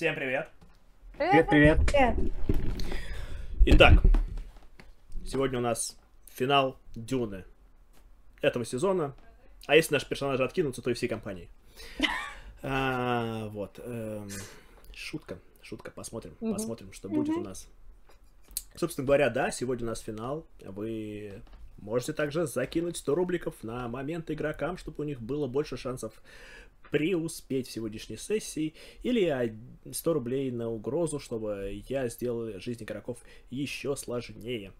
Всем привет. Привет. Итак, сегодня у нас финал Дюны этого сезона. А если наши персонажи откинутся, то и всей компании. Шутка. Посмотрим, что будет у нас. Собственно говоря, да, сегодня у нас финал. Вы можете также закинуть 100 рубликов на момент игрокам, чтобы у них было больше шансов преуспеть в сегодняшней сессии, или 100 рублей на угрозу, чтобы я сделал жизнь игроков еще сложнее.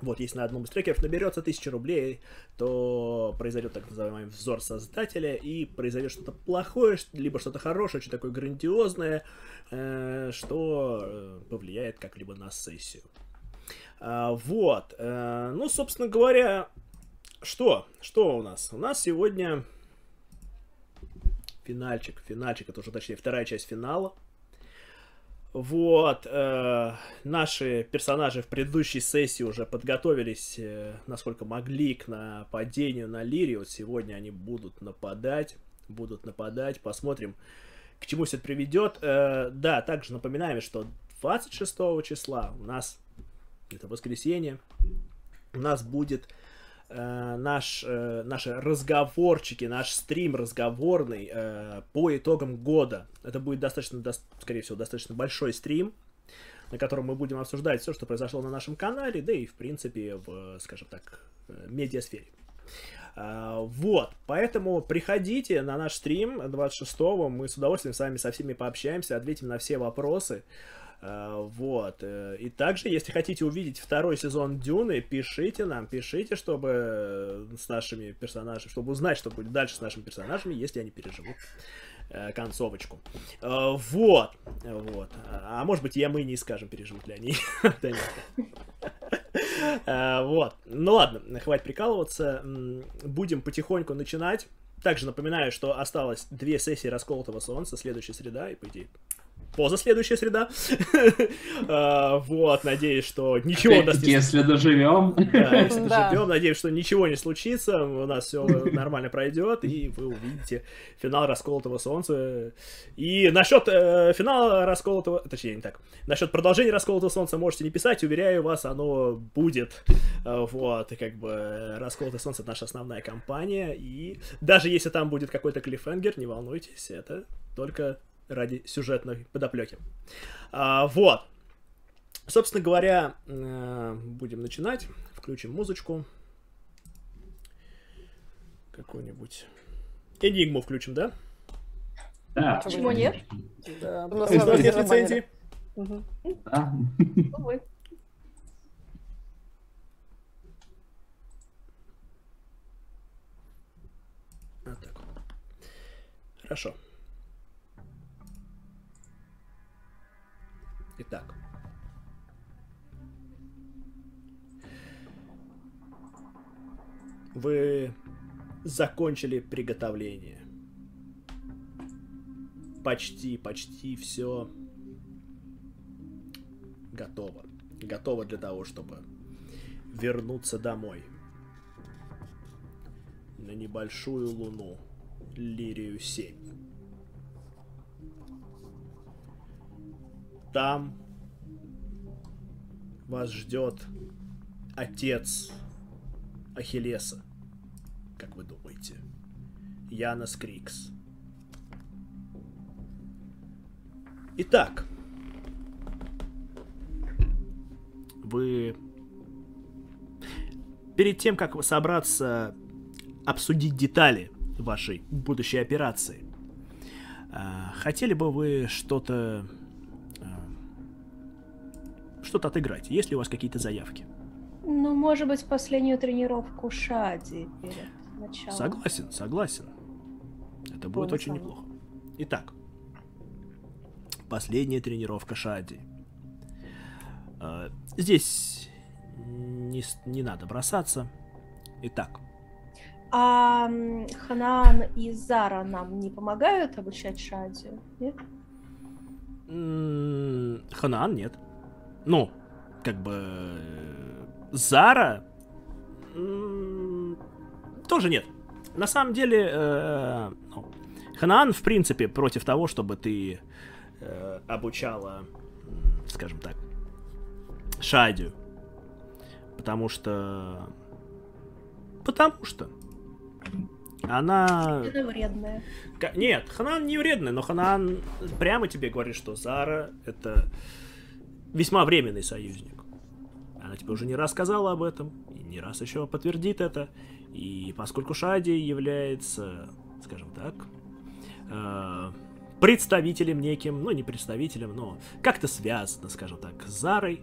Вот, если на одном из трекеров наберется 1000 рублей, то произойдет так называемый взор создателя, и произойдет что-то плохое, либо что-то хорошее, что-то такое грандиозное, что повлияет как-либо на сессию. Вот, ну, собственно говоря, что у нас? У нас сегодня финальчик, это уже, точнее, вторая часть финала. Вот, наши персонажи в предыдущей сессии уже подготовились, насколько могли, к нападению на Лирию. Вот сегодня они будут нападать, посмотрим, к чему все это приведет. Да, также напоминаем, что 26 числа у нас, это воскресенье, у нас будет наши разговорчики, наш стрим разговорный по итогам года. Это будет скорее всего, достаточно большой стрим, на котором мы будем обсуждать все, что произошло на нашем канале, да и, в принципе, в, скажем так, медиасфере. Вот, поэтому приходите на наш стрим 26-го, мы с удовольствием с вами со всеми пообщаемся, ответим на все вопросы. Вот, и также, если хотите увидеть второй сезон Дюны, пишите нам, чтобы с нашими персонажами, чтобы узнать, что будет дальше с нашими персонажами, если они переживут концовочку. Вот, а может быть, мы не скажем, переживут ли они. Вот, ну ладно, хватит прикалываться, будем потихоньку начинать. Также напоминаю, что осталось 2 сессии Расколотого Солнца, следующая среда и, по идее, позаследующая среда. Вот, надеюсь, что ничего у нас не... Если доживем. Да, если доживем, надеюсь, что ничего не случится, у нас все нормально пройдет, и вы увидите финал Расколотого Солнца. И насчет финала Расколотого... Точнее, не так. Насчет продолжения Расколотого Солнца можете не писать, уверяю вас, оно будет. Вот, и как бы Расколотое Солнце — это наша основная компания, и даже если там будет какой-то клиффхенгер, не волнуйтесь, это только... ради сюжетной подоплеки. Вот. Собственно говоря, будем начинать. Включим музычку. Какую-нибудь... Энигму включим, да? Да. Почему нет? Да. У нас нет лицензии. Угу. Да. Вот так. Хорошо. Итак. Вы закончили приготовление. Почти все готово. Готово для того, чтобы вернуться домой. На небольшую луну. Лирию 7. Там вас ждет отец Ахиллеса, как вы думаете, Янос Крикс. Итак, перед тем, как собраться обсудить детали вашей будущей операции, хотели бы вы что-то отыграть? Есть ли у вас какие-то заявки? Ну, может быть, последнюю тренировку Шади перед началом. Согласен. Это будет очень неплохо. Итак, последняя тренировка Шади. Здесь не надо бросаться. Итак. А Ханан и Зара нам не помогают обучать Шади? Нет? Ханан нет. Ну, как бы... Зара... Тоже нет. На самом деле... Ханаан, в принципе, против того, чтобы ты обучала, скажем так, Шадию. Потому что она... Она вредная. Нет, Ханан не вредная, но Ханан прямо тебе говорит, что Зара это весьма временный союзник. Она тебе уже не раз сказала об этом, и не раз еще подтвердит это. И поскольку Шади является, скажем так, представителем неким, ну не представителем, но как-то связано, скажем так, с Зарой,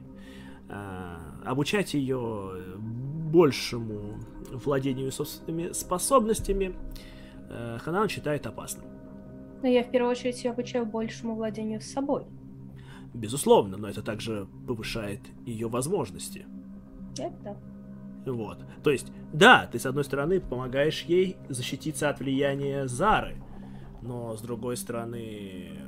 обучать ее большему владению собственными способностями Ханан считает опасным. Но я в первую очередь обучаю большему владению собой. Безусловно, но это также повышает ее возможности. Это. Вот. То есть, да, ты с одной стороны помогаешь ей защититься от влияния Зары, но с другой стороны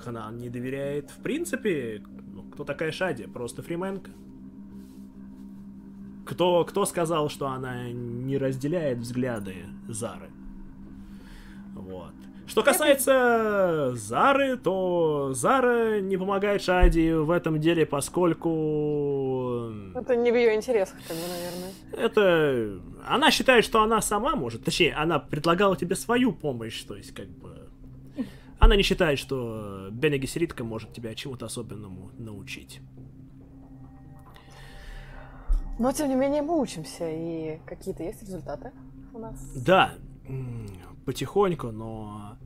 Ханан не доверяет в принципе. Кто такая Шади? Просто фрименка. Кто сказал, что она не разделяет взгляды Зары? Вот. Что касается Зары, то Зара не помогает Шади в этом деле, поскольку... Это не в ее интересах, как бы, наверное. Это... Она считает, что она сама может. Точнее, она предлагала тебе свою помощь, то есть, как бы... Она не считает, что Бене Гессеритка может тебя чему-то особенному научить. Но, тем не менее, мы учимся, и какие-то есть результаты у нас? Да. Потихоньку, но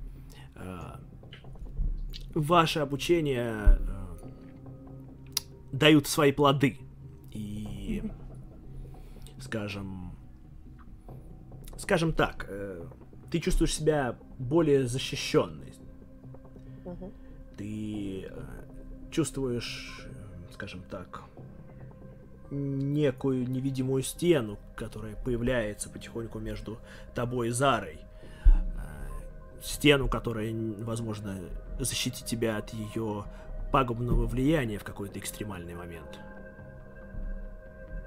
ваше обучение дают свои плоды. И, скажем так, ты чувствуешь себя более защищенной. Ты чувствуешь, скажем так, некую невидимую стену, которая появляется потихоньку между тобой и Зарой. Стену, которая, возможно, защитит тебя от ее пагубного влияния в какой-то экстремальный момент.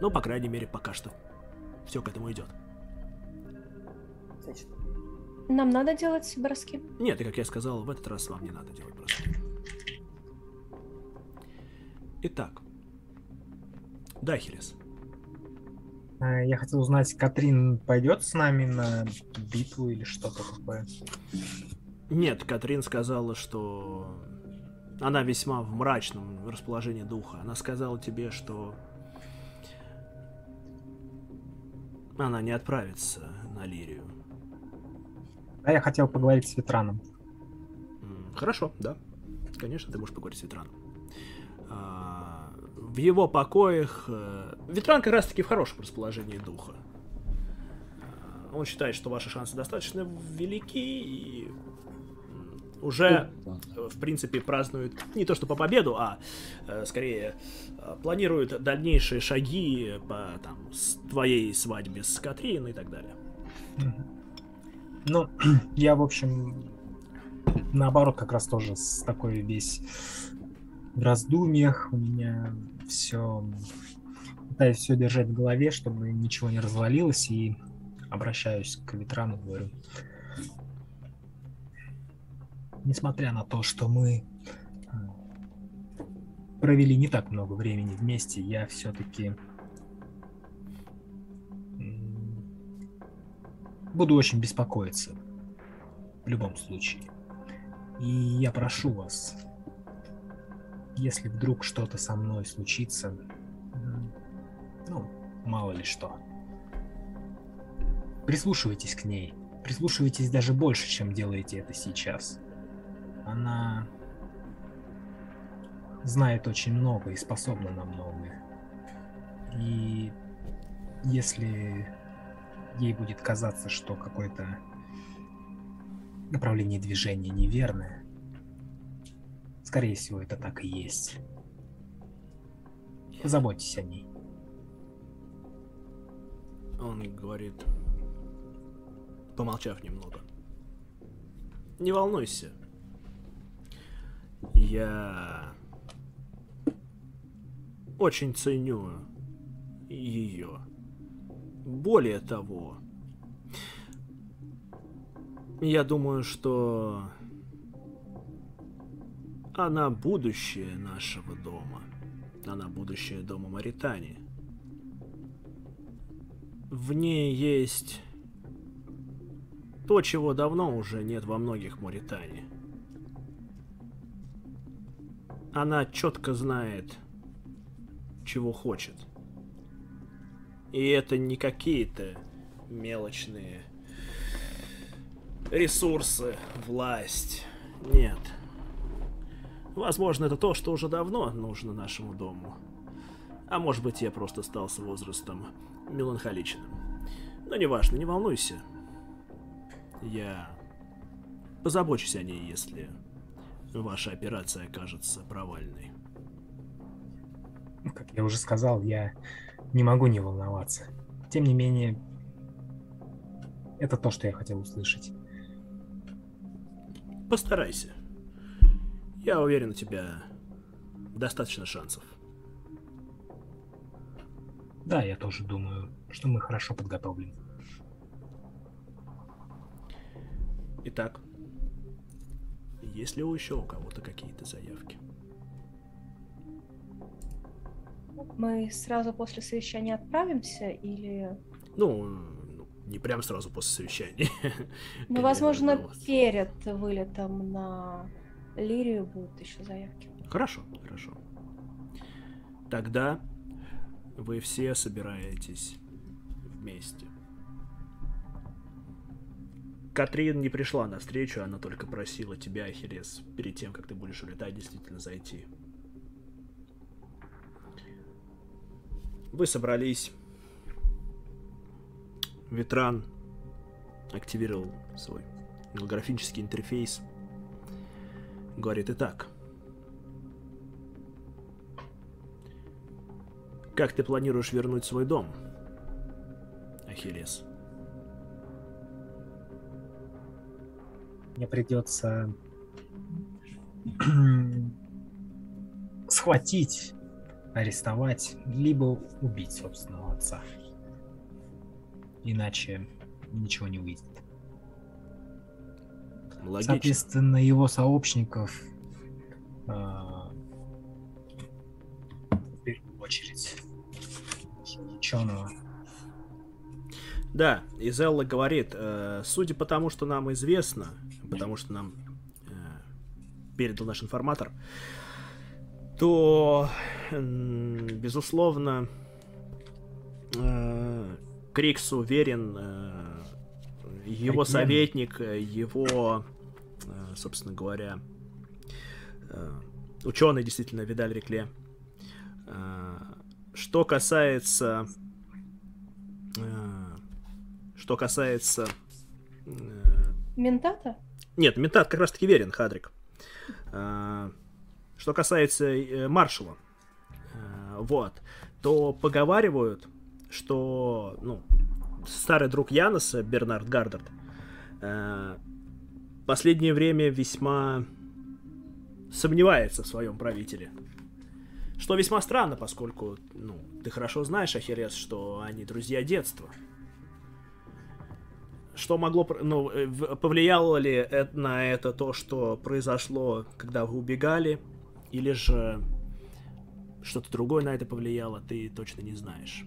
Но, по крайней мере, пока что все к этому идет. Отлично. Нам надо делать броски? Нет, и как я сказал, в этот раз вам не надо делать броски. Итак. Да, Ахиллес. Я хотел узнать, Катрин пойдет с нами на битву или что-то такое? Нет, Катрин сказала, что она весьма в мрачном расположении духа. Она сказала тебе, что она не отправится на Лирию. А я хотел поговорить с Ветраном. Хорошо, да. Конечно, ты можешь поговорить с Ветраном. В его покоях Ветран как раз-таки в хорошем расположении духа. Он считает, что ваши шансы достаточно велики и уже, в принципе, празднует не то что по победу, а скорее планирует дальнейшие шаги по там, твоей свадьбе с Катрин и так далее. Ну, я, в общем, наоборот, как раз тоже с такой весь в раздумьях. У меня все... Пытаюсь все держать в голове, чтобы ничего не развалилось, и обращаюсь к Ветрану, говорю. Несмотря на то, что мы провели не так много времени вместе, я все-таки буду очень беспокоиться в любом случае. И я прошу вас, если вдруг что-то со мной случится, ну, мало ли что, прислушивайтесь к ней. Прислушивайтесь даже больше, чем делаете это сейчас. Она знает очень много и способна на многое. И если ей будет казаться, что какое-то направление движения неверное, скорее всего, это так и есть. Позаботьтесь о ней. Он говорит, помолчав немного. Не волнуйся. Я очень ценю ее. Более того, я думаю, что Она будущее нашего дома. Она будущее дома Маритании. В ней есть то, чего давно уже нет во многих Маритании. Она четко знает, чего хочет. И это не какие-то мелочные ресурсы, власть. Нет. Возможно, это то, что уже давно нужно нашему дому. А может быть, я просто стал с возрастом меланхоличным. Но неважно, не волнуйся. Я позабочусь о ней, если ваша операция окажется провальной. Ну, как я уже сказал, я не могу не волноваться. Тем не менее, это то, что я хотел услышать. Постарайся. Я уверен, у тебя достаточно шансов. Да, я тоже думаю, что мы хорошо подготовлены. Итак, есть ли еще у кого-то какие-то заявки? Мы сразу после совещания отправимся или... Ну, не прям сразу после совещания. Ну, возможно, перед вылетом на... Лирию будут еще заявки. Хорошо, хорошо. Тогда вы все собираетесь вместе. Катрин не пришла на встречу, она только просила тебя, Ахиллес, перед тем, как ты будешь улетать, действительно зайти. Вы собрались. Ветран активировал свой голографический интерфейс. Говорит, итак, как ты планируешь вернуть свой дом, Ахиллес? Мне придется схватить, арестовать, либо убить собственного отца. Иначе ничего не выйдет. Логично. Соответственно, его сообщников в первую очередь ученого. Да, Изелла говорит, судя по тому, что нам известно, потому что нам передал наш информатор, то, безусловно, Крикс уверен, его советник, его, собственно говоря, ученый, действительно, Видаль Рекле. Что касается... Ментата? Нет, ментат как раз-таки верен, Хадрик. Что касается маршала, вот, то поговаривают, что, ну, старый друг Яноса, Бернард Гардет, последнее время весьма сомневается в своем правителе. Что весьма странно, поскольку, ну, ты хорошо знаешь, Ахиллес, что они друзья детства. Что могло... Ну, повлияло ли на это то, что произошло, когда вы убегали, или же что-то другое на это повлияло, ты точно не знаешь.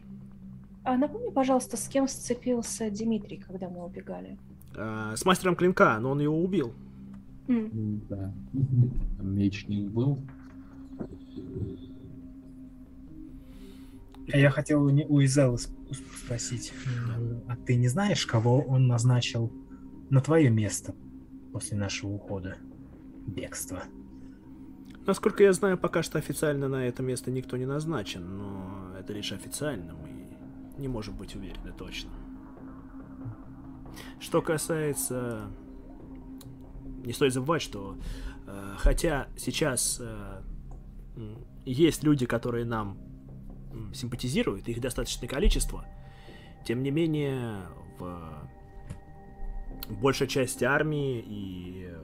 А напомни, пожалуйста, с кем сцепился Дмитрий, когда мы убегали? С мастером клинка, но он его убил. Да. Мечник был. Я хотел у Изеллы спросить, а ты не знаешь, кого он назначил на твое место после нашего ухода? Бегства. Насколько я знаю, пока что официально на это место никто не назначен, но это лишь официально, мы не можем быть уверены точно. Что касается... Не стоит забывать, что хотя сейчас есть люди, которые нам симпатизируют, их достаточное количество, тем не менее в большей части армии и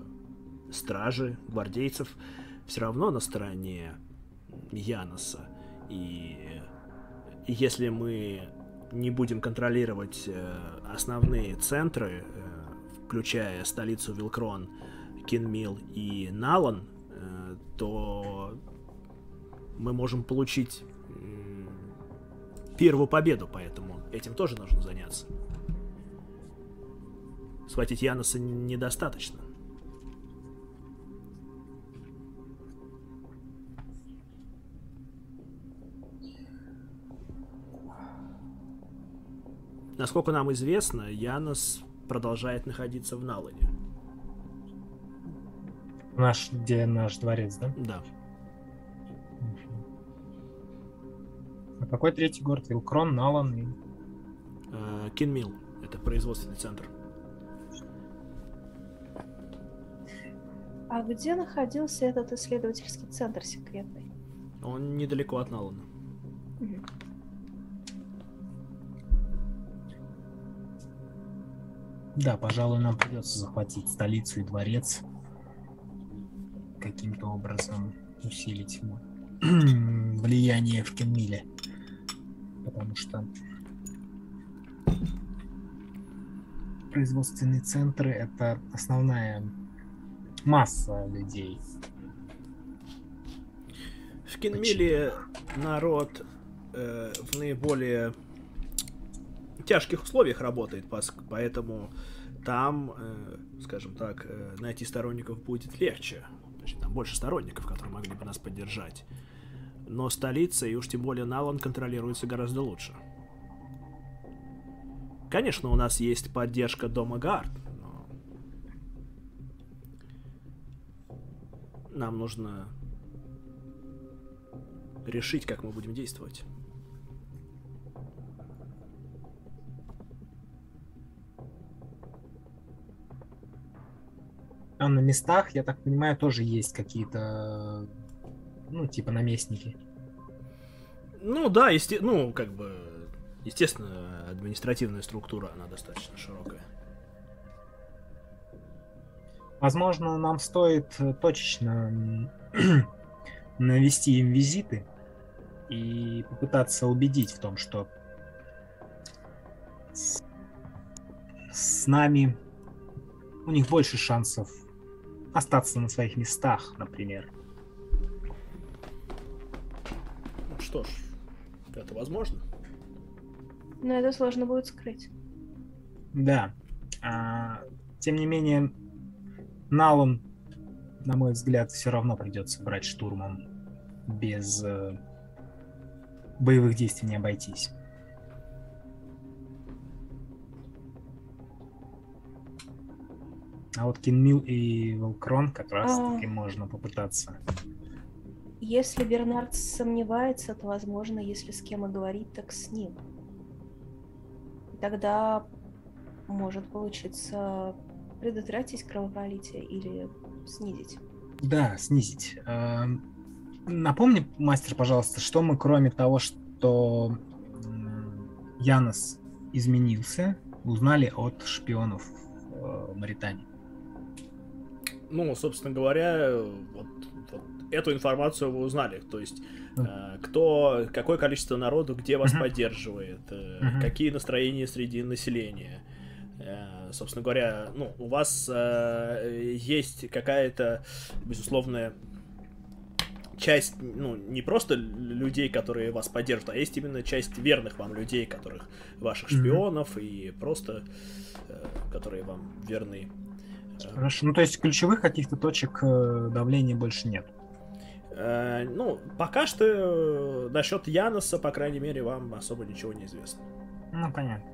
стражи, гвардейцев все равно на стороне Яноса. И если мы не будем контролировать основные центры, включая столицу Вилкрон, Кенмил и Налан, то мы можем получить первую победу, поэтому этим тоже нужно заняться. Схватить Яноса недостаточно. Насколько нам известно, Янос продолжает находиться в Налане. Где наш дворец, да? Да. А какой третий город? Вилкрон, Налан и... Кенмил. Это производственный центр. А где находился этот исследовательский центр секретный? Он недалеко от Налана. Угу. Да, пожалуй, нам придется захватить столицу и дворец. Каким-то образом усилить его влияние в Кенмиле. Потому что производственные центры — это основная масса людей. В Кенмиле народ в наиболее... в тяжких условиях работает, поэтому там, скажем так, найти сторонников будет легче. Значит, там больше сторонников, которые могли бы нас поддержать. Но столица, и уж тем более Налан, контролируется гораздо лучше. Конечно, у нас есть поддержка Дома Гард, но нам нужно решить, как мы будем действовать. А на местах, я так понимаю, тоже есть какие-то, ну, типа наместники. Ну да, ну, как бы, естественно, административная структура, она достаточно широкая. Возможно, нам стоит точечно навести им визиты и попытаться убедить в том, что с нами у них больше шансов остаться на своих местах, например. Ну что ж, это возможно. Но это сложно будет скрыть. Да. Тем не менее, Налан, на мой взгляд, все равно придется брать штурмом. Без боевых действий не обойтись. А вот Кенмил и Вилкрон как раз-таки можно попытаться. Если Бернард сомневается, то, возможно, если с кем и говорить, так с ним. Тогда может получиться предотвратить кровопролитие или снизить. Да, снизить. Напомни, мастер, пожалуйста, что мы, кроме того, что Янос изменился, узнали от шпионов Маритании. Ну, собственно говоря, вот эту информацию вы узнали. То есть, кто, какое количество народу, где вас поддерживает, какие настроения среди населения. Собственно говоря, ну, у вас есть какая-то, безусловно, часть, ну, не просто людей, которые вас поддержат, а есть именно часть верных вам людей, которых, ваших шпионов и просто, которые вам верны. Хорошо, ну то есть ключевых каких-то точек давления больше нет? Ну, пока что насчет Яноса, по крайней мере, вам особо ничего не известно. Ну, понятно.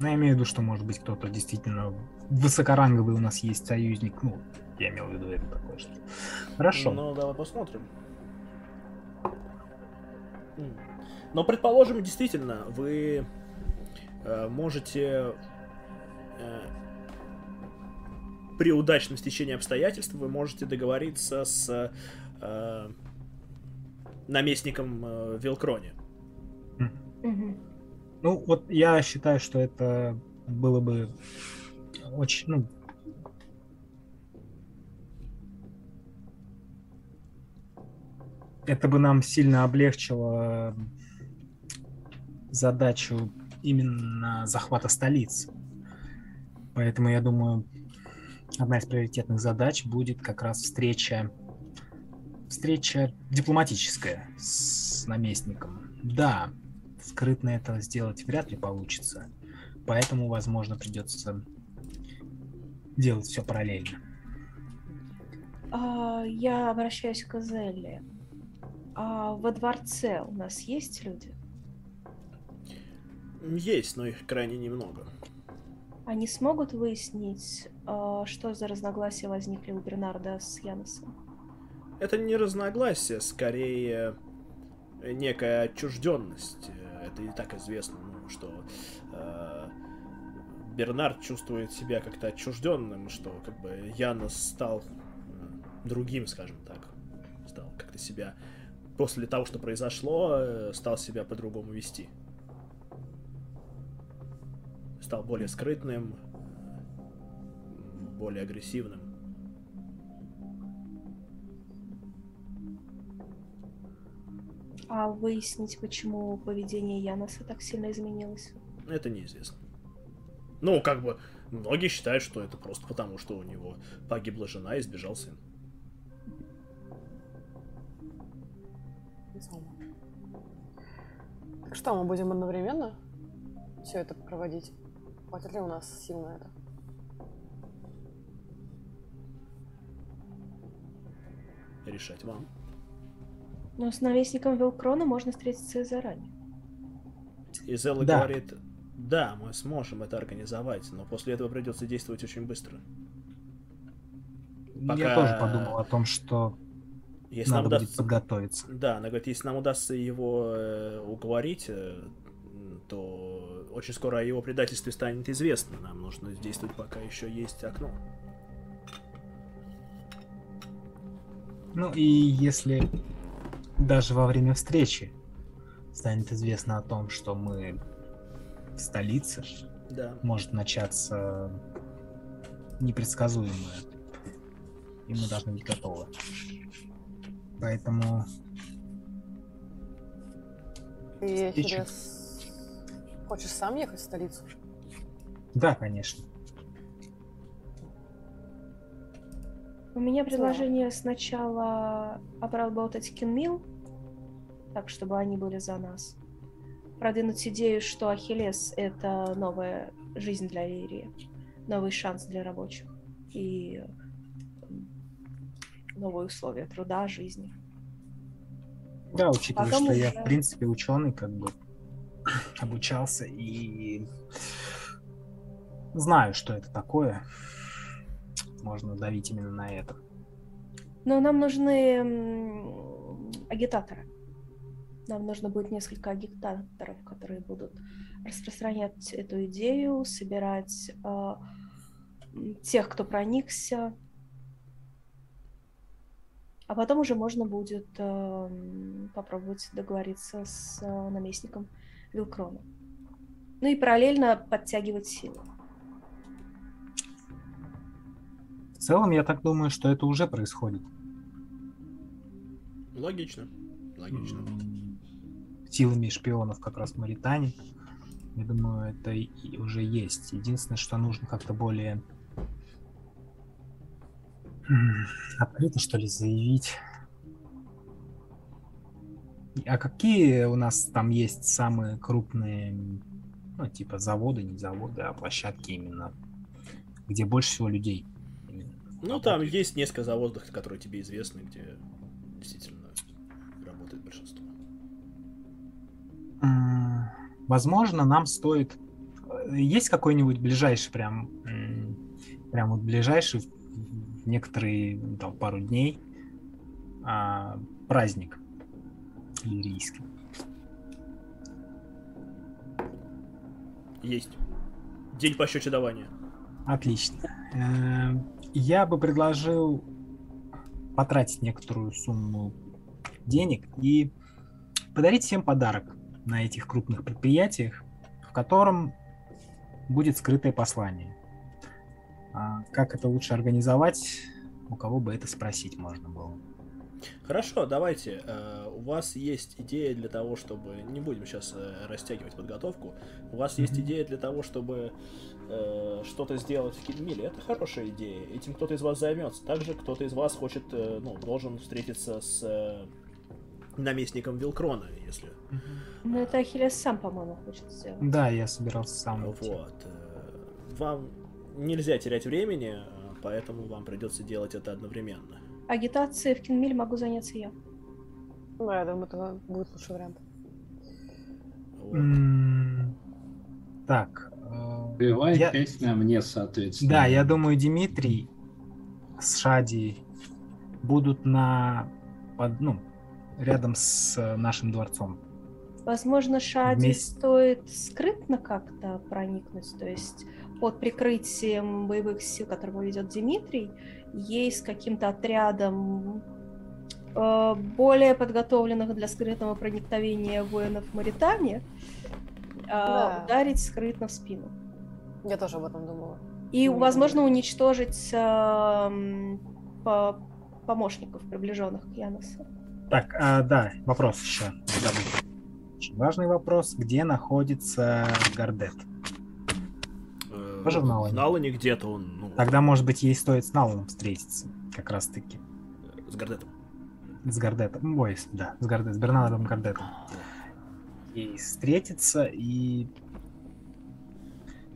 Но я имею в виду, что, может быть, кто-то действительно высокоранговый у нас есть союзник. Ну, я имел в виду это такое, что... Хорошо. Ну, давай посмотрим. Но, предположим, действительно, вы можете... При удачном стечении обстоятельств вы можете договориться с наместником Вилкроне. Ну, вот я считаю, что это было бы очень... Ну, это бы нам сильно облегчило задачу именно захвата столиц. Поэтому, я думаю, одна из приоритетных задач будет как раз встреча встреча дипломатическая с наместником. Да, скрытно это сделать вряд ли получится, поэтому, возможно, придется делать все параллельно. Я обращаюсь к Зелле. А во дворце у нас есть люди? Есть, но их крайне немного. Они смогут выяснить, что за разногласия возникли у Бернарда с Яносом? Это не разногласия, скорее некая отчужденность. Это и так известно, что Бернард чувствует себя как-то отчужденным, что как бы Янос стал другим, скажем так. Стал как-то себя, после того, что произошло, стал себя по-другому вести. Стал более скрытным, более агрессивным. А выяснить, почему поведение Яноса так сильно изменилось? Это неизвестно. Ну, как бы, многие считают, что это просто потому, что у него погибла жена и сбежал сын. Так что, мы будем одновременно все это проводить? Хватит ли у нас сил на это? Решать вам. Но с наместником Вилкрона можно встретиться и заранее. Изелла говорит, да, мы сможем это организовать, но после этого придется действовать очень быстро. Пока... Я тоже подумал о том, что если надо будет подготовиться. Да, она говорит, если нам удастся его уговорить, то очень скоро о его предательстве станет известно. Нам нужно действовать, пока еще есть окно. Ну и если даже во время встречи станет известно о том, что мы в столице, да, может начаться непредсказуемое, и мы должны быть готовы. Поэтому... Ты сейчас хочешь сам ехать в столицу? Да, конечно. У меня предложение сначала обработать Кенмил, так, чтобы они были за нас. Продвинуть идею, что Ахиллес — это новая жизнь для Лирии, новый шанс для рабочих и новые условия труда, жизни. Да, учитывая, потом что уже... я, в принципе, ученый, как бы обучался и знаю, что это такое. Можно давить именно на это. Но нам нужны агитаторы. Нам нужно будет несколько агитаторов, которые будут распространять эту идею, собирать тех, кто проникся. А потом уже можно будет попробовать договориться с наместником Вилкрона. Ну и параллельно подтягивать силы. В целом, я так думаю, что это уже происходит. Логично. Логично. Силами шпионов как раз в Маритании. Я думаю, это и уже есть. Единственное, что нужно как-то более открыто, что ли, заявить. А какие у нас там есть самые крупные, ну, типа заводы, не заводы, а площадки именно, где больше всего людей? Ну, там есть несколько заводов, которые тебе известны, где действительно работает большинство. Возможно, нам стоит... Есть какой-нибудь ближайший, прям вот ближайший, в некоторые там, пару дней, праздник лирийский? Есть. День пощечинования. Отлично. Я бы предложил потратить некоторую сумму денег и подарить всем подарок на этих крупных предприятиях, в котором будет скрытое послание. Как это лучше организовать, у кого бы это спросить можно было? Хорошо, давайте. У вас есть идея для того, чтобы... Не будем сейчас растягивать подготовку. У вас есть идея для того, чтобы что-то сделать в Кенмиле. Это хорошая идея. Этим кто-то из вас займется. Также кто-то из вас хочет, ну, должен встретиться с наместником Вилкрона, если... Ну, это Ахиллес сам, по-моему, хочет сделать. Да, я собирался сам. Вот. Вам нельзя терять времени, поэтому вам придется делать это одновременно. Агитацией в Кенмиле могу заняться я. Ну, я думаю, это будет лучший вариант. Вот. Так. Убивай песня мне, соответственно. Да, я думаю, Дмитрий с Шади будут на... Ну, рядом с нашим дворцом. Возможно, Шади стоит скрытно как-то проникнуть, то есть под прикрытием боевых сил, которого ведет Дмитрий, ей с каким-то отрядом более подготовленных для скрытного проникновения воинов Маритания ударить скрытно в спину. Я тоже об этом думала. И, возможно, уничтожить помощников, приближенных к Яносу. Так, да, вопрос еще. Очень важный вопрос. Где находится Гардет? По журналу. В Налане где-то он... Ну... Тогда, может быть, ей стоит с Наланом встретиться. Как раз-таки. С Гардетом. С Гардетом. Ой, да, с Гардетом. С Бернардом Гардетом. И встретиться, и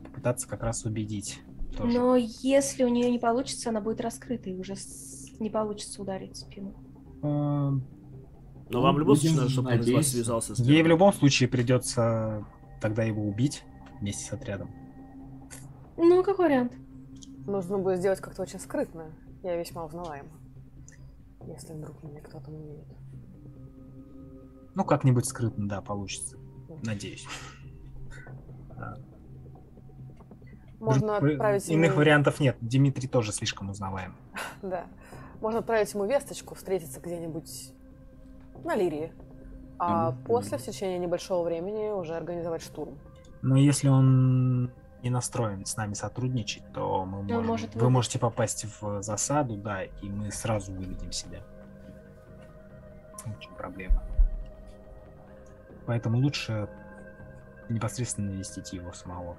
попытаться как раз убедить. Тоже. Но если у нее не получится, она будет раскрыта, и уже не получится ударить в спину. Но вам в любом случае надо, чтобы он из вас связался с... Ей в любом случае придется тогда его убить вместе с отрядом. Ну, как вариант. Нужно будет сделать как-то очень скрытно. Я весьма узнаваема. Если вдруг меня кто-то не видит. Ну, как-нибудь скрытно, да, получится. Надеюсь. Можно отправить... Иных вариантов нет. Дмитрий тоже слишком узнаваем. Да. Можно отправить ему весточку, встретиться где-нибудь... на Лирии. А после, в течение небольшого времени, уже организовать штурм. Но если он не настроен с нами сотрудничать, то мы можем... вы можете попасть в засаду, да, и мы сразу выведем себя. Очень проблема. Поэтому лучше непосредственно навестить его самого.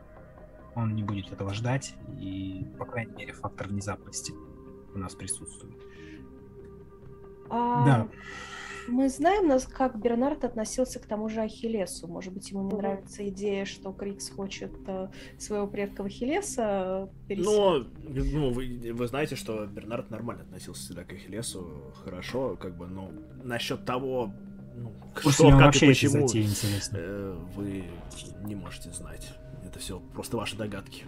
Он не будет этого ждать, и, по крайней мере, фактор внезапности у нас присутствует. Да. Мы знаем, как Бернард относился к тому же Ахиллесу. Может быть, ему не нравится идея, что Крикс хочет своего предка Ахиллеса пересечь. Но вы знаете, что Бернард нормально относился всегда к Ахиллесу. Хорошо, как бы, но насчет того, что, как и почему, вы не можете знать. Это все просто ваши догадки.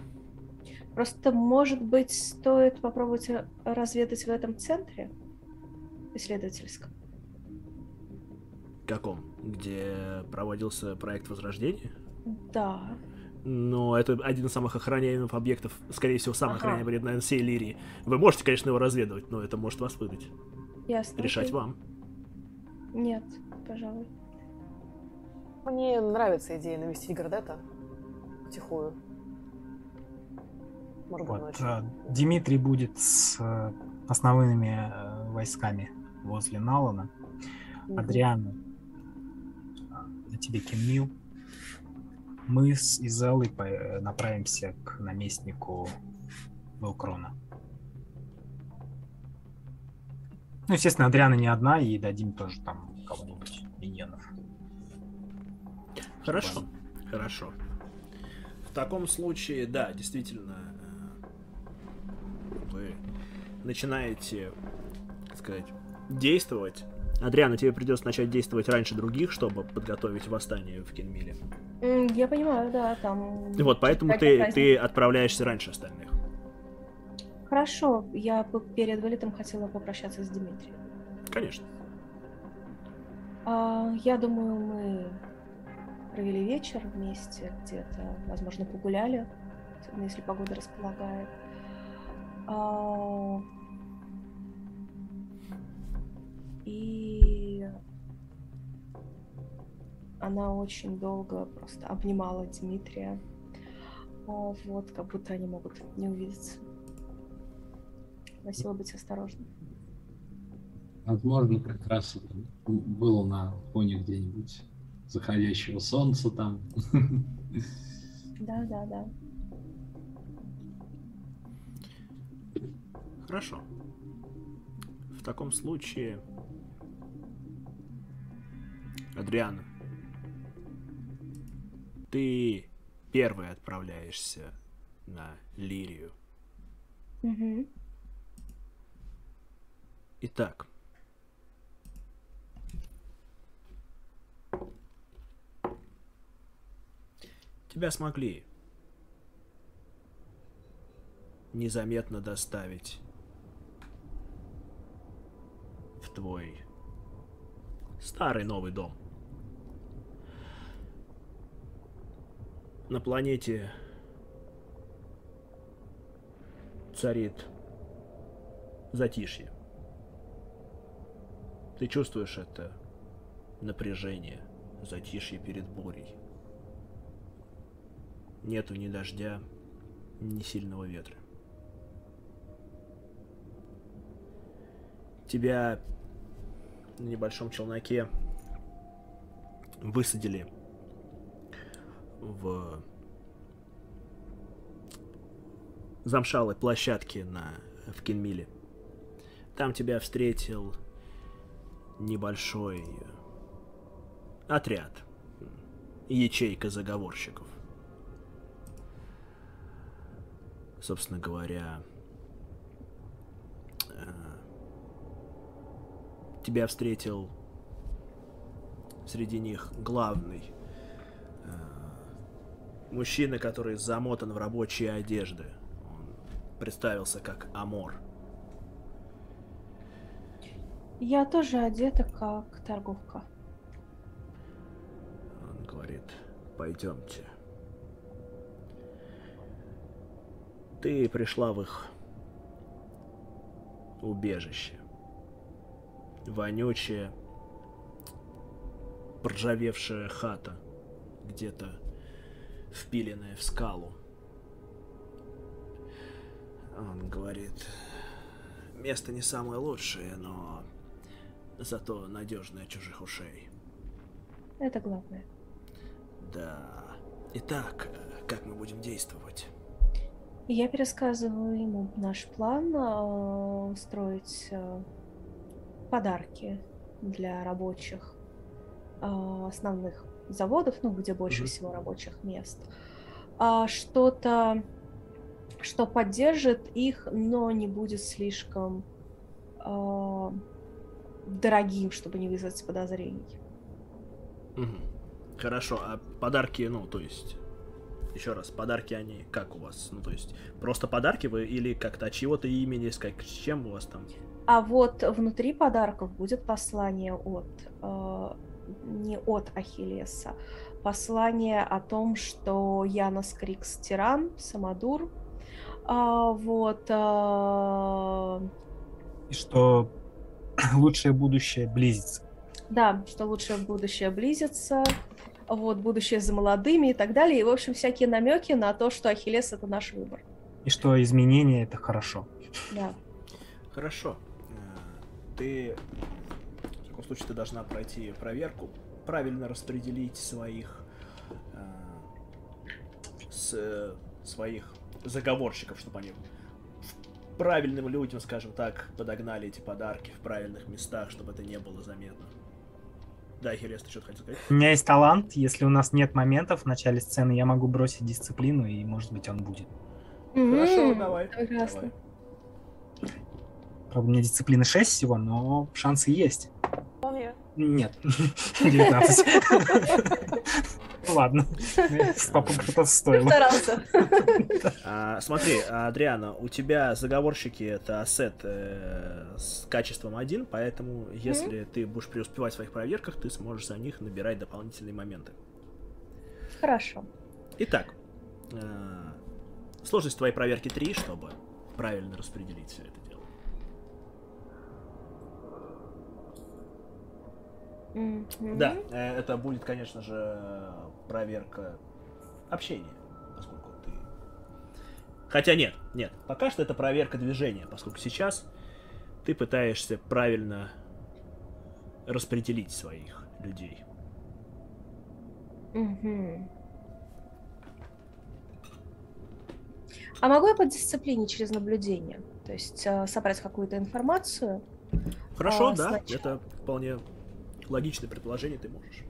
Просто, может быть, стоит попробовать разведать в этом центре исследовательском. Каком? Где проводился проект Возрождения? Да. Но это один из самых охраняемых объектов, скорее всего, самый охраняемый, наверное, всей Лирии. Вы можете, конечно, его разведывать, но это может вас выдать. Ясно. Решать вам. Нет, пожалуй. Мне нравится идея навестить Гардета. Втихую. Может быть, ночью. Дмитрий будет с основными войсками возле Налана. Адриана, на тебе Кенмил. Мы с Изеллой направимся к наместнику Вилкрона. Ну, естественно, Адриана не одна, и дадим тоже там кого-нибудь миньонов. Хорошо, хорошо. В таком случае, да, действительно, вы начинаете, так сказать, действовать. Адриана, тебе придется начать действовать раньше других, чтобы подготовить восстание в Кенмиле. Я понимаю, да, там... Вот, поэтому ты отправляешься раньше остальных. Хорошо, я перед вылетом хотела попрощаться с Дмитрием. Конечно. Я думаю, мы провели вечер вместе, где-то, возможно, погуляли, особенно если погода располагает. И она очень долго просто обнимала Дмитрия. Вот, как будто они могут не увидеться. Просила быть осторожной. Возможно, как раз был на фоне где-нибудь заходящего солнца там. Да, да, да. Хорошо. В таком случае, Адриана, ты первая отправляешься на Лирию. Угу. Итак. Тебя смогли незаметно доставить в твой старый новый дом. На планете царит затишье. Ты чувствуешь это напряжение, затишье перед бурей. Нету ни дождя, ни сильного ветра. Тебя на небольшом челноке высадили в замшалой площадке в Кенмиле. Там тебя встретил небольшой отряд, ячейка заговорщиков. Собственно говоря, тебя встретил среди них главный мужчина, который замотан в рабочие одежды. Он представился как Амор. Я тоже одета как торговка. Он говорит, пойдемте. Ты пришла в их убежище. Вонючая, проржавевшая хата, где-то впиленная в скалу. Он говорит, место не самое лучшее, но зато надежное чужих ушей. Это главное. Да. Итак, как мы будем действовать? Я пересказываю ему наш план устроить подарки для рабочих основных заводов, ну, где больше всего рабочих мест. Что-то, что поддержит их, но не будет слишком дорогим, чтобы не вызвать подозрений. Хорошо, а подарки, ну, то есть... Еще раз, подарки они как у вас? Ну, то есть, просто подарки вы или как-то от чего-то имени, с чем у вас там? А вот внутри подарков будет послание от... не от Ахиллеса. Послание о том, что Янос Крикс тиран, самодур. И что лучшее будущее близится. Да, что лучшее будущее близится. Вот, будущее за молодыми и так далее. И, в общем, всякие намеки на то, что Ахиллес — это наш выбор. И что изменения — это хорошо. Да. Хорошо. Ты, в таком случае, ты должна пройти проверку, правильно распределить своих заговорщиков, чтобы они правильным людям, скажем так, подогнали эти подарки в правильных местах, чтобы это не было заметно. Да, Ахиллес, ты что-то хотел сказать? У меня есть талант. Если у нас нет моментов в начале сцены, я могу бросить дисциплину, и, может быть, он будет. Хорошо, давай. Прекрасно. Давай. Правда, у меня дисциплина 6 всего, но шансы есть. Вполне. Нет. 19. Ладно. Попытка стоила. Смотри, Адриана, у тебя заговорщики — это ассет с качеством 1, поэтому если ты будешь преуспевать в своих проверках, ты сможешь за них набирать дополнительные моменты. Хорошо. Итак, сложность твоей проверки 3, чтобы правильно распределить все это дело. Да, это будет, конечно же, проверка общения, поскольку ты... Хотя нет, нет, пока что это проверка движения, поскольку сейчас ты пытаешься правильно распределить своих людей. Угу. А могу я по дисциплине через наблюдение? То есть собрать какую-то информацию? Хорошо, да, сначала. Это вполне логичное предположение, ты можешь.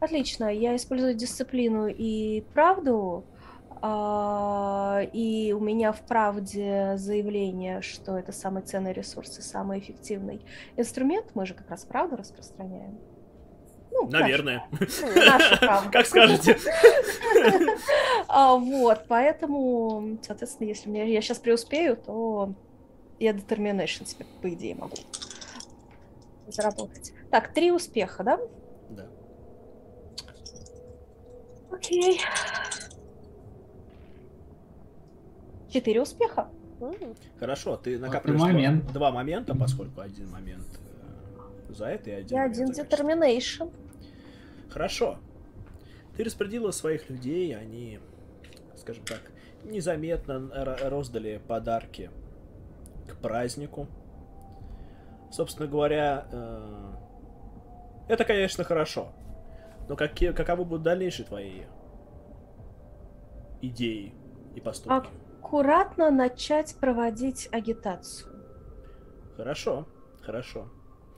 Отлично, я использую дисциплину и правду, и у меня в правде заявление, что это самый ценный ресурс и самый эффективный инструмент. Мы же как раз правду распространяем. Ну, наверное. Наша, как скажете. Вот, поэтому, соответственно, если я сейчас преуспею, то я determination себе, по идее, могу заработать. Так, 3 успеха, да? Да. Окей. 4 успеха. Хорошо, ты накапливаешь 2 момента, поскольку один момент за это и один. Я один детерминейшн. Хорошо. Ты распределила своих людей, они, скажем так, незаметно роздали подарки к празднику. Собственно говоря, это, конечно, хорошо. Но каковы будут дальнейшие твои идеи и поступки? Аккуратно начать проводить агитацию. Хорошо, хорошо.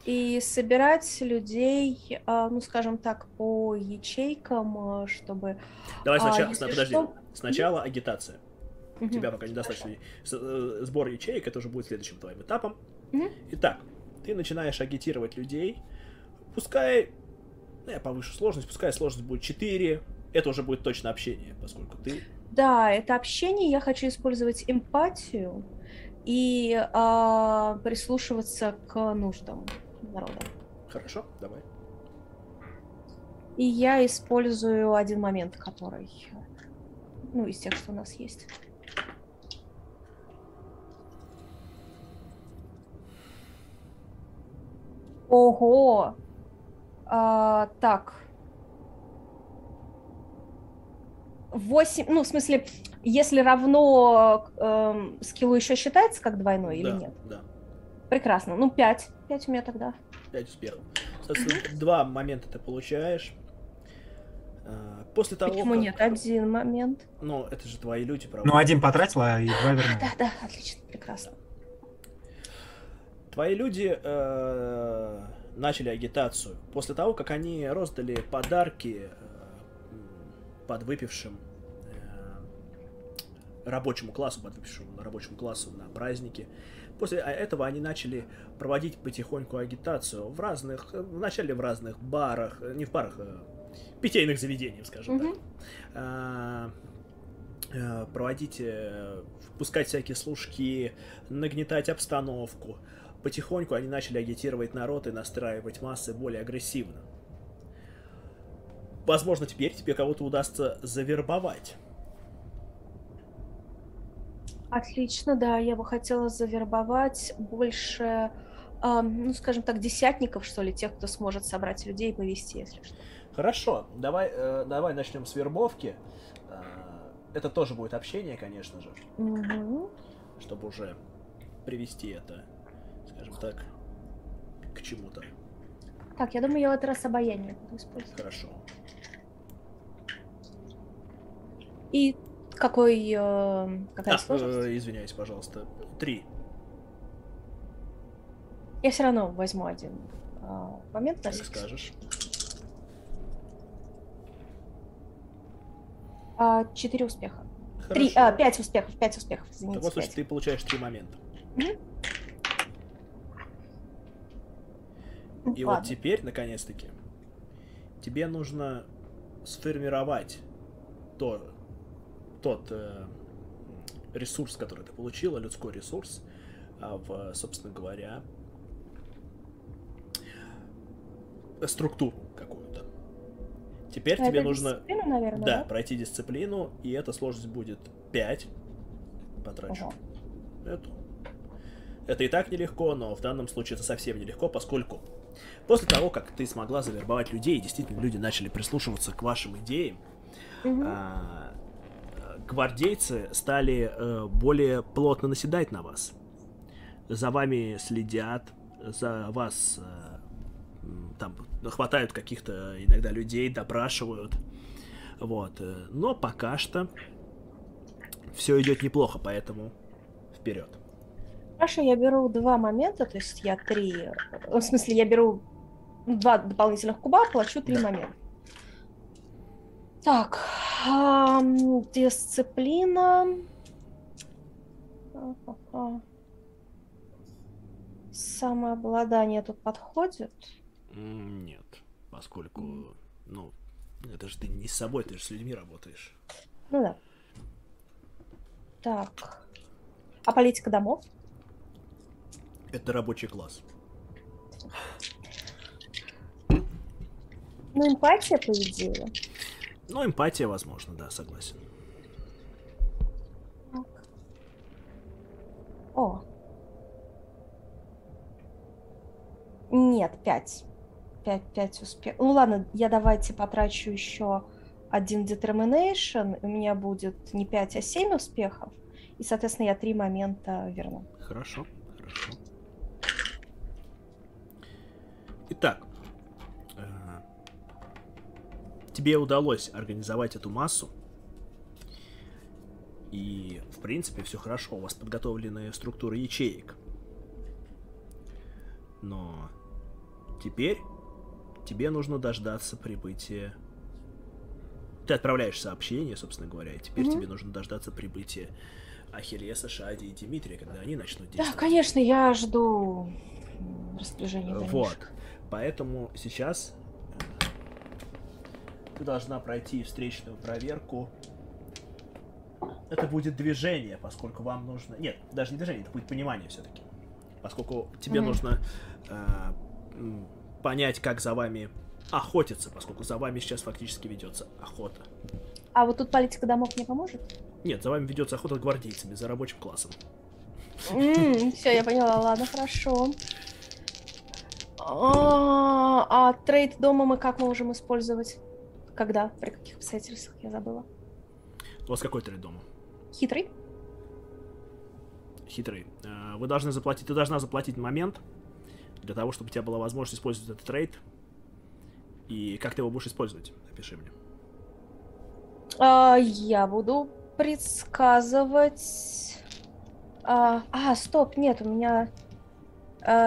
И собирать людей, ну, скажем так, по ячейкам, чтобы... Давай сначала, подожди, сначала агитация. У тебя пока недостаточно. Сбор ячеек, это уже будет следующим твоим этапом. Итак, ты начинаешь агитировать людей. Пускай, ну, я повышу сложность, пускай сложность будет 4. Это уже будет точно общение, поскольку ты... Да, это общение, я хочу использовать эмпатию и прислушиваться к нуждам народа. Хорошо, давай. И я использую один момент, который, ну, из тех, что у нас есть. Ого! Так. 8, ну, в смысле, если равно скиллу еще считается как двойной, да, или нет? Да. Прекрасно. Ну, 5. 5 у меня тогда. 5 успехов. Соответственно, 2 момента ты получаешь. После того, почему как... нет? 1 момент. Ну, это же твои люди, правда. Ну, 1 потратила, и 2 вернула. Да, да, отлично, прекрасно. Твои люди начали агитацию. После того, как они роздали подарки подвыпившим рабочему классу, на празднике. После этого они начали проводить потихоньку агитацию в разных, вначале в разных барах, не в барах, питейных заведениях, скажем так. Проводить, пускать всякие служки, нагнетать обстановку. Потихоньку они начали агитировать народ и настраивать массы более агрессивно. Возможно, теперь тебе кого-то удастся завербовать. Отлично, да, я бы хотела завербовать больше, ну, скажем так, десятников, что ли, тех, кто сможет собрать людей и повести, если что. Хорошо, давай, давай начнем с вербовки. Это тоже будет общение, конечно же, чтобы уже привести это, скажем так, к чему-то. Так, я думаю, я в этот раз обаяние буду использовать. Хорошо. И какой... какая сложность? Извиняюсь, пожалуйста. 3. Я все равно возьму 1 момент. Как скажешь. 4 успеха. 5 успехов, 5 успехов, извините. В таком случае ты получаешь 3 момента. И ладно. Вот теперь, наконец-таки, тебе нужно сформировать тот ресурс, который ты получила, людской ресурс, в, собственно говоря, структуру какую-то. Теперь а тебе нужно, наверное, да, пройти дисциплину, и эта сложность будет 5. Потрачу. Ага. Это и так нелегко, но в данном случае это совсем нелегко, поскольку... После того, как ты смогла завербовать людей, действительно, люди начали прислушиваться к вашим идеям, гвардейцы стали более плотно наседать на вас. За вами следят, за вас там хватают каких-то иногда людей, допрашивают. Вот. Но пока что все идет неплохо, поэтому вперед. Хорошо, я беру два момента, то есть я три... В смысле, я беру два дополнительных куба, плачу три момента. Так, дисциплина... Самообладание тут подходит? Нет, поскольку, ну, это же ты не с собой, ты же с людьми работаешь. Ну да. Так. А политика домов? Это рабочий класс. Ну, эмпатия, по идее. Ну, эмпатия, возможно, да, согласен. Так. О. Нет, 5. 5 успех. Ну ладно, я давайте потрачу еще один determination. У меня будет не 5, а 7 успехов. И, соответственно, я 3 момента верну. Хорошо, хорошо. Итак, тебе удалось организовать эту массу. И, в принципе, все хорошо. У вас подготовлены структуры ячеек. Но... Теперь тебе нужно дождаться прибытия... Ты отправляешь сообщение, собственно говоря, и теперь тебе нужно дождаться прибытия Ахиллеса, Шади и Дмитрия, когда они начнут действовать. Да, конечно, я жду распоряжения дальнейших. Вот, поэтому сейчас ты должна пройти встречную проверку. Это будет движение, поскольку вам нужно... Нет, даже не движение, это будет понимание все-таки. Поскольку тебе нужно... понять, как за вами охотятся, поскольку за вами сейчас фактически ведется охота. А вот тут политика домов не поможет? Нет, за вами ведется охота гвардейцами, за рабочим классом. Все, я поняла, ладно, хорошо. А трейд дома мы как можем использовать? Когда? При каких обстоятельствах? Я забыла. У вас какой трейд дома? Хитрый. Хитрый. Вы должны заплатить, ты должна заплатить момент. Для того, чтобы у тебя была возможность использовать этот трейд. И как ты его будешь использовать? Напиши мне. Я буду предсказывать... стоп, нет, у меня...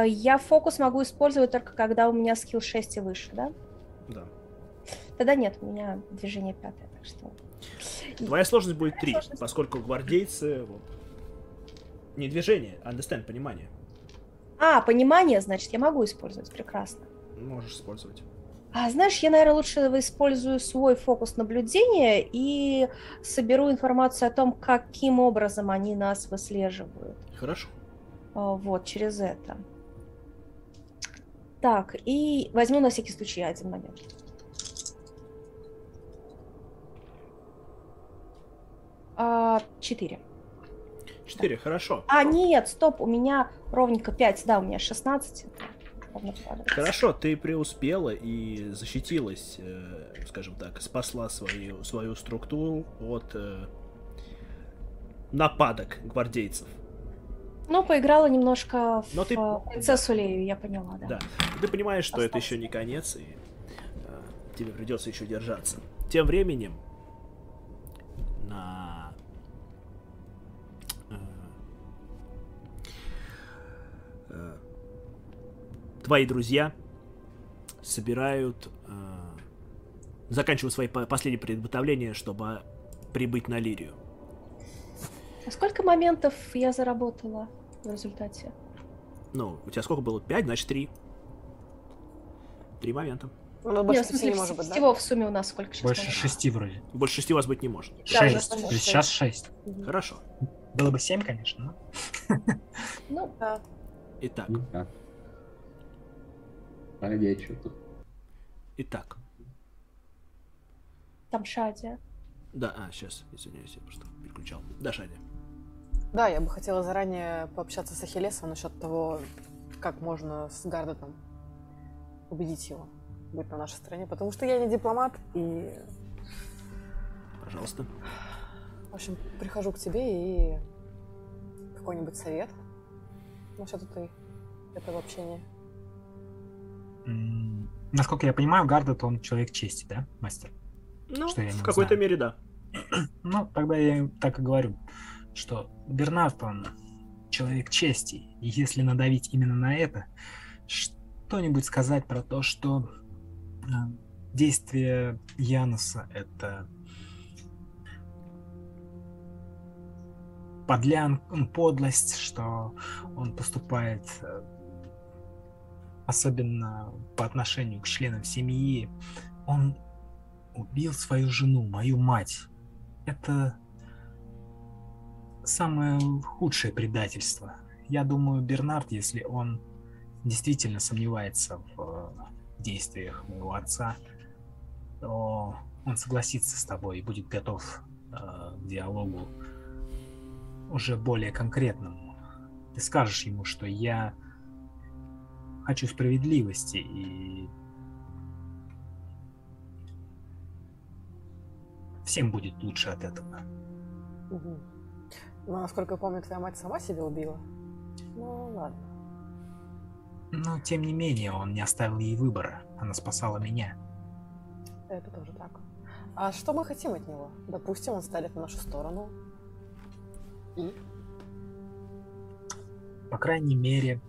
я фокус могу использовать только когда у меня скилл 6 и выше, да? Да. Тогда нет, у меня движение 5, так что... Твоя сложность будет 3, поскольку гвардейцы... Вот, не движение, understand, понимание. А, понимание, значит, я могу использовать. Прекрасно. Можешь использовать. А, знаешь, я, наверное, лучше использую свой фокус наблюдения и соберу информацию о том, каким образом они нас выслеживают. Хорошо. Вот, через это. Так, и возьму на всякий случай один момент. Четыре. 4, да. Хорошо. А, нет, стоп, у меня ровненько 5, да, у меня 16. Хорошо, ты преуспела и защитилась, скажем так, спасла свою структуру от нападок гвардейцев. Ну, поиграла немножко в принцессу Лею, я поняла, да. Да, ты понимаешь, что это еще не конец, и тебе придется еще держаться. Тем временем на... Твои друзья собирают, заканчивают свои последние приготовления, чтобы прибыть на Лирию. А сколько моментов я заработала в результате? Ну, у тебя сколько было? 5, значит 3. 3 момента. Ну, больше нет, в смысле, не может быть, да? В сумме у нас сколько сейчас? Больше 6 вроде. Больше 6 у вас быть не может. 6. Да, сейчас 6. Хорошо. Было бы 7, конечно. Ну, да. Итак. Итак. Там Шади. Да, сейчас, извиняюсь, я просто переключал. Да, Шади. Да, я бы хотела заранее пообщаться с Ахиллесом насчет того, как можно с Гардетом убедить его быть на нашей стороне, потому что я не дипломат и... Пожалуйста. В общем, прихожу к тебе и какой-нибудь совет насчет этого общения. насколько я понимаю, Гардет, он человек чести, да, мастер? Ну, в какой-то мере, да. Ну, тогда я так и говорю, что Бернард, он человек чести, и если надавить именно на это, что-нибудь сказать про то, что действие Яноса — это подлость, что он поступает особенно по отношению к членам семьи. Он убил свою жену, мою мать. Это самое худшее предательство. Я думаю, Бернард, если он действительно сомневается в действиях моего отца, то он согласится с тобой и будет готов к диалогу уже более конкретному. Ты скажешь ему, что я хочу справедливости, и всем будет лучше от этого. Угу. Но, насколько я помню, твоя мать сама себя убила. Ну, ладно. Но, тем не менее, он не оставил ей выбора. Она спасала меня. Это тоже так. А что мы хотим от него? Допустим, он станет на нашу сторону. И? По крайней мере,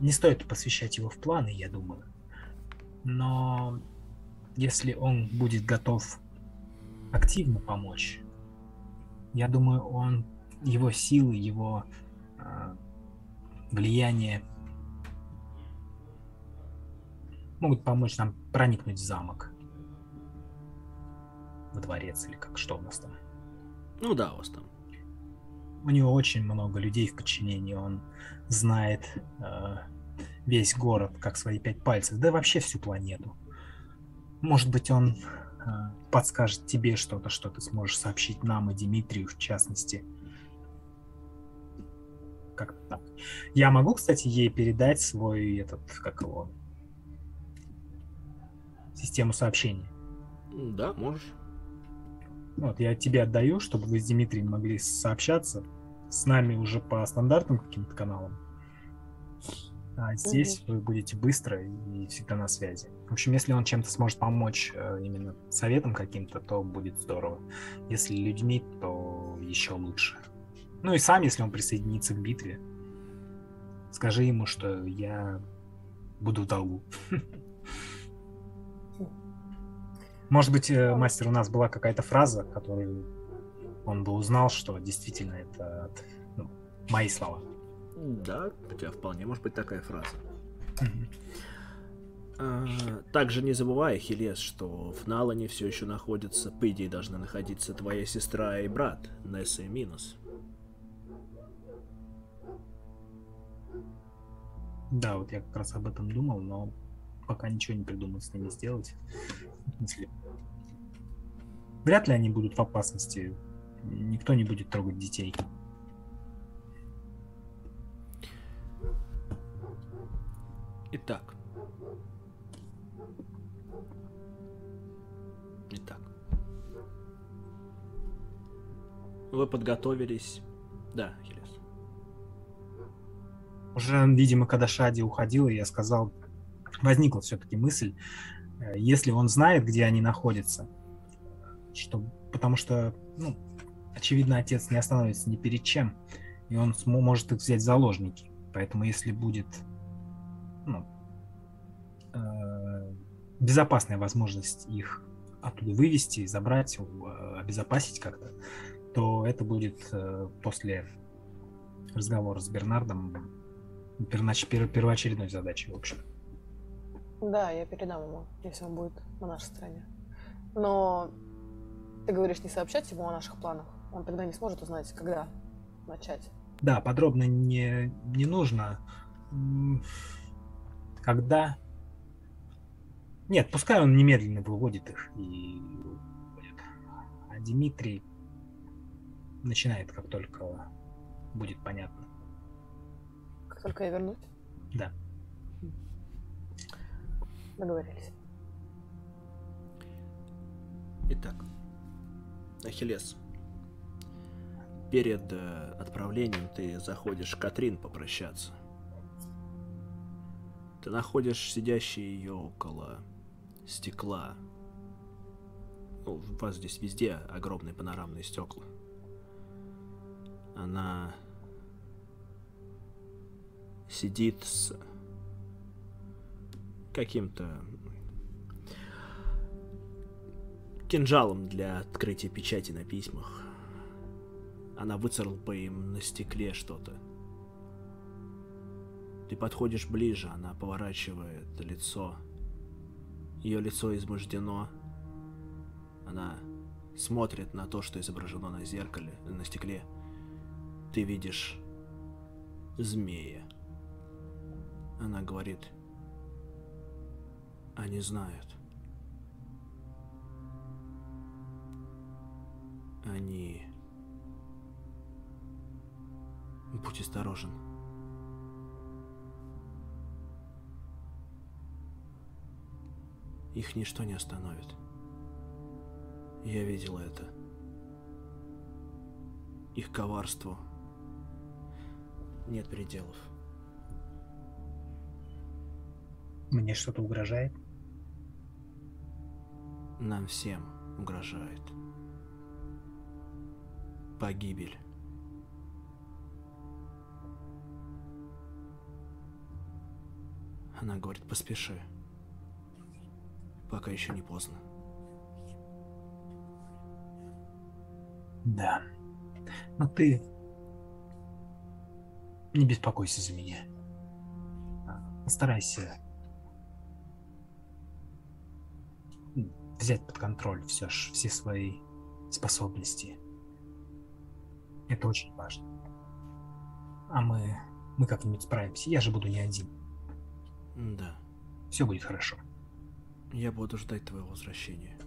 не стоит посвящать его в планы, я думаю. Но если он будет готов активно помочь, я думаю, он, его силы, его влияние могут помочь нам проникнуть в замок, во дворец или как, что у нас там. Ну да, у вас там. У него очень много людей в подчинении, он знает весь город как свои 5 пальцев, да и вообще всю планету. Может быть, он подскажет тебе что-то, что ты сможешь сообщить нам и Дмитрию, в частности. Как-то так. Я могу, кстати, ей передать свой, систему сообщений? Да, можешь. Вот, я тебе отдаю, чтобы вы с Дмитрием могли сообщаться с нами уже по стандартным каким-то каналам. А здесь вы будете быстро и всегда на связи. В общем, если он чем-то сможет помочь, именно советом каким-то, то будет здорово. Если людьми, то еще лучше. Ну и сам, если он присоединится к битве, скажи ему, что я буду в долгу. Может быть, мастер, у нас была какая-то фраза, которую он бы узнал, что действительно это мои слова. Да, у тебя вполне может быть такая фраза. Также не забывай, Ахиллес, что в Налане все еще находится, по идее, должна находиться твоя сестра и брат, Несса и Минус. Да, вот я как раз об этом думал, но пока ничего не придумал с ними сделать. Вряд ли они будут в опасности. Никто не будет трогать детей. Итак. Вы подготовились. Да, Ахиллес. Уже, видимо, когда Шади уходила, я сказал, возникла все-таки мысль, если он знает, где они находятся, потому что, очевидно, отец не остановится ни перед чем, и он может их взять в заложники. Поэтому если будет безопасная возможность их оттуда вывести, забрать, обезопасить как-то, то это будет после разговора с Бернардом первоочередной задачей, в общем. Да, я передам ему, если он будет на нашей стороне. Но ты говоришь не сообщать ему о наших планах. Он тогда не сможет узнать, когда начать. Да, подробно не нужно. Когда... Нет, пускай он немедленно выводит их и уходит. А Дмитрий начинает, как только будет понятно. Как только я вернусь? Да. Договорились. Итак, Ахиллес, перед отправлением ты заходишь к Катрин попрощаться. Ты находишь сидящий ее около стекла. Ну, у вас здесь везде огромные панорамные стекла. Она сидит с каким-то кинжалом для открытия печати на письмах. Она выцарапала по им на стекле что-то. Ты подходишь ближе, она поворачивает лицо. Ее лицо измождено. Она смотрит на то, что изображено на зеркале, на стекле. Ты видишь змея. Она говорит: они знают. Они... Будь осторожен. Их ничто не остановит. Я видела это. Их коварству нет пределов. Мне что-то угрожает? Нам всем угрожает. Погибель. Она говорит: поспеши. Пока еще не поздно. Да. Но ты не беспокойся за меня. Постарайся взять под контроль все свои способности. Это очень важно. А мы как-нибудь справимся. Я же буду не один. Да. Все будет хорошо. Я буду ждать твоего возвращения.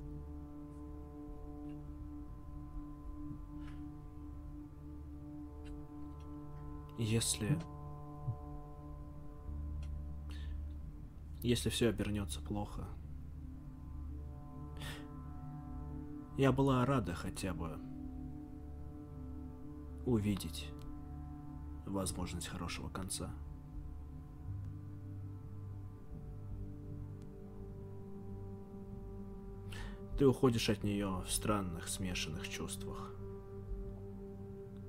Если все обернется плохо. Я была рада хотя бы увидеть возможность хорошего конца. Ты уходишь от нее в странных, смешанных чувствах.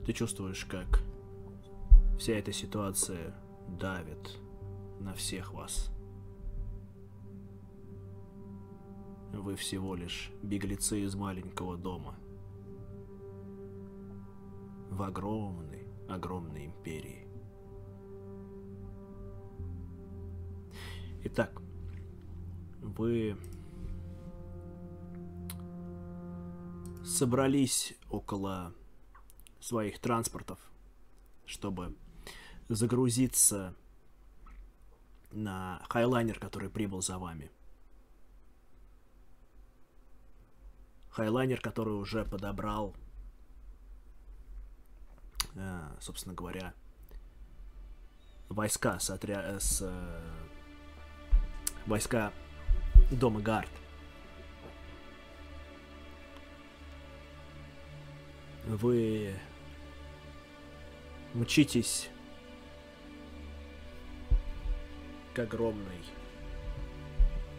Ты чувствуешь, как вся эта ситуация давит на всех вас. Вы всего лишь беглецы из маленького дома в огромной империи. Итак, вы собрались около своих транспортов, чтобы загрузиться на хайлайнер, который прибыл за вами. Хайлайнер, который уже подобрал, собственно говоря, войска войска Дома Гард. Вы мчитесь к огромной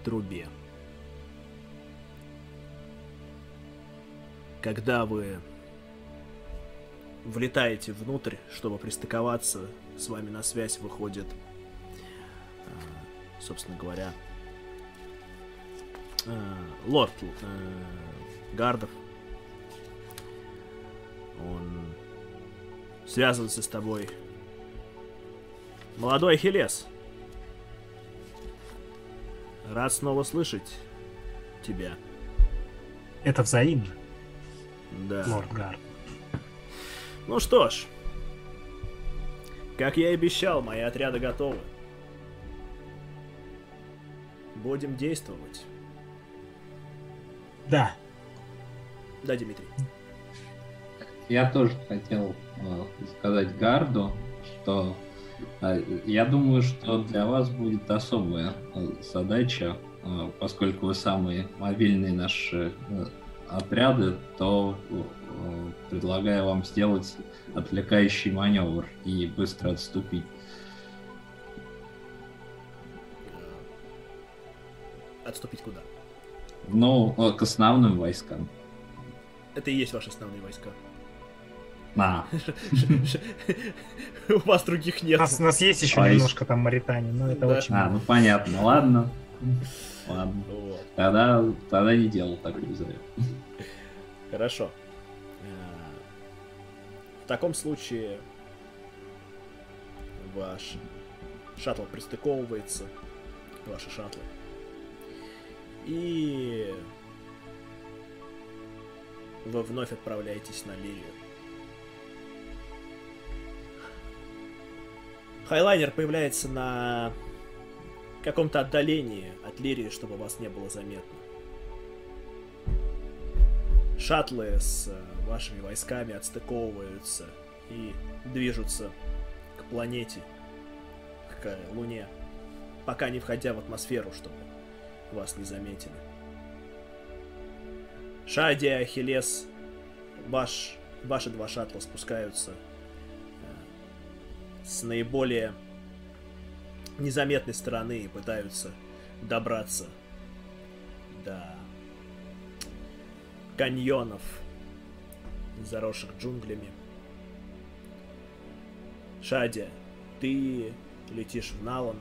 трубе. Когда вы влетаете внутрь, чтобы пристыковаться, с вами на связь выходит, собственно говоря, лорд Гардов. Он связывается с тобой. Молодой Ахиллес, рад снова слышать тебя. Это взаимно. Да. Лорд Гард. Ну что ж, как я и обещал, мои отряды готовы. Будем действовать. Да. Да, Дмитрий. Я тоже хотел сказать Гарду, что я думаю, что для вас будет особая задача, поскольку вы самые мобильные наши отряды, то предлагаю вам сделать отвлекающий маневр и быстро отступить. Отступить куда? Ну, к основным войскам. Это и есть ваши основные войска. У вас других нет. У нас есть еще немножко там Маритании, но это очень... ну понятно, ладно. Ладно. Тогда не делал так визуально. Хорошо. В таком случае ваш шаттл пристыковывается, ваши шаттлы. И вы вновь отправляетесь на Лирию. Хайлайнер появляется на каком-то отдалении от Лирии, чтобы вас не было заметно. Шаттлы с вашими войсками отстыковываются и движутся к планете, к Луне, пока не входя в атмосферу, чтобы вас не заметили. Шади и Ахиллес, ваши два шаттла спускаются с наиболее незаметной стороны и пытаются добраться до каньонов, заросших джунглями. Шади, ты летишь в Налан,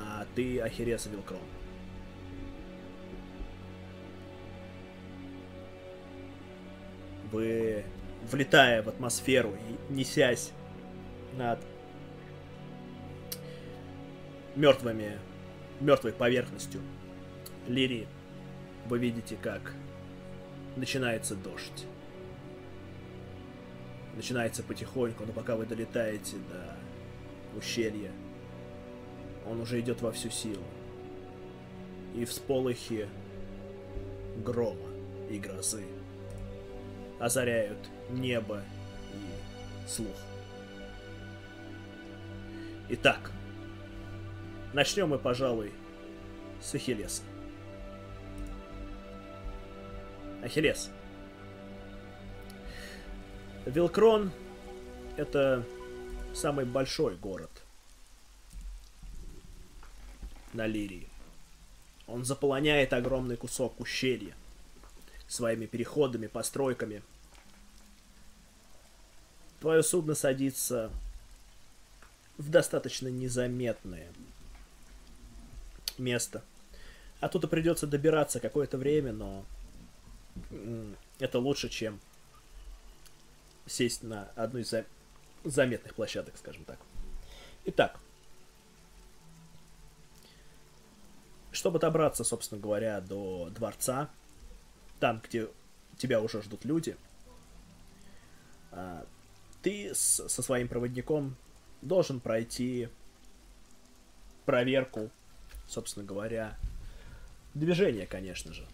а ты Ахиллес и Вилкрон. Вы, влетая в атмосферу и несясь над мертвой поверхностью Лирии, вы видите, как начинается дождь. Начинается потихоньку, но пока вы долетаете до ущелья, он уже идет во всю силу. И всполохи грома и грозы озаряют небо и слух. Итак, начнем мы, пожалуй, с Ахиллеса. Ахиллес. Вилкрон — это самый большой город на Лирии. Он заполоняет огромный кусок ущелья своими переходами, постройками. Твое судно садится в достаточно незаметное место. Оттуда придется добираться какое-то время, но это лучше, чем сесть на одну из заметных площадок, скажем так. Итак, чтобы добраться, собственно говоря, до дворца, там, где тебя уже ждут люди, ты со своим проводником должен пройти проверку, собственно говоря, движения, конечно же.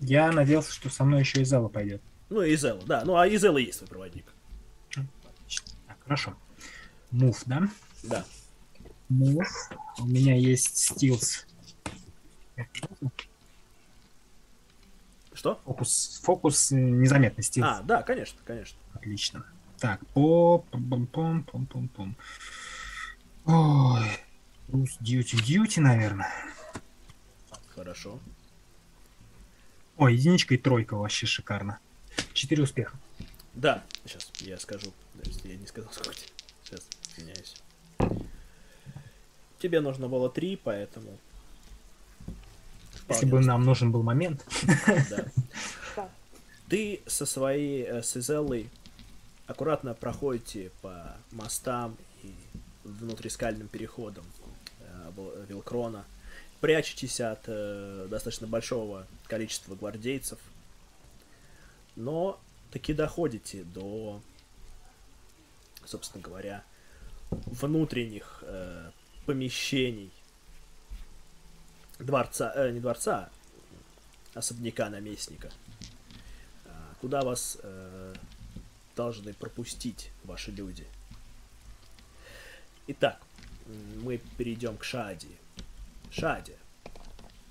Я надеялся, что со мной еще Изелла пойдет. Ну, Изелла, да. Ну, а Изелла есть свой проводник. Так, хорошо. Мув, да? Да. Мув. У меня есть стилс. Что? Фокус незаметный стилс. А, да, конечно, конечно. Отлично. Так, по-пом-пом-пом-пом-пом. Ой. Дьюти, наверное. Хорошо. Ой, единичка и тройка вообще шикарно. 4 успеха. Да, сейчас я скажу. Я не сказал сколько. Сейчас, извиняюсь. Тебе нужно было 3, поэтому... Если бы нам нужен был момент. Да. Ты с Изеллой аккуратно проходите по мостам и внутрискальным переходам Вилкрона. Прячетесь от достаточно большого количества гвардейцев, но таки доходите до, собственно говоря, внутренних помещений дворца, особняка наместника, куда вас должны пропустить ваши люди. Итак, мы перейдем к Шади. Шади,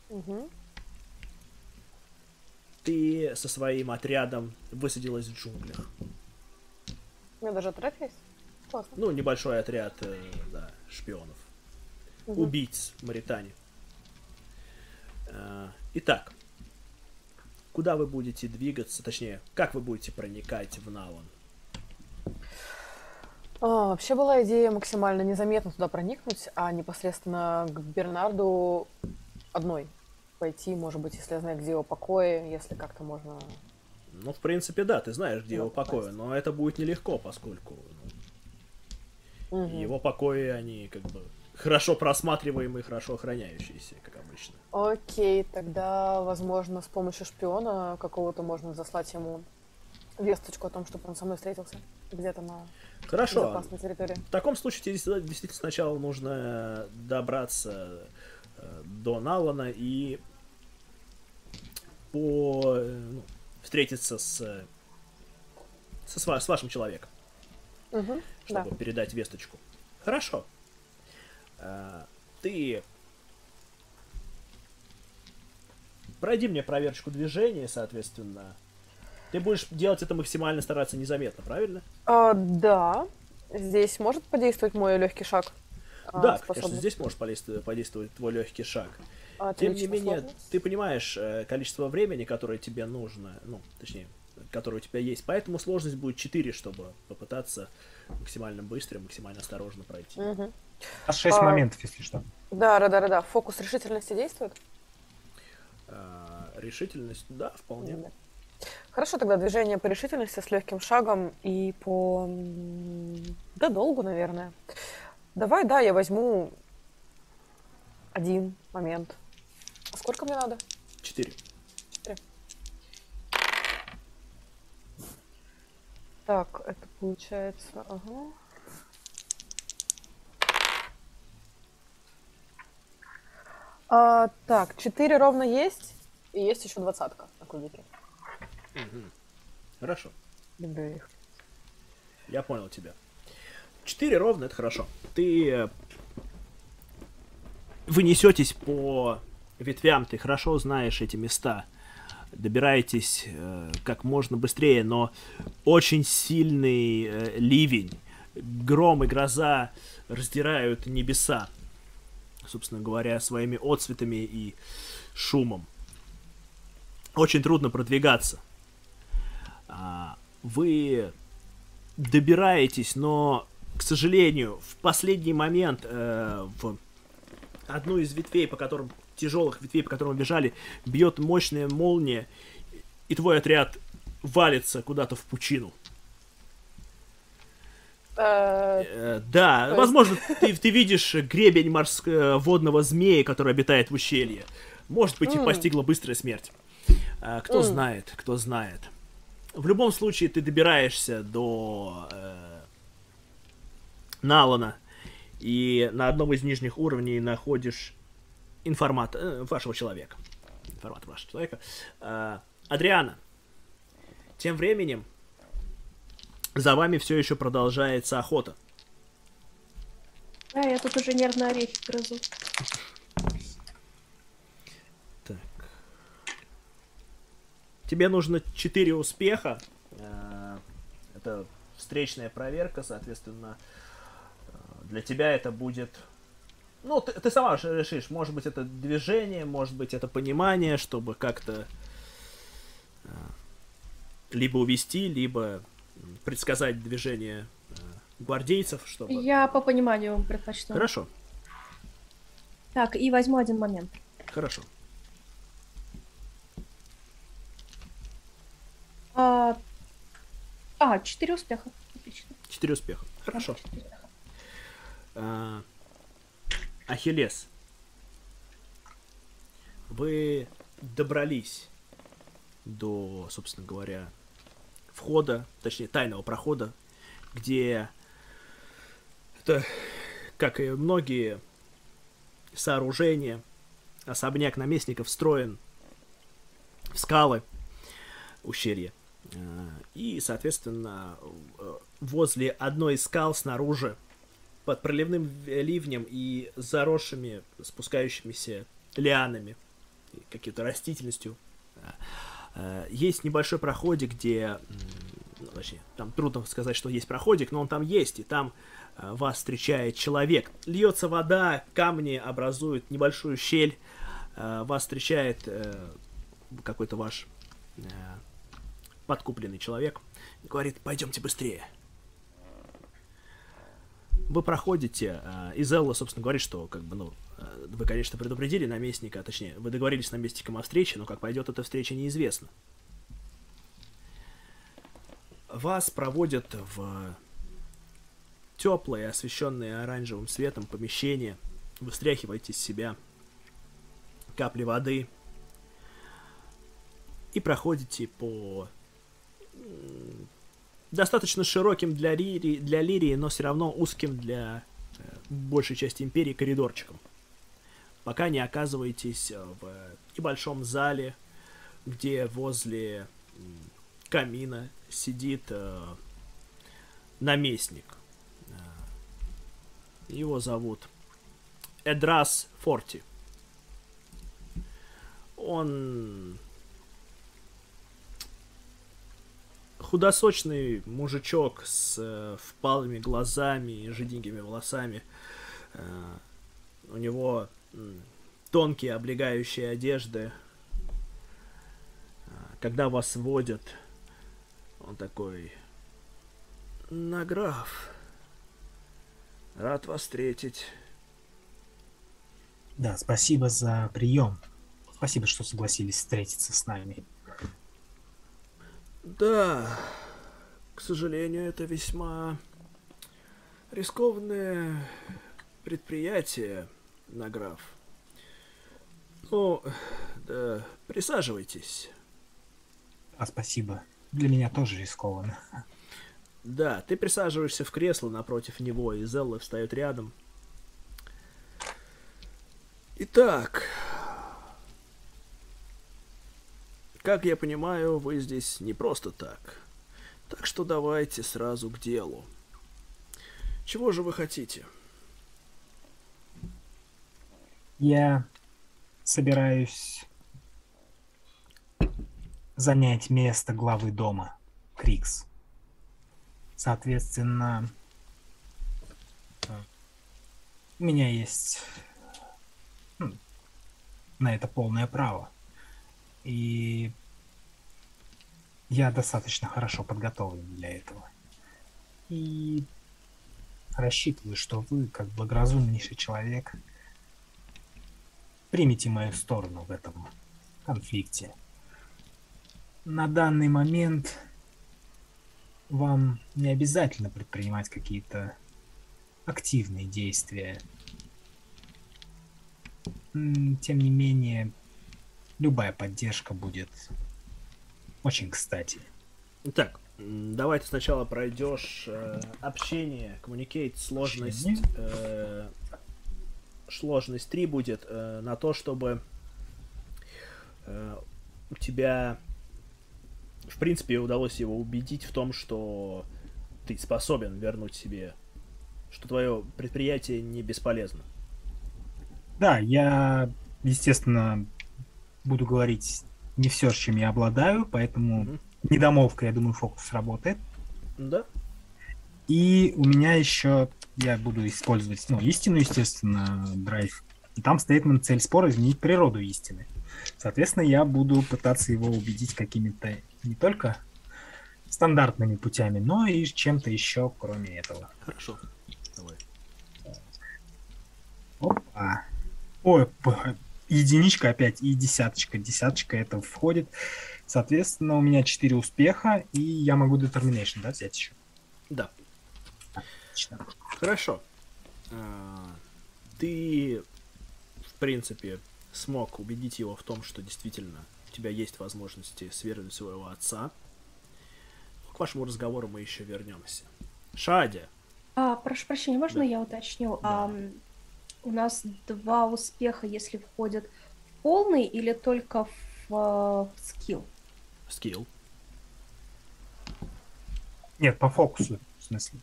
угу. Ты со своим отрядом высадилась в джунглях. У меня даже отряд есть? Классно. Ну, небольшой отряд, да, шпионов. Угу. Убийц Маритании. Итак, куда вы будете двигаться, точнее, как вы будете проникать в Налан? Вообще была идея максимально незаметно туда проникнуть, а непосредственно к Бернарду одной пойти, может быть, если я знаю, где его покои, если как-то можно... Ну, в принципе, да, ты знаешь, где его покои, но это будет нелегко, поскольку его покои, они как бы хорошо просматриваемые, хорошо охраняющиеся, как обычно. Окей, тогда, возможно, с помощью шпиона какого-то можно заслать ему весточку о том, чтобы он со мной встретился где-то на... Хорошо. Безопасной территории. В таком случае тебе действительно сначала нужно добраться до Налана и встретиться с вашим человеком, чтобы передать весточку. Хорошо. Ты пройди мне проверочку движения, соответственно. Ты будешь делать это максимально, стараться незаметно, правильно? Да. Здесь может подействовать мой легкий шаг? Да, конечно, здесь может подействовать твой легкий шаг. Тем не менее, ты понимаешь количество времени, которое тебе нужно, ну, точнее, которое у тебя есть, поэтому сложность будет 4, чтобы попытаться максимально быстро, максимально осторожно пройти. 6 моментов, если что. Да. Фокус решительности действует? Решительность, да, вполне. Хорошо, тогда движение по решительности с легким шагом и по... Да, долгу, наверное. Давай, да, я возьму один момент. Сколько мне надо? 4. 4. Так, это получается... Ага. 4 ровно есть. И есть еще 20-ка на кубике. Хорошо. Я понял тебя. 4 ровно, это хорошо. Вы несетесь по ветвям, ты хорошо знаешь эти места. Добираетесь как можно быстрее, но очень сильный ливень. Гром и гроза раздирают небеса, собственно говоря, своими отцветами и шумом. Очень трудно продвигаться. Вы добираетесь, но, к сожалению, в последний момент в одну из ветвей, тяжелых ветвей, по которым бежали, бьет мощная молния, и твой отряд валится куда-то в пучину. Да, возможно, ты видишь гребень водного змея, который обитает в ущелье. Может быть, их постигла быстрая смерть. Кто знает, кто знает. В любом случае, ты добираешься до Налана, и на одном из нижних уровней находишь информатор вашего человека. Адриана, тем временем за вами все еще продолжается охота. Да, я тут уже нервно орехи грызу. Тебе нужно 4 успеха. Это встречная проверка, соответственно, для тебя это будет... Ну, ты сама решишь, может быть, это движение, может быть, это понимание, чтобы как-то либо увести, либо предсказать движение гвардейцев, чтобы... Я по пониманию предпочту. Хорошо. Так, и возьму один момент. Хорошо. А, 4 успеха. Отлично. 4 успеха. Хорошо. 4 успеха. Ахиллес, вы добрались до, собственно говоря, входа, точнее, тайного прохода, где это, как и многие сооружения, особняк наместников встроен в скалы ущелья. И, соответственно, возле одной из скал снаружи, под проливным ливнем и заросшими спускающимися лианами, какой-то растительностью, есть небольшой проходик, где... Ну, точнее, там трудно сказать, что есть проходик, но он там есть, и там вас встречает человек. Льется вода, камни образуют небольшую щель, вас встречает какой-то ваш подкупленный человек. Говорит, пойдемте быстрее. Вы проходите, Изелла, собственно, говорит, что, как бы, ну, вы, конечно, предупредили наместника, точнее, вы договорились с наместником о встрече, но как пойдет эта встреча, неизвестно. Вас проводят в теплое, освещенное оранжевым светом помещение. Вы стряхиваете с себя капли воды и проходите по достаточно широким для Лирии, но все равно узким для большей части империи коридорчиком. Пока не оказываетесь в небольшом зале, где возле камина сидит наместник. Его зовут Эдрас Форти. Он худосочный мужичок с впалыми глазами и жиденькими волосами. У него тонкие облегающие одежды. Когда вас водят, он такой: Награф, рад вас встретить. Да, спасибо за прием. Спасибо, что согласились встретиться с нами. Да, к сожалению, это весьма рискованное предприятие, Награф. Ну, да, присаживайтесь. А спасибо. Для меня тоже рискованно. Да, ты присаживаешься в кресло напротив него, и Зелла встает рядом. Итак, как я понимаю, вы здесь не просто так. Так что давайте сразу к делу. Чего же вы хотите? Я собираюсь занять место главы дома Крикс. Соответственно, у меня есть на это полное право. И я достаточно хорошо подготовлен для этого. И рассчитываю, что вы, как благоразумнейший человек, примите мою сторону в этом конфликте. На данный момент вам не обязательно предпринимать какие-то активные действия. Тем не менее, любая поддержка будет очень кстати. Итак, давай ты сначала пройдешь общение, communicate, сложность. Сложность 3 будет на то, чтобы у тебя, в принципе, удалось его убедить в том, что ты способен вернуть себе, что твое предприятие не бесполезно. Да, я, естественно, буду говорить не все, с чем я обладаю, поэтому недомолвка, я думаю, фокус работает. Да. И у меня еще я буду использовать, ну, истину, естественно, драйв. И там стейтмент «Цель спора — изменить природу истины». Соответственно, я буду пытаться его убедить какими-то не только стандартными путями, но и чем-то еще, кроме этого. Хорошо. Давай. Опа. Ой, единичка опять и десяточка. Десяточка это входит. Соответственно, у меня 4 успеха, и я могу determination, да, взять еще? Да. Отлично. Хорошо. Ты, в принципе, смог убедить его в том, что действительно у тебя есть возможности свергнуть своего отца. К вашему разговору мы еще вернемся. Шади. Прошу прощения, можно я уточню? Да. У нас 2 успеха, если входит в полный или только в скилл? В скилл. Нет, по фокусу, в смысле.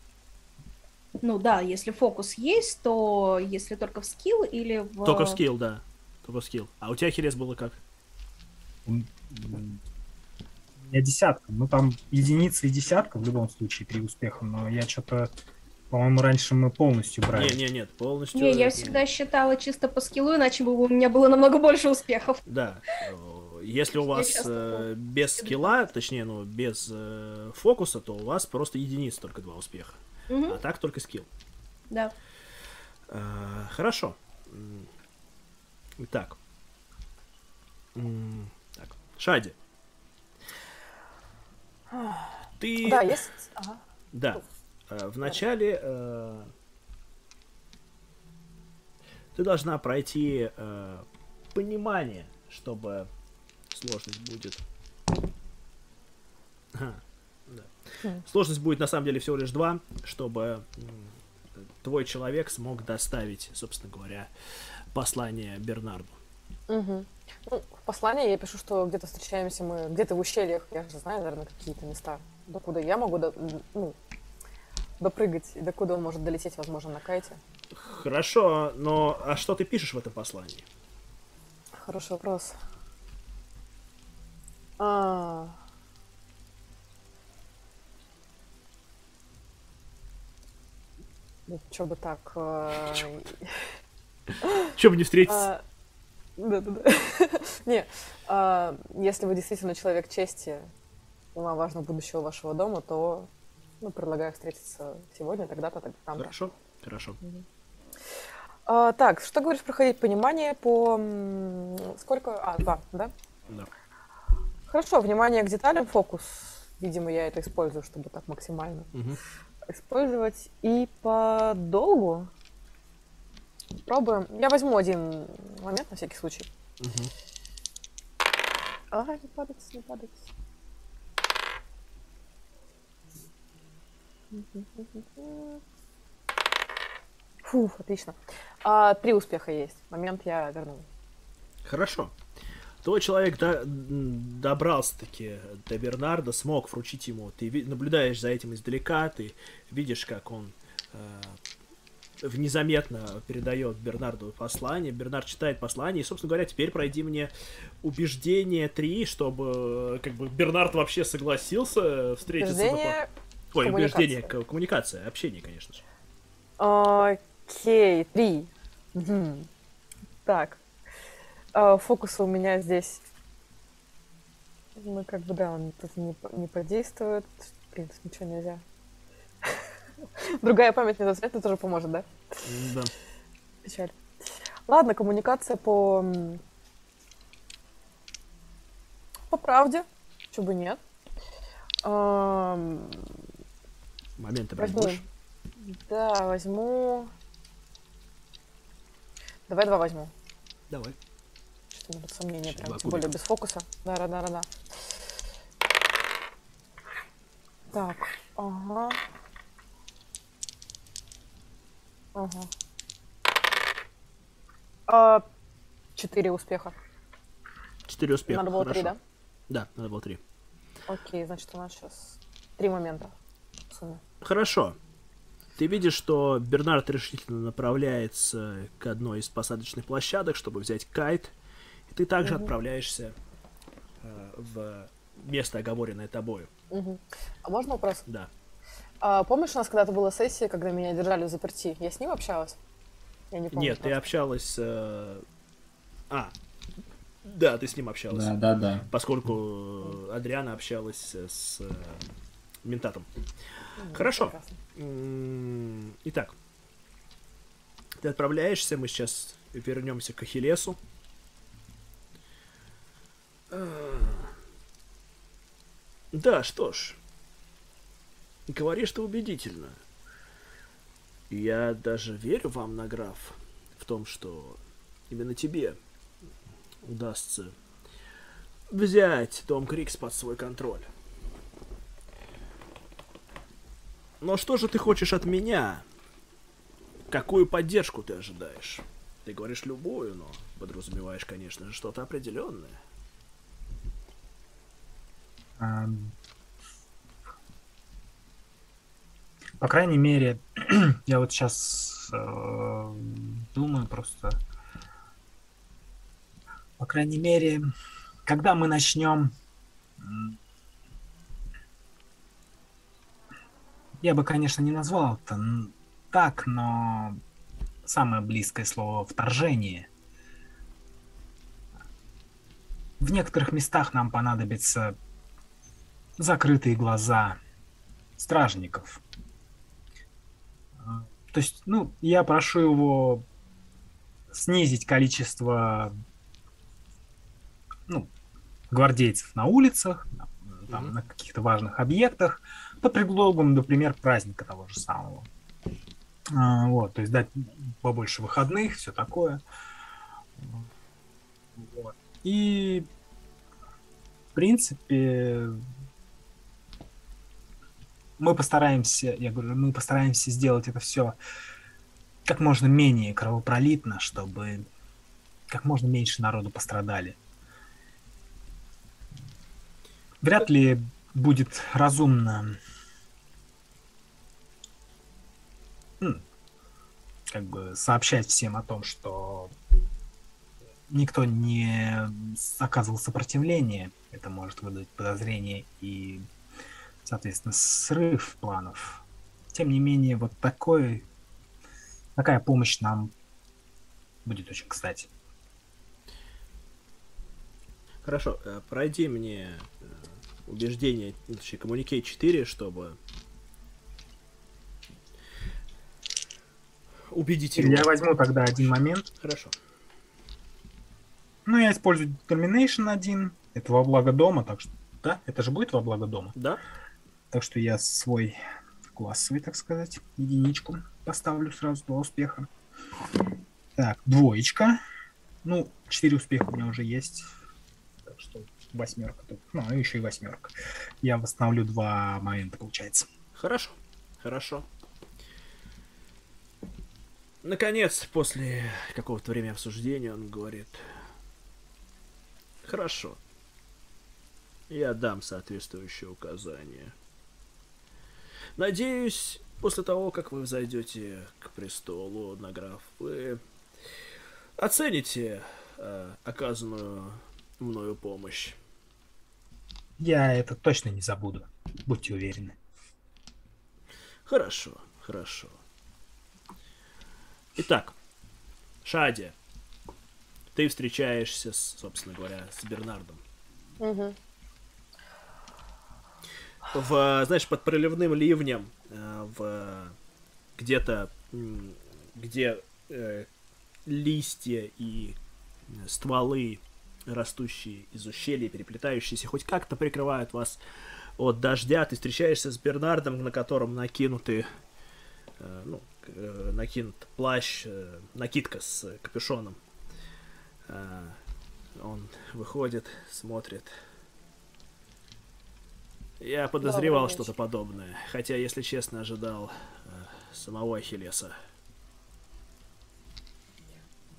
Ну да, если фокус есть, то если только в скилл или в... Только в скилл, да. Только в скилл. А у тебя, Ахиллес, было как? У меня 10. Ну там единица и 10 в любом случае, 3 успеха, но я что-то... По-моему, раньше мы полностью брали. Нет, полностью. Не, я всегда считала чисто по скиллу, иначе бы у меня было намного больше успехов. Да. Если у вас без скилла, точнее, ну, без фокуса, то у вас просто единиц, только 2 успеха. Угу. А так только скилл. Да. Хорошо. Итак. Так. Шади. Ты... Да, есть. Ага. Да. Вначале ты должна пройти понимание, чтобы сложность будет. Да. Сложность будет на самом деле всего лишь 2, чтобы твой человек смог доставить, собственно говоря, послание Бернарду. Угу. Ну, в послании я пишу, что где-то встречаемся мы, где-то в ущельях, я же знаю, наверное, какие-то места, докуда я могу допрыгать, и докуда он может долететь, возможно, на кайте. Хорошо, но а что ты пишешь в этом послании? Хороший вопрос. Чё бы так... Чё бы не встретиться? Да-да-да. Не, если вы действительно человек чести, вам важно будущего вашего дома, то... Ну, предлагаю встретиться сегодня, тогда-то, там. Хорошо, хорошо. Так, что говоришь, проходить понимание по... Сколько? 2, да? Да. Хорошо, внимание к деталям, фокус. Видимо, я это использую, чтобы так максимально использовать. И по долгу пробуем. Я возьму один момент на всякий случай. Не падайте, не падайте. Фу, отлично. 3 успеха есть. Момент я верну. Хорошо. Твой человек добрался-таки до Бернарда, смог вручить ему. Ты наблюдаешь за этим издалека, ты видишь, как он незаметно передает Бернарду послание. Бернард читает послание, и, собственно говоря, теперь пройди мне убеждение 3, чтобы как бы Бернард вообще согласился встретиться. Убеждение... Ой, убеждение, коммуникация, общение, конечно же. Окей, 3. Так. Фокусы у меня здесь. Ну, как бы, да, он тут не подействует. В принципе, ничего нельзя. Другая память не засветит, тоже поможет, да? Да. Печаль. Ладно, коммуникация по правде. Чего бы нет. Моменты брать будешь? Да, возьму. Давай 2 возьму. Давай. Что-то под сомнение, прям, тем более без фокуса. Да. Так, ага. Ага. 4 успеха. 4 успеха. Надо было 3, да? Да, надо было 3. Окей, значит, у нас сейчас 3 момента. Хорошо. Ты видишь, что Бернард решительно направляется к одной из посадочных площадок, чтобы взять кайт. И ты также отправляешься в место, оговоренное тобою. А можно вопрос? Да. Помнишь, у нас когда-то была сессия, когда меня держали в заперти? Я с ним общалась? Я не помню. Нет, ты общалась... Да, ты с ним общалась. Да. Поскольку Адриана общалась с ментатом. Хорошо. Прекрасно. Итак, ты отправляешься, мы сейчас вернемся к Ахиллесу. Да, что ж. Говоришь ты убедительно. Я даже верю вам, награф, в том, что именно тебе удастся взять Дом Крикс под свой контроль. Но что же ты хочешь от меня? Какую поддержку ты ожидаешь? Ты говоришь любую, но подразумеваешь, конечно же, что-то определенное. По крайней мере, я вот сейчас думаю просто... По крайней мере, когда мы начнем, я бы, конечно, не назвал это так, но самое близкое слово — вторжение. В некоторых местах нам понадобятся закрытые глаза стражников. То есть, ну, я прошу его снизить количество, ну, гвардейцев на улицах, там, на каких-то важных объектах, под предлогом, например, праздника того же самого. Вот, то есть дать побольше выходных, все такое. Вот. И, в принципе, мы постараемся, я говорю, мы постараемся сделать это все как можно менее кровопролитно, чтобы как можно меньше народу пострадали. Вряд ли будет разумно, как бы, сообщать всем о том, что никто не оказывал сопротивление. Это может выдать подозрение и, соответственно, срыв планов. Тем не менее, вот такая помощь нам будет очень кстати. Хорошо, пройди мне убеждение, точнее, коммунике 4, чтобы убедить его. Я возьму тогда один момент. Хорошо. Ну, я использую determination 1. Это во благо дома, так что... Да? Это же будет во благо дома? Да. Так что я свой классовый, так сказать, единичку поставлю сразу, 2 успеха. Так, 2. Ну, 4 успеха у меня уже есть. Так что 8. Ну, еще и 8. Я восстановлю 2 момента, получается. Хорошо. Хорошо. Наконец, после какого-то времени обсуждения, он говорит: хорошо. Я дам соответствующее указание. Надеюсь, после того, как вы взойдете к престолу, награф, вы оцените оказанную мною помощь. Я это точно не забуду, будьте уверены. Хорошо, хорошо. Итак, Шади, ты встречаешься, собственно говоря, с Бернардом. Угу. Знаешь, под проливным ливнем, где-то, где листья и стволы, растущие из ущелья, переплетающиеся, хоть как-то прикрывают вас от дождя, ты встречаешься с Бернардом, на котором накинут плащ, накидка с капюшоном. Он выходит, смотрит. Я подозревал что-то подобное, хотя, если честно, ожидал самого Ахиллеса.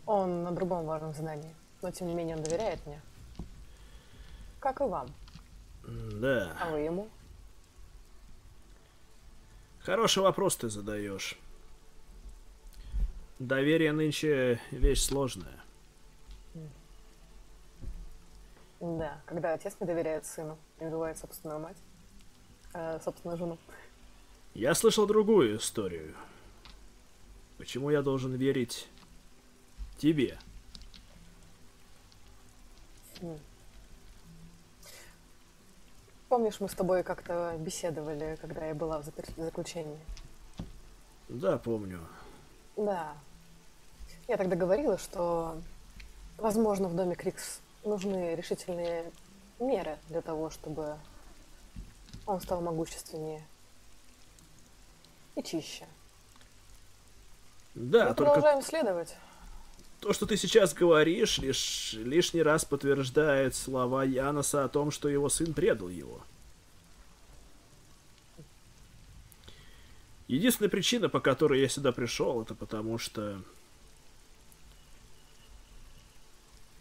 Он на другом важном задании, но тем не менее он доверяет мне. Как и вам. Да. А вы ему? Хороший вопрос ты задаешь. Доверие нынче вещь сложная. Да, когда отец не доверяет сыну и убивает собственную мать, собственную жену. Я слышал другую историю. Почему я должен верить тебе? Помнишь, мы с тобой как-то беседовали, когда я была в заключении? Да, помню. Да. Я тогда говорила, что, возможно, в доме Крикс нужны решительные меры для того, чтобы он стал могущественнее и чище. Да, мы продолжаем следовать. То, что ты сейчас говоришь, лишний раз подтверждает слова Яноса о том, что его сын предал его. Единственная причина, по которой я сюда пришел, это потому что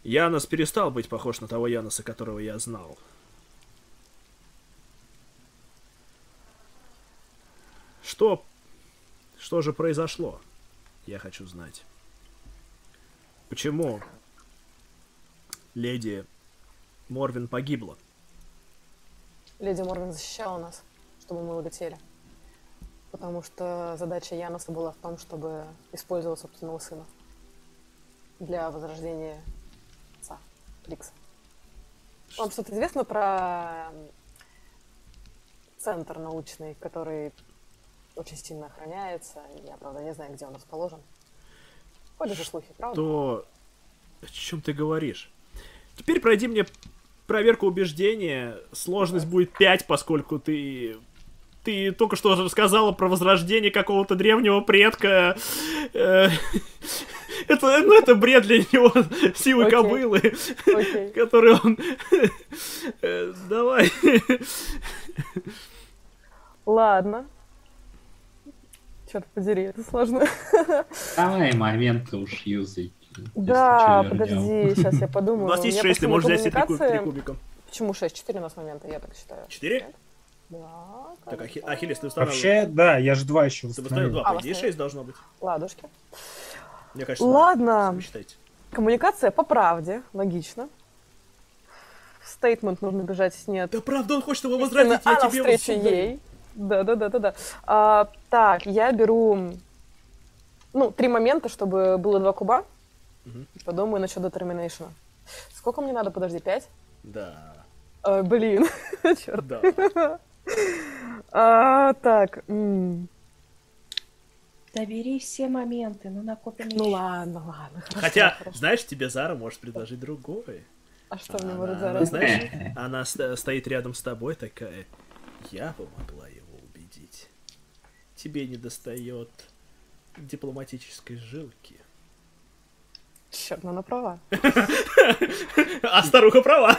Янос перестал быть похож на того Яноса, которого я знал. Что же произошло? Я хочу знать. Почему леди Морвин погибла? Леди Морвин защищала нас, чтобы мы улетели. потому что задача Яноса была в том, чтобы использовать собственного сына для возрождения отца Крикса. Вам что-то известно про центр научный, который очень сильно охраняется? Я, правда, не знаю, где он расположен. Ходят же слухи, правда? О чем ты говоришь? Теперь пройди мне проверку убеждения. Сложность будет 5, поскольку ты только что рассказала про возрождение какого-то древнего предка. Это бред для него, сивой кобылы, который он... Давай. Ладно. Черт подери, это сложно. Давай моменты уж юзай. Да, подожди, сейчас я подумаю. У нас есть 6, ты можешь взять все 3 кубика. Почему 6? 4 у нас момента, я так считаю. 4? Да. Так, Ахиллес, ты установил? Вообще, да, я же 2 еще установил. Ты установил 2, по идее 6 должно быть. Ладушки. Мне кажется, ладно. Коммуникация по правде, логично. Стейтмент нужно бежать, нет. Да правда, он хочет его возродить, я тебе встречу ей. Да. Так, я беру, 3 момента, чтобы было 2 куба. Подумаю насчет детерминейшена. Сколько мне надо? Подожди, 5? Да. Блин, черт. Да. Так. Добери все моменты, накопим. Ладно. Хотя, знаешь, тебе Зара может предложить другой. А что мне может Зара? Знаешь, она стоит рядом с тобой такая. Я бы могла его убедить. Тебе не достает дипломатической жилки. Черт, она права. А старуха права.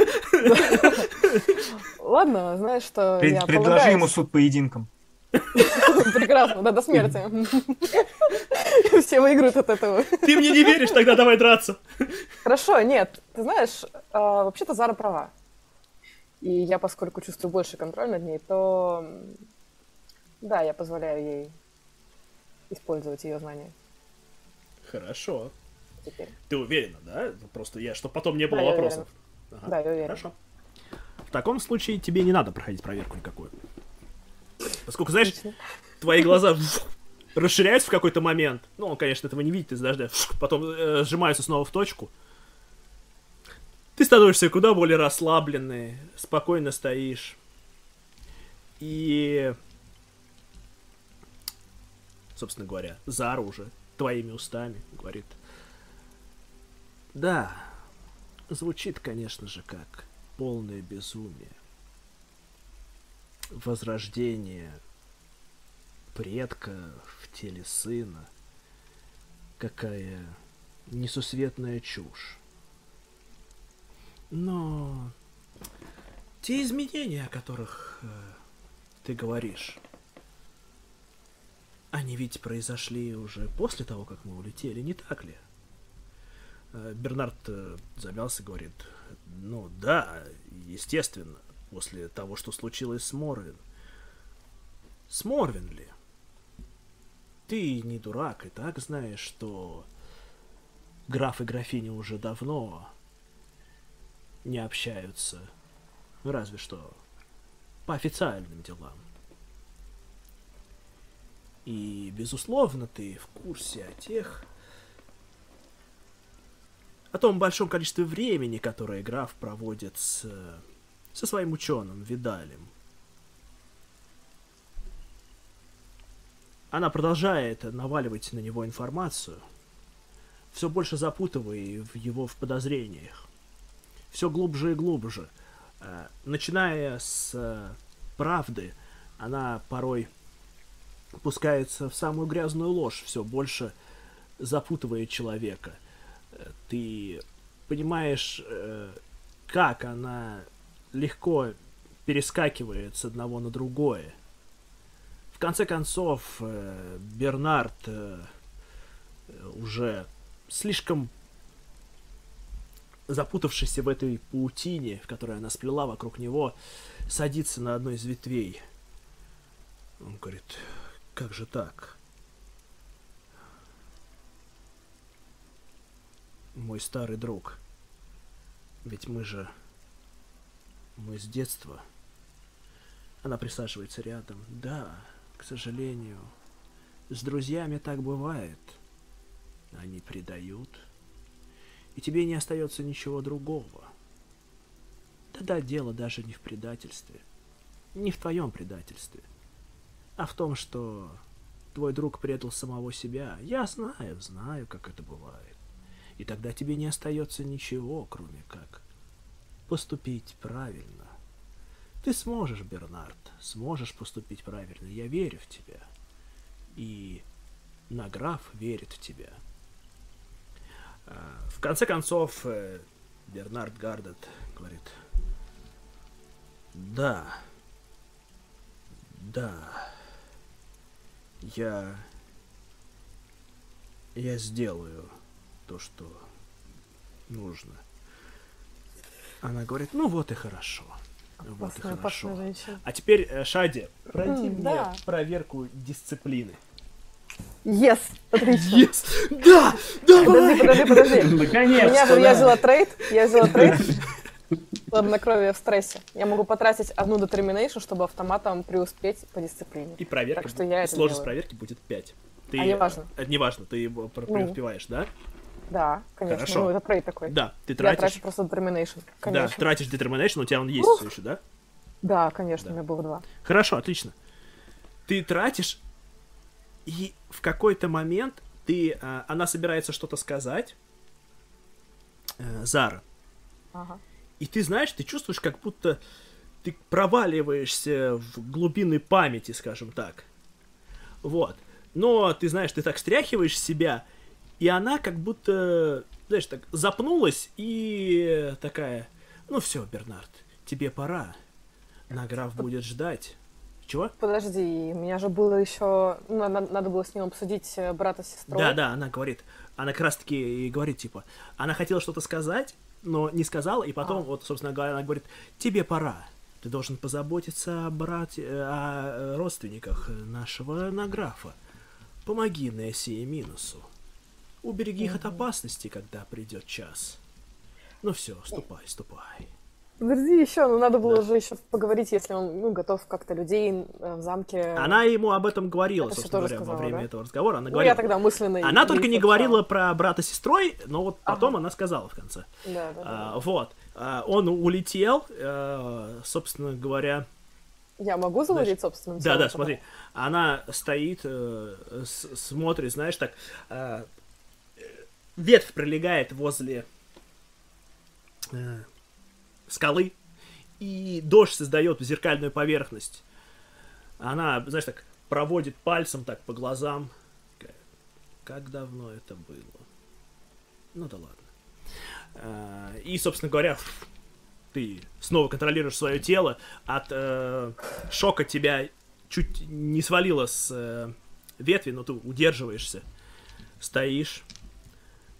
Ладно, знаешь, что я полагаюсь... Предложи ему суд поединком. Прекрасно, да, до смерти. Все выиграют от этого. Ты мне не веришь, тогда давай драться. Хорошо, нет, ты знаешь, вообще-то Зара права. И я, поскольку чувствую больше контроль над ней, то... Да, я позволяю ей использовать ее знания. Хорошо. Теперь. Ты уверена, да? Просто я, чтобы потом не было вопросов. Ага. Да, я уверена. Хорошо. В таком случае тебе не надо проходить проверку никакую. Поскольку, знаешь, твои глаза расширяются в какой-то момент. Он, конечно, этого не видит из дождя. Потом сжимаются снова в точку. Ты становишься куда более расслабленный, спокойно стоишь. И, собственно говоря, Зара уже твоими устами говорит. Да, звучит, конечно же, как полное безумие. Возрождение предка в теле сына. Какая несусветная чушь. Но те изменения, о которых ты говоришь, они ведь произошли уже после того, как мы улетели, не так ли? Бернард замялся и говорит, да, естественно, после того, что случилось с Морвин. С Морвин ли? Ты не дурак и так знаешь, что граф и графиня уже давно не общаются, разве что по официальным делам. И, безусловно, ты в курсе о том большом количестве времени, которое граф проводит со своим ученым Видалем. Она продолжает наваливать на него информацию, все больше запутывая его в подозрениях, все глубже и глубже. Начиная с правды, она порой пускается в самую грязную ложь, все больше запутывая человека. Ты понимаешь, как она легко перескакивает с одного на другое. В конце концов, Бернард уже слишком запутавшийся в этой паутине, в которой она сплела вокруг него, садится на одной из ветвей. Он говорит, как же так? Мой старый друг, ведь мы с детства. Она присаживается рядом. Да, к сожалению. С друзьями так бывает. Они предают. И тебе не остается ничего другого. Да-да, дело даже не в предательстве. Не в твоем предательстве. А в том, что твой друг предал самого себя. Я знаю, знаю, как это бывает. И тогда тебе не остается ничего, кроме как поступить правильно. Ты сможешь, Бернард, сможешь поступить правильно. Я верю в тебя. И Награф верит в тебя. В конце концов, Бернард Гардет говорит: да, да, я сделаю то, что нужно. Она говорит: ну вот и хорошо. Вот и хорошо. А теперь, Шади, пройди мне проверку дисциплины. Yes, отлично. Yes. Да, давай. Подожди. Наконец-то, да. Я взяла трейд, Хладнокровие в стрессе. Я могу потратить одну детерминейшн, чтобы автоматом преуспеть по дисциплине. И проверка, так что я сложность проверки будет 5. Ты, неважно. Неважно, ты преуспеваешь, да? Да, конечно. Хорошо. Ну, это трейд такой. Да, ты тратишь. Я трачу просто детерминейшн. Да, тратишь детерминейшн, у тебя он есть все еще, да? Да, конечно, да. У меня было 2. Хорошо, отлично. Ты тратишь, и в какой-то момент ты, она собирается что-то сказать, Зара. Ага. И ты знаешь, ты чувствуешь, как будто ты проваливаешься в глубины памяти, скажем так. Вот. Но ты знаешь, ты так стряхиваешь себя, и она как будто, знаешь, так запнулась и такая: ну все, Бернард, тебе пора. Награф будет ждать. Чего? Подожди, у меня же было еще... Надо было с ним обсудить брата с сестрой. Да, она говорит. Она как раз таки и говорит, типа... Она хотела что-то сказать, но не сказала. И потом, вот, собственно говоря, она говорит: тебе пора. Ты должен позаботиться о родственниках нашего Награфа. Помоги Нессе и Минусу. Убереги их от опасности, когда придет час. Ну все, ступай. Подожди еще, надо было же еще поговорить, если он готов как-то людей в замке... Она ему об этом говорила, это собственно говоря, сказала, во время этого разговора. Она говорила, я тогда мысленно... Она только не говорила про брата с сестрой, но вот потом она сказала в конце. Да. Вот. Он улетел, собственно говоря... Я могу завладеть собственным телом? Да, смотри. Она стоит, смотрит, знаешь, так... Ветвь пролегает возле... скалы, и дождь создает зеркальную поверхность. Она, знаешь, так проводит пальцем так по глазам. Как давно это было? Ну да ладно. И, собственно говоря, ты снова контролируешь свое тело. От шока тебя чуть не свалило с ветви, но ты удерживаешься. Стоишь.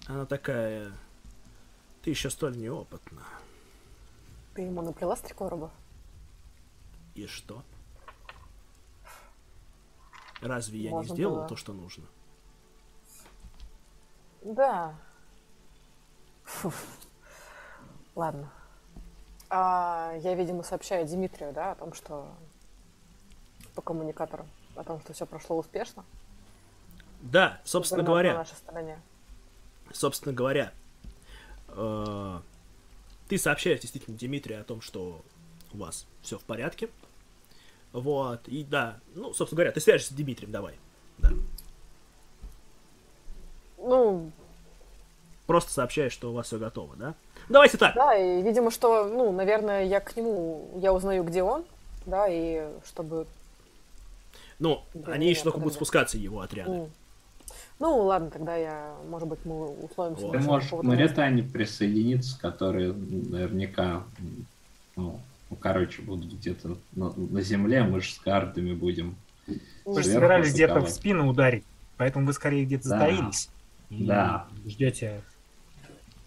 Она такая: ты еще столь неопытна. Ты ему наплела с 3 короба? И что? Разве я не сделала то, что нужно? Да. Фу. Ладно. Я, видимо, сообщаю Дмитрию, да, о том, что... По коммуникатору. О том, что все прошло успешно. Да, собственно говоря. На нашей стороне. Собственно говоря... Ты сообщаешь действительно Дмитрию о том, что у вас все в порядке. Вот, и да, ну, собственно говоря, ты свяжешься с Дмитрием, давай. Да. Ну... Просто сообщаешь, что у вас все готово, да? Давайте так. Да, и, видимо, что, ну, наверное, я к нему, я узнаю, где он, да, и чтобы... Ну, где они еще только будут спускаться, его отряды. Ну, ладно, тогда я, может быть, мы условимся. Ты можешь к Маритане присоединиться, которые наверняка, короче, будут где-то на земле, мы же с картами будем. Вы же собирались где-то в спину ударить, поэтому вы скорее где-то затаились. Да. Ждете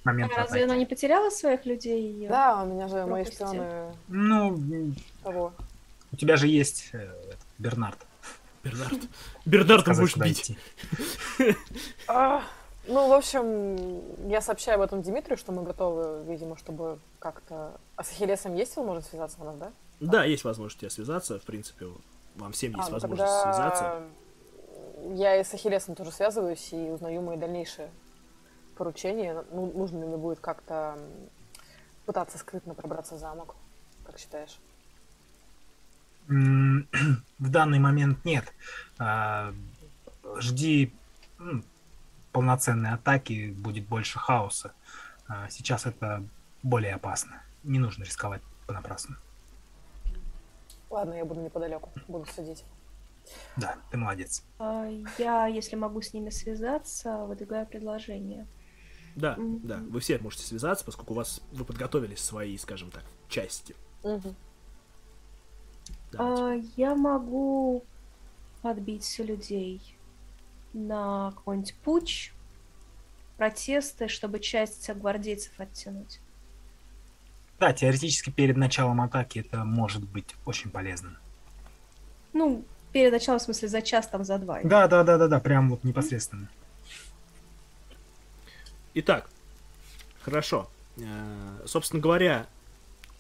момента. Разве она не потеряла своих людей? Да, у меня же мои шпионы... Ну, у тебя же есть Бернард. Бернард, ты будешь бить. Ну, в общем, я сообщаю об этом Дмитрию, что мы готовы, видимо, чтобы как-то... А с Ахиллесом есть возможность связаться у нас, да? Да, есть возможность у тебя связаться, в принципе. Вам всем есть возможность связаться. Я и с Ахиллесом тоже связываюсь и узнаю мои дальнейшие поручения. Ну, нужно ли мне будет как-то пытаться скрытно пробраться в замок? Как считаешь? В данный момент нет. Жди полноценной атаки, будет больше хаоса. Сейчас это более опасно. Не нужно рисковать понапрасну. Ладно, я буду неподалеку, буду следить. Да, ты молодец. Я, если могу с ними связаться, выдвигаю предложение. Да, да, вы все можете связаться, поскольку у вас, вы подготовили свои, скажем так, части. Я могу подбить людей на какой-нибудь путч, протесты, чтобы часть гвардейцев оттянуть. Да, теоретически перед началом атаки это может быть очень полезным. Ну, перед началом, в смысле, за час, там, за два. Да, да, да, да, да, прям вот непосредственно. Итак, хорошо. Собственно говоря,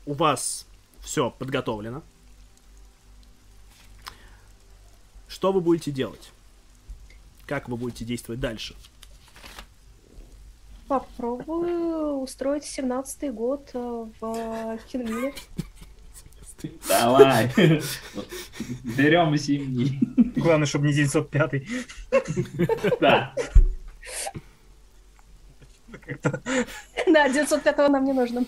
у вас все подготовлено. Что вы будете делать? Как вы будете действовать дальше? Попробую устроить 17-й год в Кенмиле. Давай! Берем семьи. Главное, чтобы не 905-й. Да. Да, 905-го нам не нужно.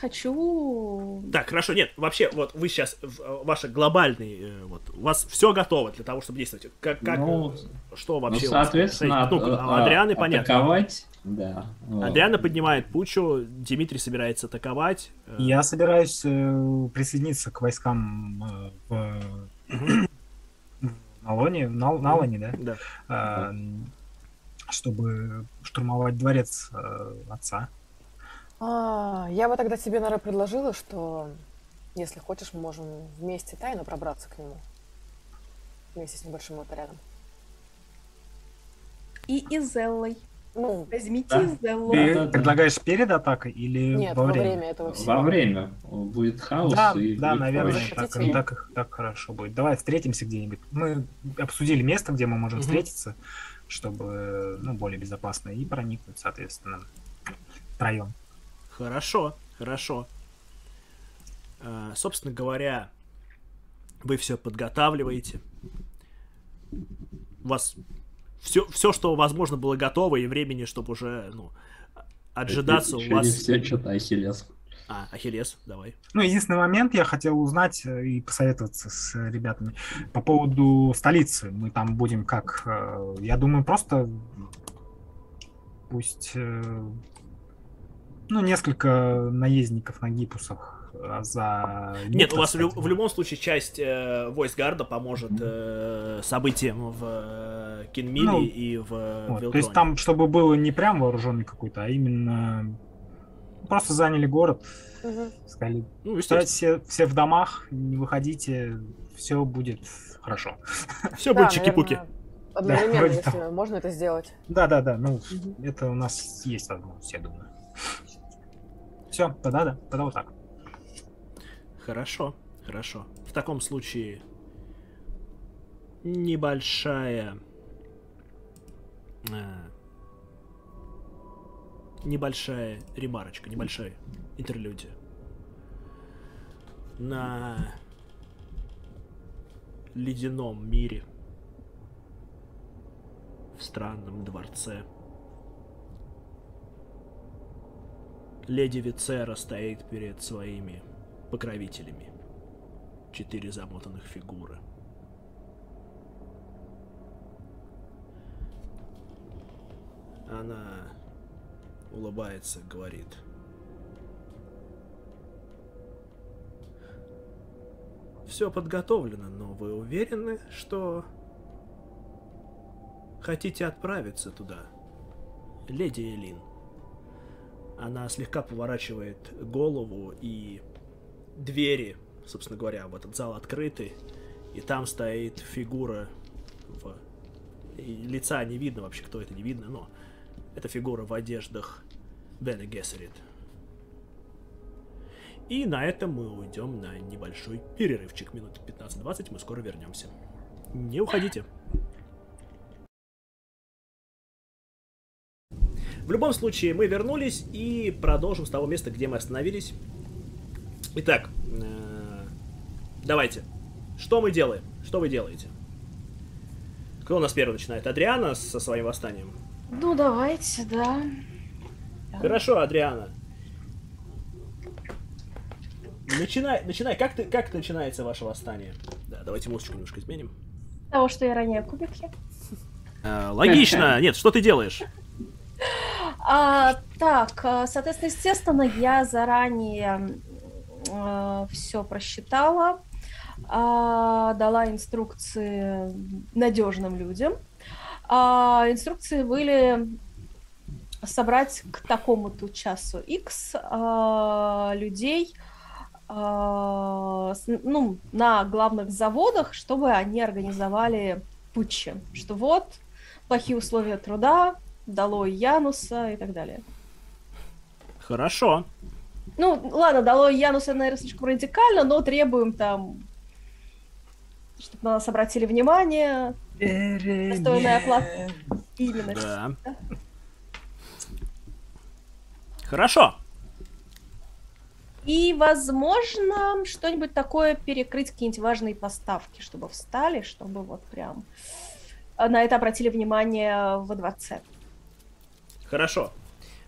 Хочу... Так, хорошо, нет, вообще, вот вы сейчас, ваши глобальные, вот, у вас все готово для того, чтобы действовать. Как ну, что вообще? Ну, соответственно, Адрианы, понятно. Атаковать, да. Адриана поднимает пучу, Дмитрий собирается атаковать. Я собираюсь присоединиться к войскам в Налане, да? Да. Чтобы штурмовать дворец отца. Я бы тогда тебе, Нара, предложила, что, если хочешь, мы можем вместе тайно пробраться к нему. Вместе с небольшим отрядом. И Изеллой. Ну, возьмите Изеллу. Ты предлагаешь перед атакой или нет, во время этого всего? Во время. Будет хаос. Да, и да, наверное, так хорошо будет. Давай встретимся где-нибудь. Мы обсудили место, где мы можем встретиться, чтобы, ну, более безопасно, и проникнуть, соответственно, втроем. Хорошо, хорошо. Собственно говоря, вы все подготавливаете. У вас все, что возможно, было готово, и времени, чтобы уже, ну, отжидаться у вас. Все, что-то Ахиллес. Ахиллес, давай. Ну, единственный момент, я хотел узнать и посоветоваться с ребятами по поводу столицы. Мы там будем как... Я думаю, просто пусть... Ну, несколько наездников на гипусах за... Нет, у вас в любом случае часть войсгарда поможет событиям в Кенмиле, ну, и в Вилкроне. То есть там, чтобы было не прям вооруженный какой-то, а именно просто заняли город, сказали, ну, все в домах, не выходите, все будет хорошо. Все будет чики-пуки. Одновременно, если можно это сделать. Да-да-да, ну, это у нас есть возможность, я думаю. Все, тогда вот так. Хорошо, хорошо. В таком случае небольшая ремарочка, небольшая интерлюдия. На ледяном мире, в странном дворце, леди Вицера стоит перед своими покровителями. 4 замотанных фигуры. Она улыбается, говорит: «Все подготовлено, но вы уверены, что хотите отправиться туда, леди Элин?» Она слегка поворачивает голову, и двери, собственно говоря, в этот зал открыты, и там стоит фигура, лица не видно вообще, кто это, не видно, но это фигура в одеждах Бене Гессерит. И на этом мы уйдем на небольшой перерывчик. Минут 15-20, мы скоро вернемся. Не уходите. В любом случае, мы вернулись и продолжим с того места, где мы остановились. Итак, давайте. Что мы делаем? Что вы делаете? Кто у нас первый начинает? Адриана со своим восстанием? Ну, давайте, да. Хорошо, Адриана. Начинай. Как начинается ваше восстание? Да, давайте музычку немножко изменим. Того, что я роняю кубики. Логично. Нет, что ты делаешь? Так, соответственно, естественно, я заранее все просчитала, дала инструкции надежным людям. Инструкции были собрать к такому-то часу X людей, ну, на главных заводах, чтобы они организовали путчи, что вот плохие условия труда, долой Януса и так далее. Хорошо. Ну, ладно, долой Януса, наверное, слишком радикально, но требуем там, чтобы на нас обратили внимание, достойная оплата. Именно. Да. Хорошо. И, возможно, что-нибудь такое перекрыть, какие-нибудь важные поставки, чтобы встали, чтобы вот прям на это обратили внимание во дворце. Хорошо.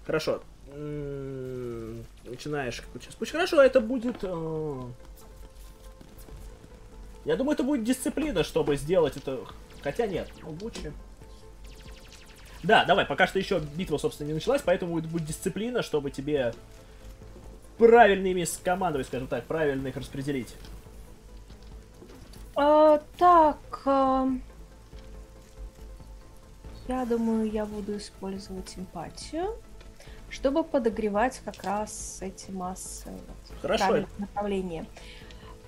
Хорошо. Начинаешь какой-то час. Хорошо, это будет... Я думаю, это будет дисциплина, чтобы сделать это... Хотя нет, лучше... Да, давай, пока что еще битва, собственно, не началась, поэтому это будет дисциплина, чтобы тебе... правильными скомандовать, скажем так, правильно их распределить. Я думаю, я буду использовать эмпатию, чтобы подогревать как раз эти массы в правильном направлении.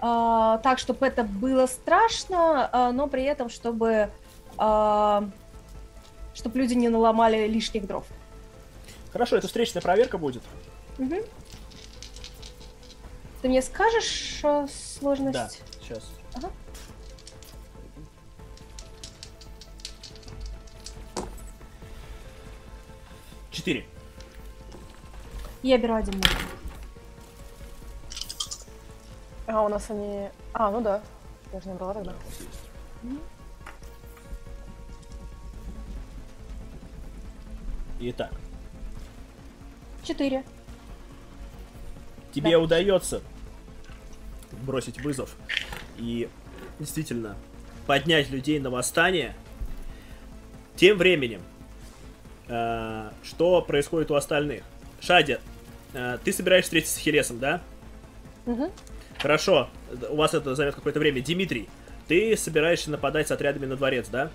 Так, чтобы это было страшно, но при этом, чтобы, чтобы люди не наломали лишних дров. Хорошо, это встречная проверка будет. Угу. Ты мне скажешь сложность? Да, сейчас. Ага. Четыре. Я беру один. А, у нас они... А, ну да. Я же не брала тогда. Да, у нас есть. Итак. 4. Тебе удается бросить вызов и действительно поднять людей на восстание. Тем временем, что происходит у остальных? Шади, ты собираешься встретиться с Ахиллесом, да? Угу. Хорошо, у вас это займет какое-то время. Дмитрий, ты собираешься нападать с отрядами на дворец, да?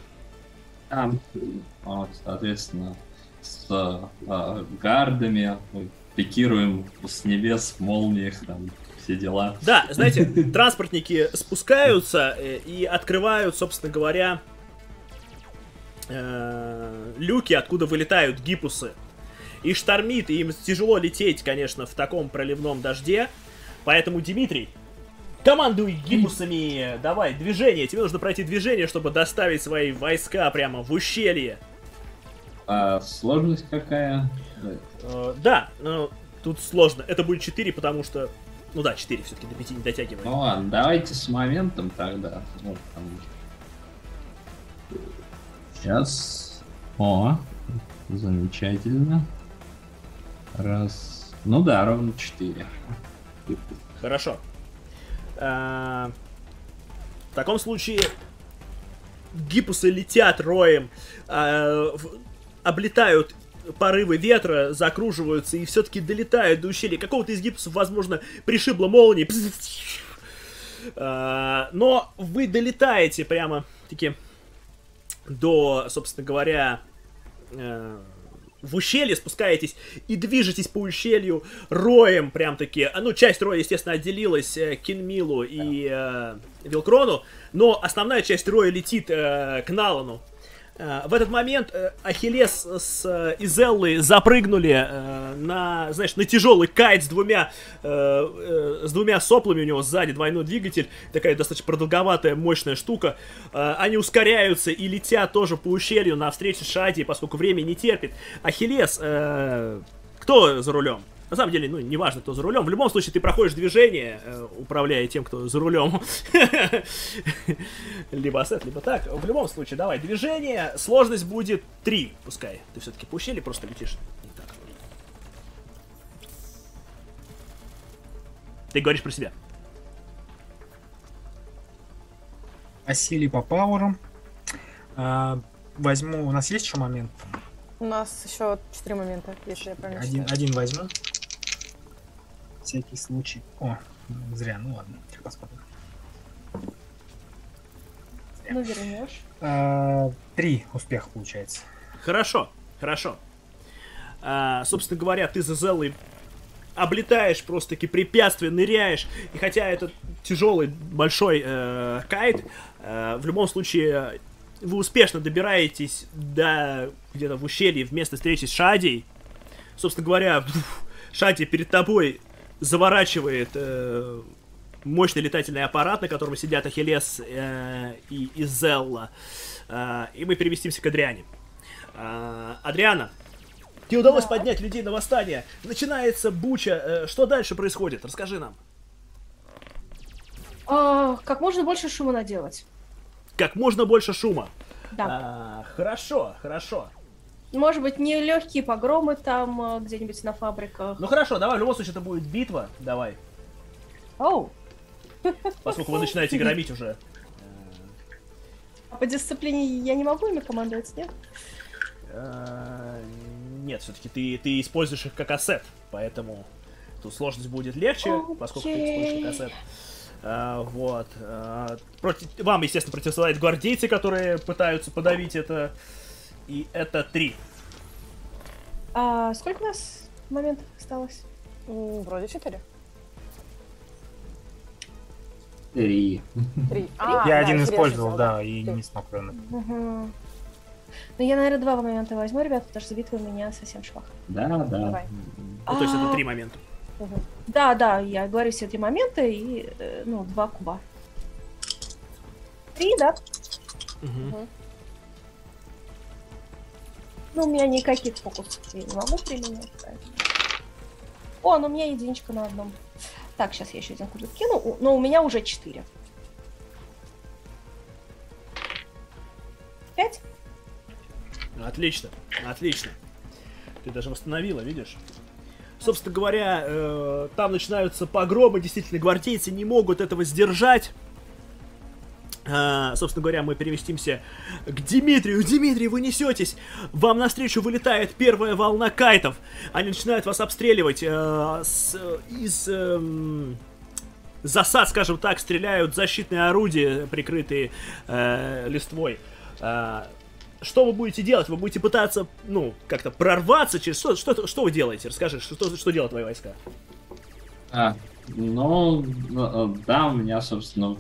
Вот, соответственно, с гардами... Пикируем с небес, молниях, там, все дела. Да, знаете, транспортники спускаются и открывают, собственно говоря, люки, откуда вылетают гипусы. И штормит, и им тяжело лететь, конечно, в таком проливном дожде. Поэтому, Дмитрий, командуй гипусами, давай, движение. Тебе нужно пройти движение, чтобы доставить свои войска прямо в ущелье. А сложность какая? Да, ну, тут сложно. Это будет 4, потому что... Ну да, 4 все-таки, до 5 не дотягиваем. Ну ладно, давайте с моментом тогда. Вот, там... Сейчас. О, замечательно. Раз. Ну да, ровно 4. Хорошо. В таком случае... Гипусы летят роем, облетают порывы ветра, закруживаются и все-таки долетают до ущелья. Какого-то из гипусов, возможно, пришибло молнией. Но вы долетаете прямо-таки до, собственно говоря, в ущелье, спускаетесь и движетесь по ущелью роем прям-таки. Ну, часть роя, естественно, отделилась Кенмилу и Вилкрону, но основная часть роя летит к Налану. В этот момент Ахиллес с Изеллой запрыгнули на, знаешь, на тяжелый кайт с двумя соплами, у него сзади двойной двигатель, такая достаточно продолговатая, мощная штука. Они ускоряются и летят тоже по ущелью навстречу Шади, поскольку время не терпит. Ахиллес, кто за рулем? На самом деле, ну, неважно, кто за рулем. В любом случае, ты проходишь движение, управляя тем, кто за рулем. Либо ассет, либо так. В любом случае, давай, движение. Сложность будет 3, пускай. Ты все-таки по ущелью просто летишь. Ты говоришь про себя. Осели по пауэрам. Возьму... У нас есть еще момент? У нас еще 4 момента, если я правильно считаю. Один возьму. Всякий случай. О, зря, ну ладно. Посмотрим. Ну, вернешь. 3 успеха получается. Хорошо, хорошо. Собственно говоря, ты за Зеллой облетаешь просто-таки препятствия, ныряешь. И хотя это тяжелый, большой кайт, в любом случае... Вы успешно добираетесь до где-то в ущелье вместо встречи с Шадей. Собственно говоря, Шади перед тобой заворачивает мощный летательный аппарат, на котором сидят Ахиллес и Изелла. И мы переместимся к Адриане. Адриана, тебе удалось поднять людей на восстание. Начинается буча. Что дальше происходит? Расскажи нам. Как можно больше шума наделать. Как можно больше шума. Да. Хорошо, хорошо. Может быть, не легкие погромы там где-нибудь на фабриках. Ну хорошо, давай, в любом случае, это будет битва. Давай. Оу. Поскольку вы начинаете громить уже. По дисциплине я не могу ими командовать, нет? Нет, все-таки ты используешь их как ассет. Поэтому тут сложность будет легче, поскольку ты используешь как ассет. Вот. Вам, естественно, противостоят гвардейцы, которые пытаются подавить это. И это 3. Сколько у нас моментов осталось? Вроде 4. 3. Я один использовал, да, и не смог. Ну, я, наверное, 2 момента возьму, ребят, потому что битва у меня совсем швах. Да. То есть это 3 момента. Да, я говорю все 3 момента и, ну, 2 куба. 3, да? Угу. Ну, у меня никаких фокусов я не могу применять. О, ну у меня единичка на одном. Так, сейчас я еще один кубик кину, но у меня уже 4. 5. Отлично, отлично. Ты даже восстановила, видишь? Собственно говоря, там начинаются погромы, действительно, гвардейцы не могут этого сдержать. Собственно говоря, мы переместимся к Дмитрию. Дмитрий, вы несетесь! Вам навстречу вылетает первая волна кайтов. Они начинают вас обстреливать из засад, скажем так, стреляют защитные орудия, прикрытые листвой. Что вы будете делать? Вы будете пытаться, ну, как-то прорваться через... Что вы делаете? Расскажи, что делают твои войска? Ну, да, у меня, собственно,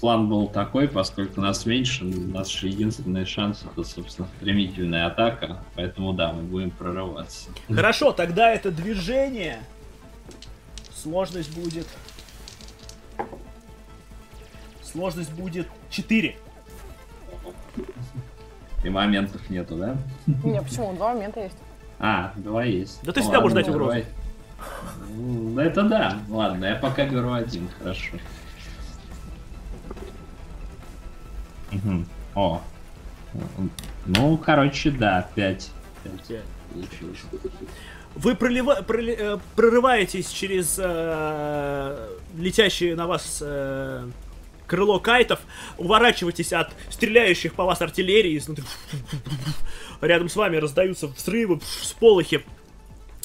план был такой, поскольку нас меньше, наш единственный шанс — это, собственно, стремительная атака, поэтому, да, мы будем прорываться. Хорошо, тогда это движение. Сложность будет... 4. И моментов нету, да? Не, почему? 2 момента есть. 2 есть. Да ты всегда можешь дать угрозу. Это да. Ладно, я пока беру 1, хорошо. Угу. О. Ну, короче, да, 5. 5. Вы прорываетесь через летящие на вас... крыло кайтов, уворачивайтесь от стреляющих по вас артиллерии изнутри. Рядом с вами раздаются взрывы, всполохи.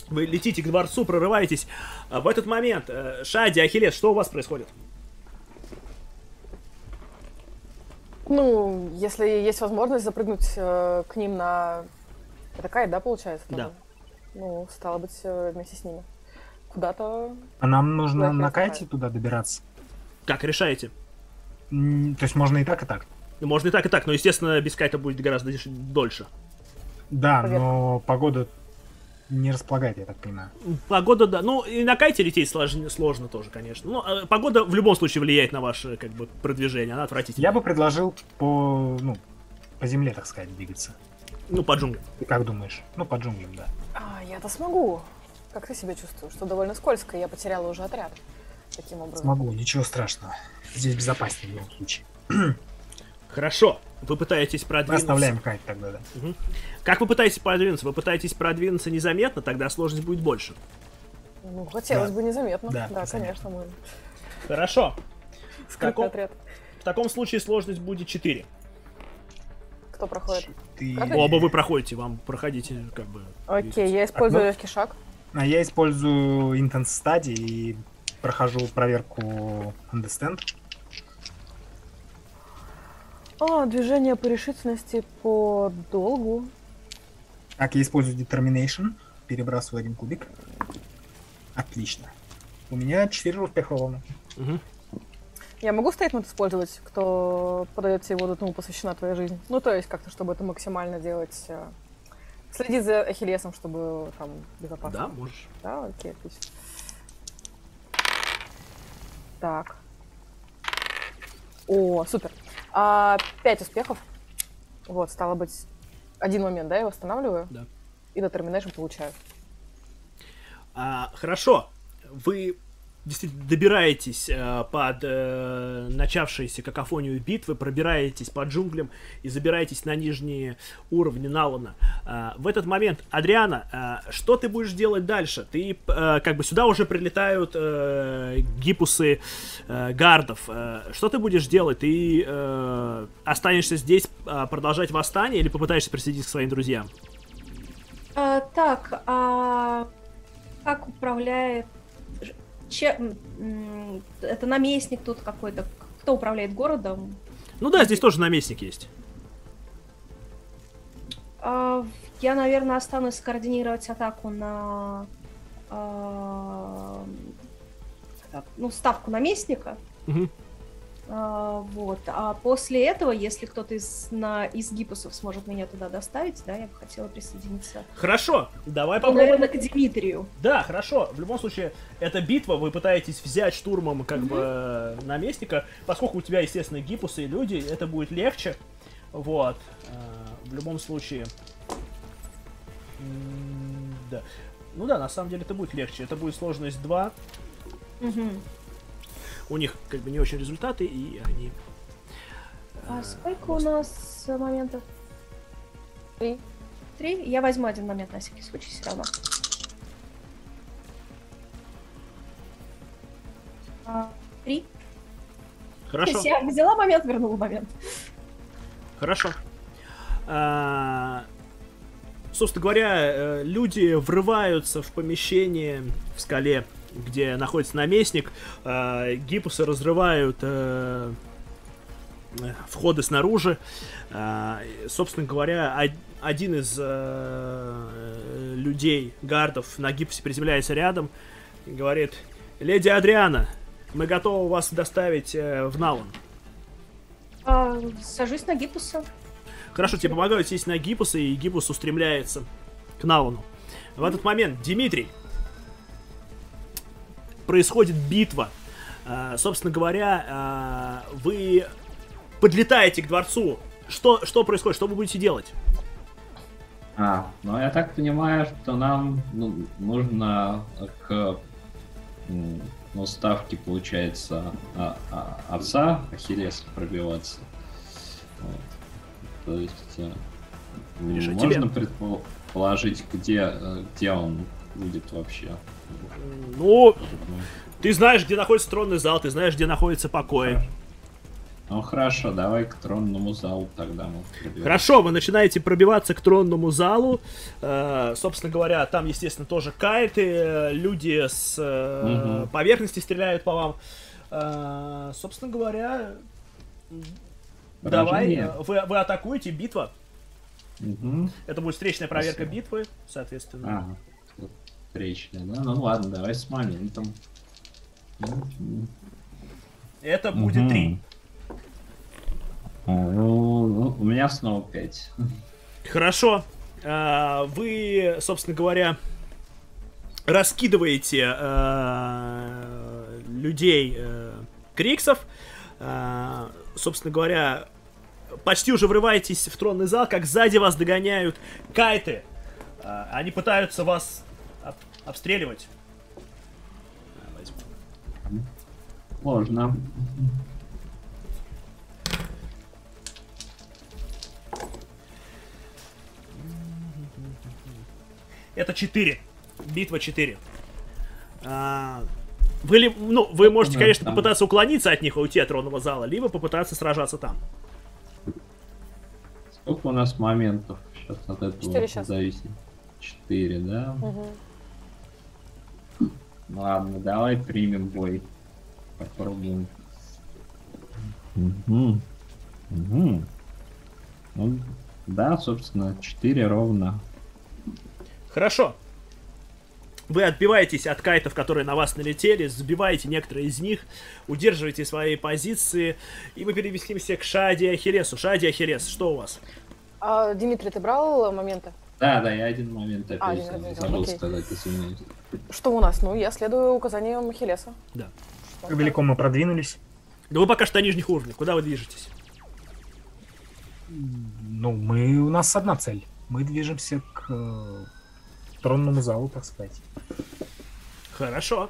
Вы летите к дворцу, прорываетесь. В этот момент, Шади, Ахиллес, что у вас происходит? Ну, если есть возможность запрыгнуть к ним на... Это кайт, да, получается? Да. Ну, стало быть, вместе с ними. Куда-то... А нам нужно на кайте туда добираться? Как решаете? То есть можно и так, и так. Можно и так, но, естественно, без кайта будет гораздо дольше. Да, но погода не располагает, я так понимаю. Погода, да. Ну, и на кайте лететь сложно тоже, конечно. Но погода в любом случае влияет на ваше, как бы, продвижение. Она отвратительна. Я бы предложил по, ну, по земле, так сказать, двигаться. Ну, по джунглям. Ты как думаешь? Ну, по джунглям, да. А, я-то смогу. Как ты себя чувствуешь? Что довольно скользко, я потеряла уже отряд. Таким образом. Смогу, ничего страшного. Здесь безопаснее в любом случае. Хорошо. Вы пытаетесь продвинуться... Оставляем кайт тогда, да. Угу. Как вы пытаетесь продвинуться? Вы пытаетесь продвинуться незаметно, тогда сложность будет больше. Ну, хотелось бы незаметно. Да, да, конечно. Мы... Хорошо. В таком случае сложность будет 4. Кто проходит? 4. Оба вы проходите, вам проходите как бы... Окей, я использую легкий шаг. А я использую Intense Study и прохожу проверку Understand. А, движение по решительности, по долгу. Так, я использую Determination. Перебрасываю один кубик. Отлично. У меня 4 успеха ровно. Угу. Я могу стейтмент использовать, кто подается его, этому посвящена твоя жизнь? Ну, то есть как-то, чтобы это максимально делать... Следи за Ахиллесом, чтобы там безопасно. Да, можешь. Да, окей, отлично. Так. О, супер. 5 успехов. Вот, стало быть, один момент, да, я восстанавливаю? Да. И Determination получаю. Хорошо. Вы действительно добираетесь под начавшуюся какофонию битвы, пробираетесь по джунглям и забираетесь на нижние уровни Налана. В этот момент, Адриана, что ты будешь делать дальше? Ты, как бы, сюда уже прилетают гипусы гардов. Что ты будешь делать? Ты останешься здесь продолжать восстание или попытаешься присоединиться к своим друзьям? Так, как управляет... Это наместник тут какой-то. Кто управляет городом? Ну да, здесь тоже наместник есть. Я, наверное, останусь скоординировать атаку на... Ну, ставку наместника. Угу. Вот. А после этого, если кто-то из гипусов сможет меня туда доставить, да, я бы хотела присоединиться. Хорошо, давай попробуем. Наверное, к Дмитрию. Да, хорошо. В любом случае, эта битва, вы пытаетесь взять штурмом, как бы, наместника. Поскольку у тебя, естественно, гипусы и люди, это будет легче. Вот. В любом случае... Да. Ну да, на самом деле это будет легче. Это будет сложность 2. Угу. У них, как бы, не очень результаты, и они... А сколько у нас моментов? 3? Я возьму один момент на всякий случай все равно. Три. Хорошо. То есть я взяла момент, вернула момент. Хорошо. Собственно говоря, люди врываются в помещение в скале, где находится наместник. Гипусы разрывают входы снаружи. Собственно говоря, один из людей, гардов, на гипусе приземляется рядом и говорит: «Леди Адриана, мы готовы вас доставить в Налан». Сажусь на гипуса. Хорошо, тебе помогают сесть на гипуса, и гипус устремляется к Налану. В этот момент, Дмитрий, происходит битва. Собственно говоря, вы подлетаете к дворцу. Что происходит? Что вы будете делать? Ну я так понимаю, что нам нужно к ставке, получается, отца Ахиллеса пробиваться. Вот. То есть можно предположить, где он будет вообще. Ну, ты знаешь, где находится тронный зал, ты знаешь, где находится покои. Ну хорошо, давай к тронному залу тогда. Хорошо, вы начинаете пробиваться к тронному залу. Собственно говоря, там, естественно, тоже кайты, люди с поверхности стреляют по вам. Собственно говоря, давай, вы атакуете, битва. Это будет встречная проверка битвы, соответственно. Встречная, да? Ну ладно, давай с моментом. Это будет 3. У меня снова 5. Хорошо. Вы, собственно говоря, раскидываете людей Криксов. Собственно говоря, почти уже врываетесь в тронный зал, как сзади вас догоняют кайты. Они пытаются вас обстреливать. Можно. Это 4. Битва 4. Вы, ну, вы можете, конечно, попытаться уклониться от них и уйти от тронного зала, либо попытаться сражаться там. Сколько у нас моментов сейчас от этого зависит? 4, да? Угу. Ладно, давай примем бой. Попробуем. Угу. Угу. Ну, да, собственно, 4 ровно. Хорошо. Вы отбиваетесь от кайтов, которые на вас налетели, сбиваете некоторые из них, удерживаете свои позиции, и мы переместимся к Шади Ахиллесу. Шади Ахиллес, что у вас? А, Дмитрий, ты брал моменты? Да, да, я один момент опять забыл сказать, извиняюсь. Что у нас? Ну, я следую указаниям Ахиллеса. Да. Как далеко мы продвинулись? Да вы пока что на нижних уровнях. Куда вы движетесь? Ну, мы, у нас одна цель. Мы движемся к тронному залу, так сказать. Хорошо,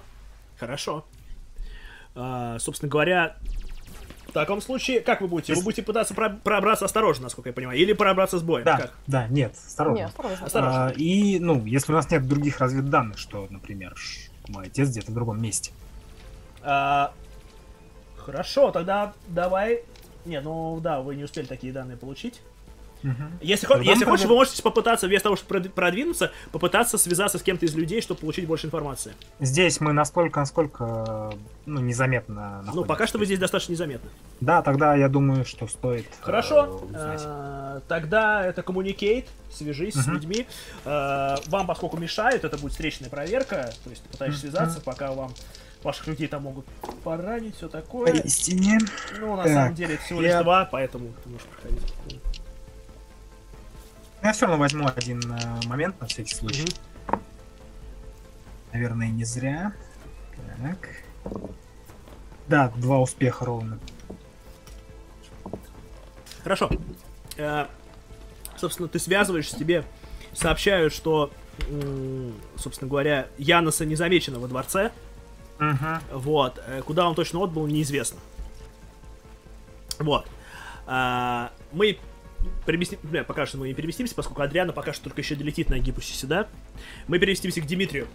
хорошо. Собственно говоря, в таком случае, как вы будете? Вы будете пытаться пробраться осторожно, насколько я понимаю, или пробраться с боем? Да, как? Да, нет, осторожно. Нет, осторожно. Осторожно. И, ну, если у нас нет других разведданных, что, например, мой отец где-то в другом месте. Хорошо, тогда давай... Не, ну да, вы не успели такие данные получить. Угу. Если хочешь, вы можете попытаться, вместо того, чтобы продвинуться, попытаться связаться с кем-то из людей, чтобы получить больше информации. Здесь мы настолько, насколько, ну, незаметно находимся. Ну, пока что вы здесь достаточно незаметно. Да, тогда я думаю, что стоит. Хорошо, тогда это коммуникейт, свяжись с людьми. Вам, поскольку мешает, это будет встречная проверка, то есть ты пытаешься связаться, пока вам... Ваших людей там могут поранить, все такое. Поистине. Ну, на самом деле, это всего лишь 2, поэтому ты можешь проходить. Я все равно возьму один момент на всякий случай. Наверное, не зря. Так. Да, 2 успеха ровно. Хорошо. Собственно, ты связываешься, тебе сообщают, что, собственно говоря, Яноса не замечено во дворце. Вот. Куда он точно отбыл, неизвестно. Вот. Мы переместимся... Пока что мы не переместимся, поскольку Адриана пока что только еще долетит на гипусисе, да? Мы переместимся к Дмитрию.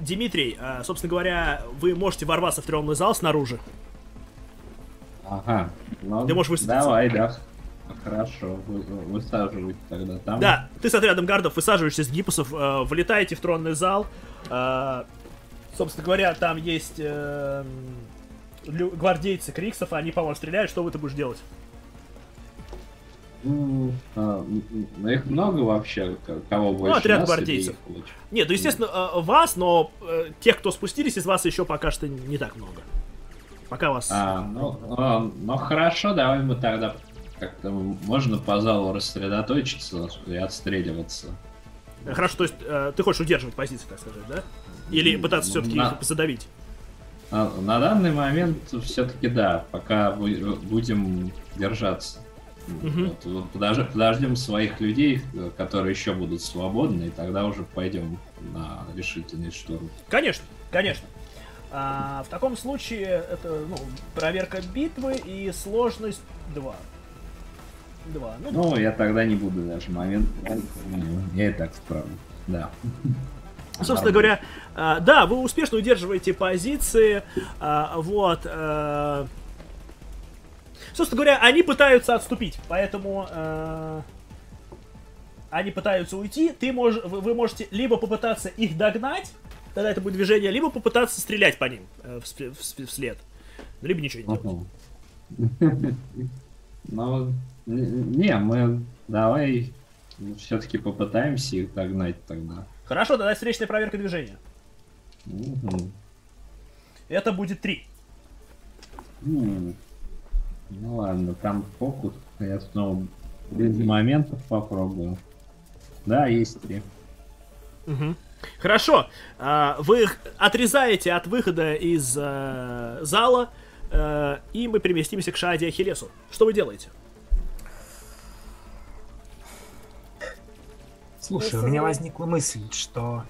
Дмитрий, собственно говоря, вы можете ворваться в тронный зал снаружи. Ага. Ну, ты можешь высадиться. Давай, да. Хорошо, высаживайте тогда там. Да, ты с отрядом гардов высаживаешься с гипусов, влетаете в тронный зал. Собственно говоря, там есть гвардейцы Криксов, они, по-моему, стреляют. Что ты будешь делать? Ну, их много вообще? Кого больше? Ну, отряд гвардейцев. Нет, ну, естественно, вас, но тех, кто спустились, из вас еще пока что не так много. Пока вас... Ну, хорошо, давай мы тогда как-то... Можно по залу рассредоточиться и отстреливаться. Хорошо, то есть ты хочешь удерживать позицию, так сказать, да? Или пытаться все-таки их задавить? На данный момент все-таки да, пока будем держаться. Вот, подождем своих людей, которые еще будут свободны, и тогда уже пойдем на решительный штурм. Конечно, конечно. В таком случае это, ну, проверка битвы и сложность 2. Ну, я тогда не буду даже момент. Я и так справлю. Да. Собственно говоря, да, вы успешно удерживаете позиции, вот. Собственно говоря, они пытаются отступить, поэтому они пытаются уйти. Вы можете либо попытаться их догнать, тогда это будет движение, либо попытаться стрелять по ним вслед, либо ничего не делать. Ну, не, мы давай все-таки попытаемся их догнать тогда. Хорошо, тогда встречная проверка движения. Это будет 3. Ну ладно, там фокус, я снова без моментов попробую. Да, есть 3. Угу. Хорошо, вы отрезаете от выхода из зала, и мы переместимся к Шади и Ахиллесу. Что вы делаете? Слушай, у меня возникла мысль, что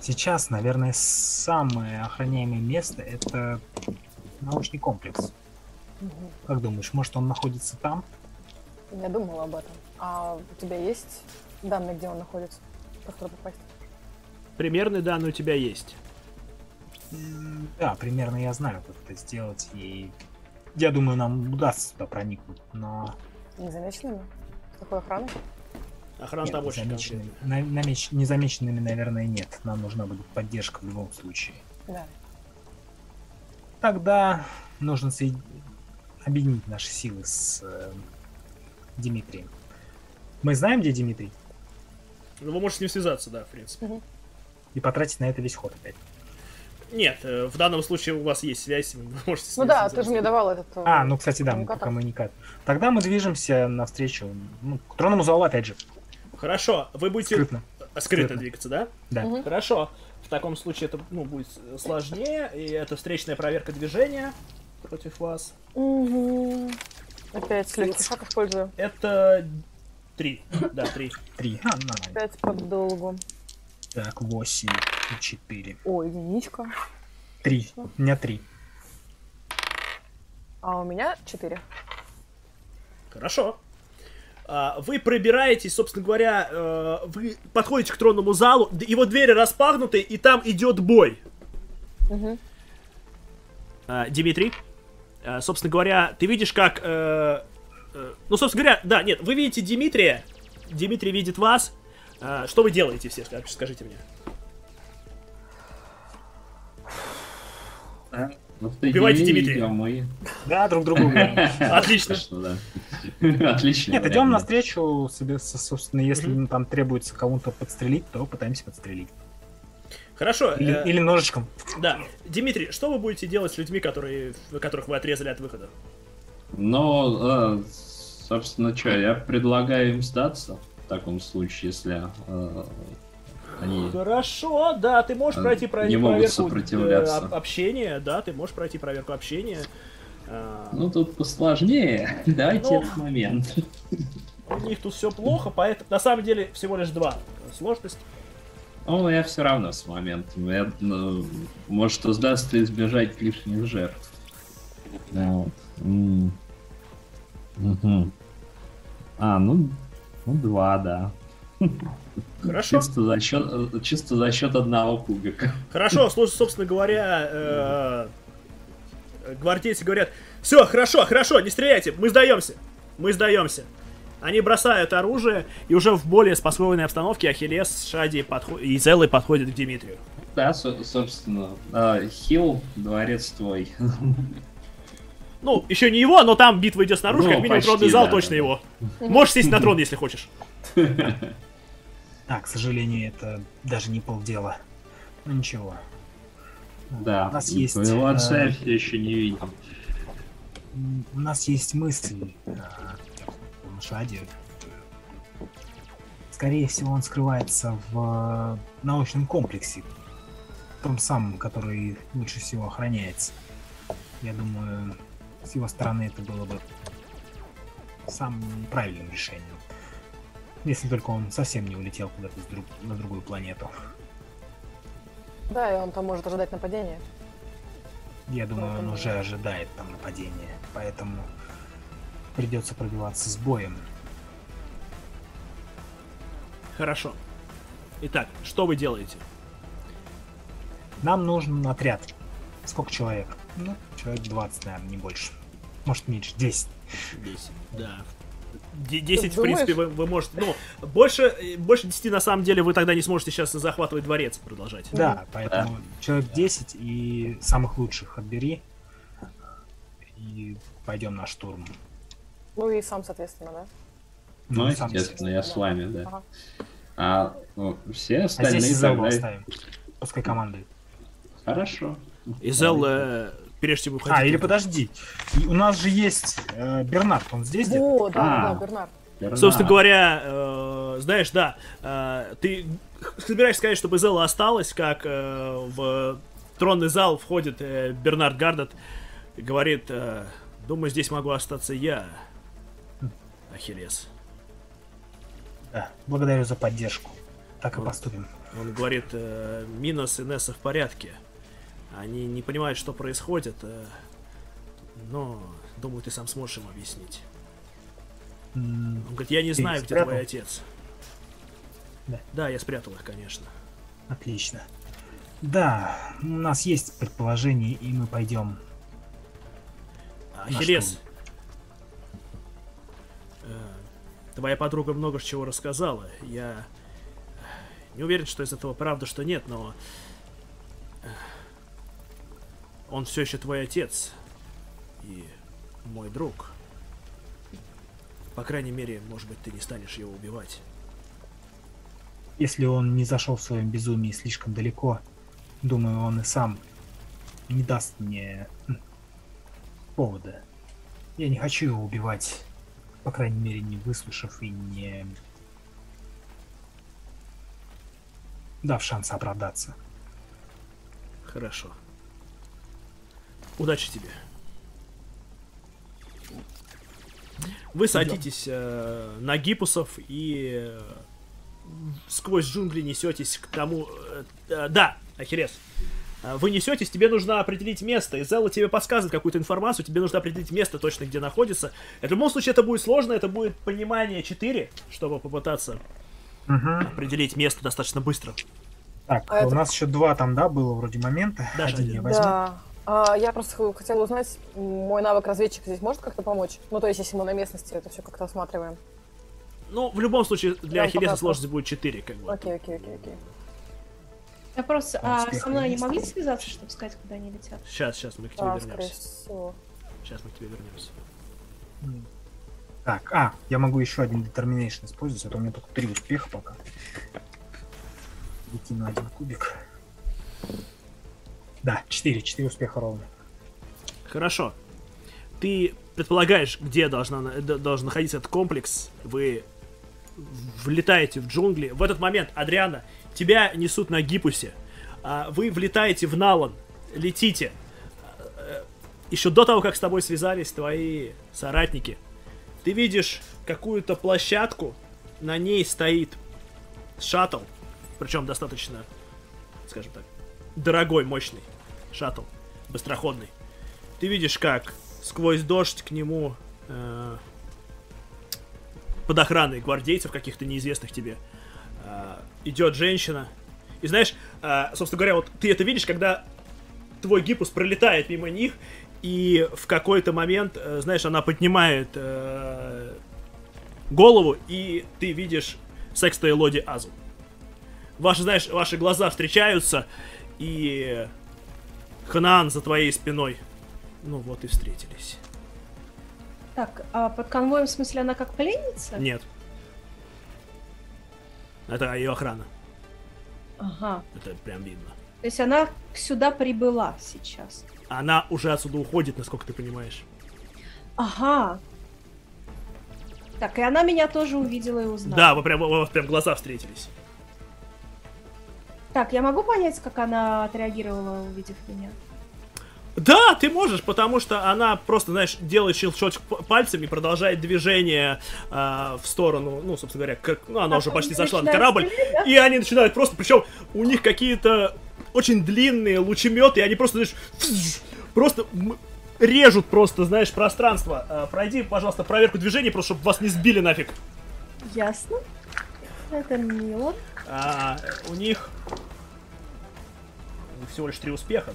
сейчас, наверное, самое охраняемое место — это научный комплекс. Угу. Как думаешь, может, он находится там? Я думала об этом. А у тебя есть данные, где он находится? Как-то попасть? Примерные данные у тебя есть? Да, примерно я знаю, как это сделать, и я думаю, нам удастся туда проникнуть, но... Незамеченными? С такой охраной? Охрана там больше. Незамеченными, наверное, нет. Нам нужна будет поддержка в любом случае. Да. Тогда нужно объединить наши силы с Дмитрием. Мы знаем, где Дмитрий? Ну, вы можете с ним связаться, да, в принципе. Угу. И потратить на это весь ход опять. Нет, в данном случае у вас есть связь, вы можете с ним связаться. Ты же мне давал этот... ну, кстати, да, коммуникат. Тогда мы движемся навстречу, к тронному залу, опять же. Хорошо, вы будете... Скрытно двигаться, да? Да. Угу. Хорошо. В таком случае это будет сложнее, и это встречная проверка движения против вас. Угу. Опять слегка шаг использую. Это 3. Да, 3. 3. 5 подолгу. Так, 8 и 4. Ой, единичка. 3. У меня 3. А у меня 4. Хорошо. Вы пробираетесь, собственно говоря, вы подходите к тронному залу, его двери распахнуты, и там идет бой. Угу. Дмитрий, собственно говоря, ты видишь, как... вы видите Дмитрия, Дмитрий видит вас. Что вы делаете все, скажите мне? Убивайте Дмитрия. Да, друг другу. Отлично. Отлично. Нет, идем навстречу себе, собственно, если там требуется кому-то подстрелить, то пытаемся подстрелить. Хорошо. Или ножичком. Да. Дмитрий, что вы будете делать с людьми, которых вы отрезали от выхода? Ну, собственно, я предлагаю им сдаться в таком случае, если они... Хорошо, да, ты можешь пройти проверку общения, Ну, тут посложнее, давайте этот момент. У них тут все плохо, поэтому, на самом деле, всего лишь 2 сложности. Ну, я все равно с моментом, может, удастся избежать лишних жертв. Угу. Ну 2, да. Хорошо. Чисто за счет одного кубика. Хорошо, собственно говоря, гвардейцы говорят: все, хорошо, не стреляйте, мы сдаемся. Они бросают оружие, и уже в более спокойной обстановке Ахиллес, Шади и Зелла подходят к Дмитрию. Да, собственно, Хилл, дворец твой. Ну, еще не его, но там битва идет снаружи, как минимум тронный зал точно его. Можешь сесть на трон, если хочешь. К сожалению, это даже не полдела. Ну ничего. Да, у нас есть... еще не видим. У нас есть мысль. Шади. Скорее всего, он скрывается в научном комплексе. Том самом, который лучше всего охраняется. Я думаю... С его стороны это было бы самым правильным решением. Если только он совсем не улетел куда-то на другую планету. Да, и он там может ожидать нападения. Я думаю, он уже ожидает там нападения. Поэтому придется пробиваться с боем. Хорошо. Итак, что вы делаете? Нам нужен отряд. Сколько человек? Ну, человек 20, наверное, не больше. Может, меньше. 10. 10, да. 10, в принципе, вы можете... Ну, больше 10, на самом деле, вы тогда не сможете сейчас захватывать дворец, продолжать. Да, поэтому человек 10 и самых лучших отбери. И пойдем на штурм. Ну и сам, соответственно, да? Ну, естественно, я с вами, да. Ага. Все остальные... А здесь Изеллу оставим. Пускай командует. Хорошо. Изелла прежде чем уходить. А, или подожди. И у нас же есть Бернард, он здесь? О, да, Бернард. Собственно говоря, знаешь, да, ты собираешься сказать, чтобы Изелла осталась, как в тронный зал входит Бернард Гардет, говорит, думаю, здесь могу остаться я, Ахиллес. Да, благодарю за поддержку. Так и поступим. Он говорит, Минус и Несса в порядке. Они не понимают, что происходит, но, думаю, ты сам сможешь им объяснить. Он говорит, я не знаю, где твой отец. Да. Да, я спрятал их, конечно. Отлично. Да, у нас есть предположение, и мы пойдем. Ахиллес, твоя подруга много чего рассказала. Я не уверен, что из этого правда, что нет, но он все еще твой отец и мой друг. По крайней мере, может быть, ты не станешь его убивать. Если он не зашел в своем безумии слишком далеко, думаю, он и сам не даст мне повода. Я не хочу его убивать, по крайней мере, не выслушав и не дав шанса оправдаться. Хорошо. Удачи тебе. Вы садитесь на гипусов и сквозь джунгли несетесь к тому... да, Ахиллес. Вы несетесь, тебе нужно определить место. Изелла тебе подсказывает какую-то информацию, тебе нужно определить место точно, где находится. В любом случае это будет сложно, это будет понимание 4, чтобы попытаться определить место достаточно быстро. Так, а у нас еще 2 там, да, было вроде момента? Даже один. Да. Я просто хотела узнать, мой навык разведчика здесь может как-то помочь? Ну, то есть, если мы на местности это все как-то осматриваем. Ну, в любом случае, для Ахиллеса сложность будет 4, как бы. Окей. Я просто, со мной они могли связаться, чтобы сказать, куда они летят? Сейчас мы к тебе вернемся. Сейчас мы к тебе вернемся. Так, я могу еще один детерминейшн использовать, а то у меня только 3 успеха пока. Выкину 1 кубик. Да, 4 успеха ровно. Хорошо. Ты предполагаешь, где должен находиться этот комплекс. Вы влетаете в джунгли. В этот момент, Адриана, тебя несут на гипусе. Вы влетаете в Налан, летите. Еще до того, как с тобой связались твои соратники, ты видишь какую-то площадку, на ней стоит шаттл, причем достаточно, скажем так, дорогой, мощный шаттл, быстроходный. Ты видишь, как сквозь дождь к нему под охраной гвардейцев каких-то неизвестных тебе идет женщина. И знаешь, собственно говоря, вот ты это видишь, когда твой гипус пролетает мимо них, и в какой-то момент, знаешь, она поднимает голову, и ты видишь Секста Элоди Азу. Ваши глаза встречаются, и Ханаан за твоей спиной. Ну вот и встретились. Так, а под конвоем, в смысле, она как пленница? Нет. Это ее охрана. Ага. Это прям видно. То есть она сюда прибыла сейчас? Она уже отсюда уходит, насколько ты понимаешь. Ага. Так, и она меня тоже увидела и узнала. Да, вы прям глаза встретились. Так, я могу понять, как она отреагировала, увидев меня? Да, ты можешь, потому что она просто, знаешь, делает щелчок пальцами, продолжает движение в сторону, ну, собственно говоря, она уже почти зашла на корабль, да? И они начинают просто, причем у них какие-то очень длинные лучеметы, и они просто, знаешь, просто режут просто, знаешь, пространство. Пройди, пожалуйста, проверку движений, просто чтобы вас не сбили нафиг. Ясно. Это мило. У них всего лишь 3 успеха.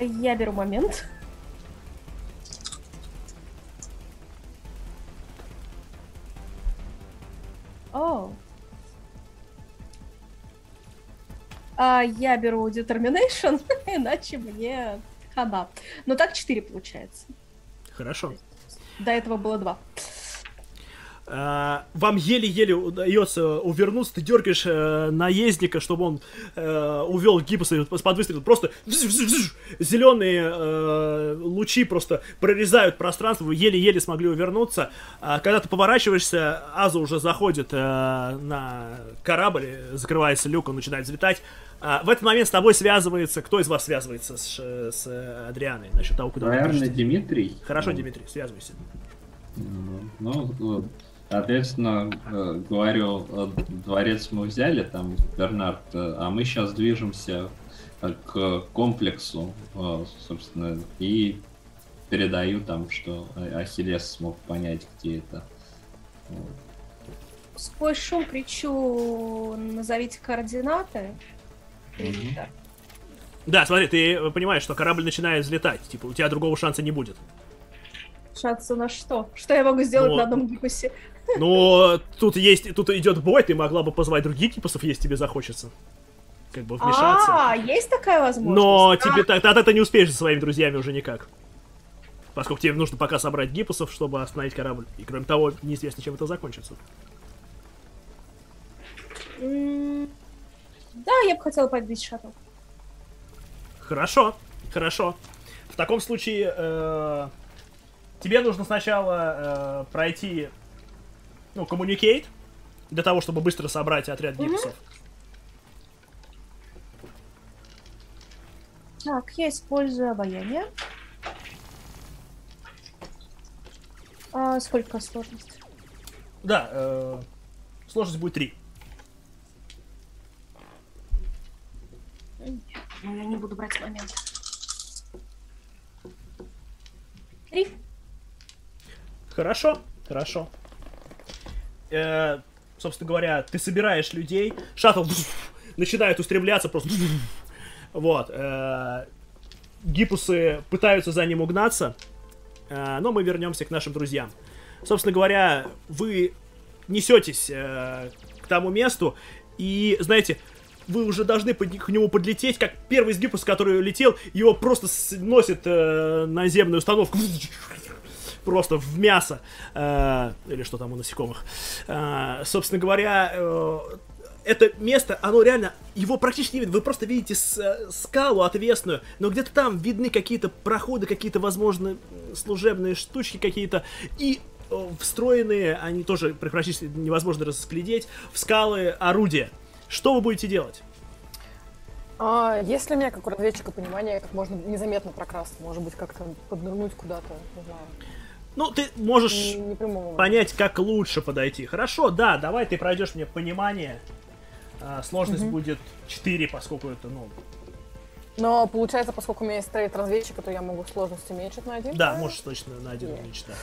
Я беру момент. Я беру determination, иначе мне хана. Но так 4 получается. Хорошо. До этого было 2. Вам еле-еле удается увернуться, ты дергаешь наездника, чтобы он увел гипса под выстрел. Просто зеленые лучи просто прорезают пространство, вы еле-еле смогли увернуться. Когда ты поворачиваешься, Аза уже заходит на корабль, закрывается люк, он начинает взлетать. В этот момент с тобой связывается... Кто из вас связывается с Адрианой? Насчет того, куда вы движетесь? Наверное, Дмитрий. Хорошо, Дмитрий, связывайся. Ну, соответственно, говорю, дворец мы взяли, там, Бернард, а мы сейчас движемся к комплексу, собственно, и передаю там, что Ахиллес смог понять, где это. Сквозь шум кричу, назовите координаты. Mm-hmm. Да, смотри, ты понимаешь, что корабль начинает взлетать, типа, у тебя другого шанса не будет. Шанса на что? Что я могу сделать на одном гипусе? Ну, тут идет бой, ты могла бы позвать других гипусов, если тебе захочется. Как бы вмешаться. А, есть такая возможность? Но тебе тогда ты не успеешь со своими друзьями уже никак. Поскольку тебе нужно пока собрать гипусов, чтобы остановить корабль. И кроме того, неизвестно, чем это закончится. Да, я бы хотела подбить шаттл. Хорошо, хорошо. В таком случае... Тебе нужно сначала пройти, ну, коммуникейт, для того, чтобы быстро собрать отряд гипсов. Так, я использую обаяние. А сколько сложность? Да, сложность будет 3. Ну, я не буду брать момент. 3. Хорошо, хорошо. Собственно говоря, ты собираешь людей, шаттл начинает устремляться просто. Вот. Гипусы пытаются за ним угнаться, но мы вернемся к нашим друзьям. Собственно говоря, вы несетесь к тому месту, и, знаете, вы уже должны к нему подлететь, как первый из гипусов, который летел, его просто сносит наземную установку. Просто в мясо. Или что там у насекомых. Собственно говоря, это место, оно реально, его практически не видно. Вы просто видите скалу отвесную, но где-то там видны какие-то проходы, какие-то, возможно, служебные штучки какие-то. И встроенные, они тоже практически невозможно разглядеть, в скалы орудия. Что вы будете делать? Если у меня, как у разведчика, понимание, как можно незаметно прокрасться, может быть, как-то поднырнуть куда-то, не знаю. Ну, ты можешь понять, как лучше подойти. Хорошо, да, давай ты пройдешь мне понимание. Сложность будет 4, поскольку это, ну... Но, получается, поскольку у меня есть трейд разведчика, то я могу сложность уменьшить на 1? Да, можешь точно на 1 уменьшить. Да.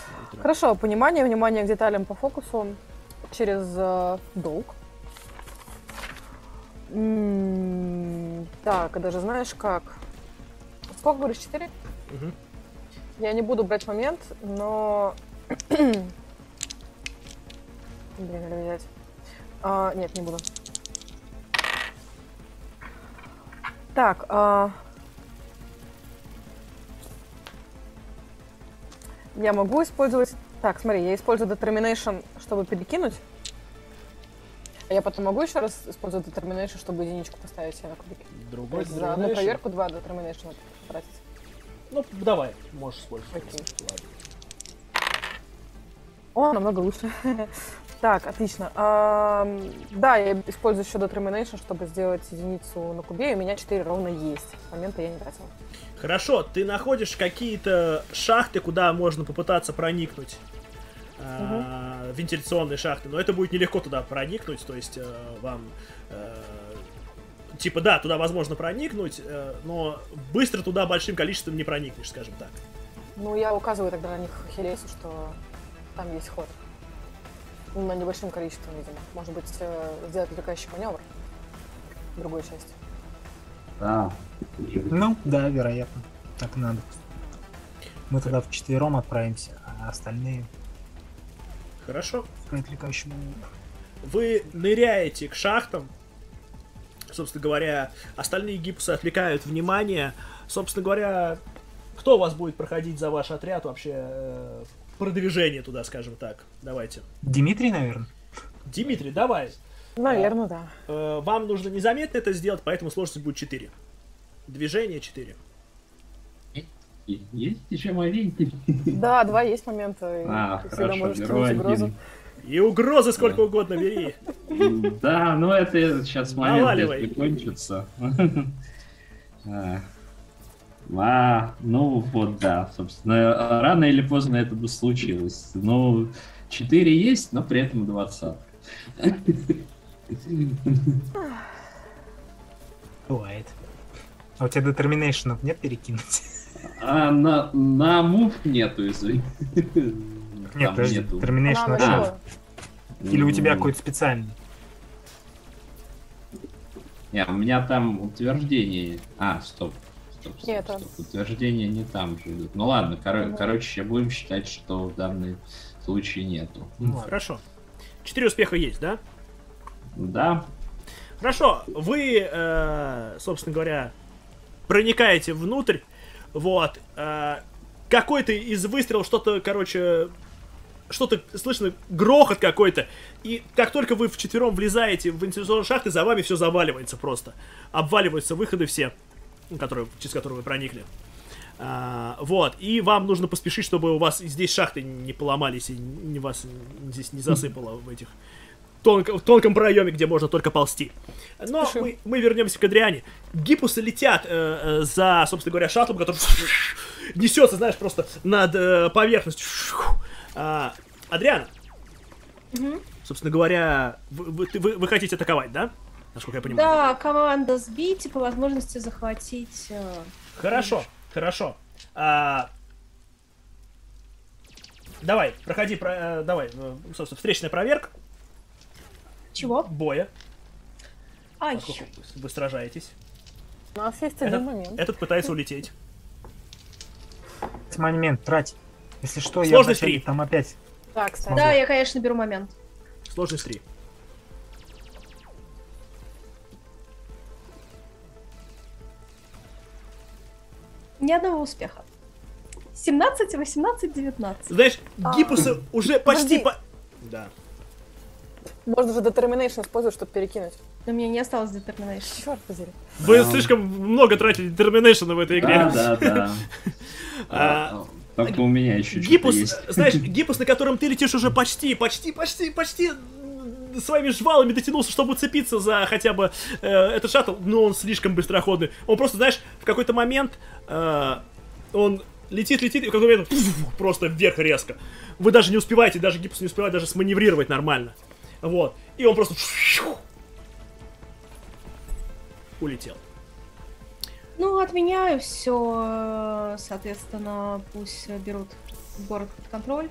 Хорошо, понимание, внимание к деталям по фокусу через долг. Так, а даже знаешь как? Сколько, говоришь, 4? Я не буду брать момент, но... Блин, надо взять. Нет, не буду. Так, я могу использовать... Так, смотри, я использую Determination, чтобы перекинуть. А я потом могу еще раз использовать Determination, чтобы единичку поставить себе на кубике? Другой за одну проверку 2 Determination тратить. Ну, давай, можешь использовать. Ладно. О, намного лучше. Так, отлично. Да, я использую еще Determination, чтобы сделать единицу на кубе, и у меня 4 ровно есть. Момента я не тратила. Хорошо, ты находишь какие-то шахты, куда можно попытаться проникнуть. Вентиляционные шахты, но это будет нелегко туда проникнуть, то есть вам... Типа, да, туда возможно проникнуть, но быстро туда большим количеством не проникнешь, скажем так. Ну, я указываю тогда на них Ахиллесу, что там есть ход. Но небольшим количеством, видимо. Может быть, сделать отвлекающий маневр в другой части. Да. Ну, да, вероятно. Так надо. Мы тогда вчетвером отправимся, а остальные... Хорошо. Отвлекающий маневр. Вы ныряете к шахтам. Собственно говоря, остальные гипусы отвлекают внимание. Собственно говоря, кто у вас будет проходить за ваш отряд вообще продвижение туда, скажем так. Давайте. Дмитрий, наверное. Дмитрий, давай. Наверное, да. Вам нужно незаметно это сделать, поэтому сложность будет 4. Движение 4. Есть еще моменты? Да, 2 есть момента. А, хорошо, герой угрозу. И угрозы сколько угодно бери. Да, но это сейчас момент кончится. Ну вот, да, собственно, рано или поздно это бы случилось. Ну, 4 есть, но при этом 20. Бывает. А у тебя детерминейшенов нет перекинуть? А на мув нету, извини. Нет, подожди, детерминейшенов нет. Или у тебя какой-то специальный? Не, у меня там утверждение. А, стоп. Утверждение не там же идут. Ну ладно, короче, будем считать, что в данном случае нету. Хорошо. 4 успеха есть, да? Да. Хорошо, вы, собственно говоря, проникаете внутрь, вот, какой-то из выстрелов, что-то, короче, что-то слышно, грохот какой-то, и как только вы вчетвером влезаете в вентиляционную шахту, за вами все заваливается просто, обваливаются выходы все, которые, через которые вы проникли. Вот, и вам нужно поспешить, чтобы у вас здесь шахты не поломались и вас здесь не засыпало в этих тонком проеме, где можно только ползти. Но мы вернемся к Адриане. Гиппусы летят за, собственно говоря, шаттлом, который несется, знаешь, просто над поверхностью. Адриана, собственно говоря, вы хотите атаковать, да? Насколько я понимаю. Да, команда сбить и по возможности захватить... Хорошо. Хорошо. Давай, проходи, давай, собственно, встречная проверка. Чего? Боя. А, еще. Вы сражаетесь. У нас есть один момент. Этот пытается улететь. Момент трать. Если что, сложность я... 3. Там опять. Да, кстати. Да, я, конечно, беру момент. Сложность 3. Ни одного успеха. 17, 18, 19. Знаешь, гипусы уже почти... Да. Можно же детерминейшн использовать, чтобы перекинуть. Но мне не осталось детерминейшн. Черт возьми. Вы слишком много тратили детерминейшна в этой игре. Да, да. Только у меня еще что-то есть. Знаешь, гипус, на котором ты летишь уже почти... своими жвалами дотянулся, чтобы уцепиться за хотя бы этот шаттл, но он слишком быстроходный. Он просто, знаешь, в какой-то момент он летит, и в какой-то момент просто вверх резко. Вы даже не успеваете, даже гипс не успевает даже сманеврировать нормально. Вот. И он просто улетел. Ну, отменяю все, соответственно, пусть берут город под контроль.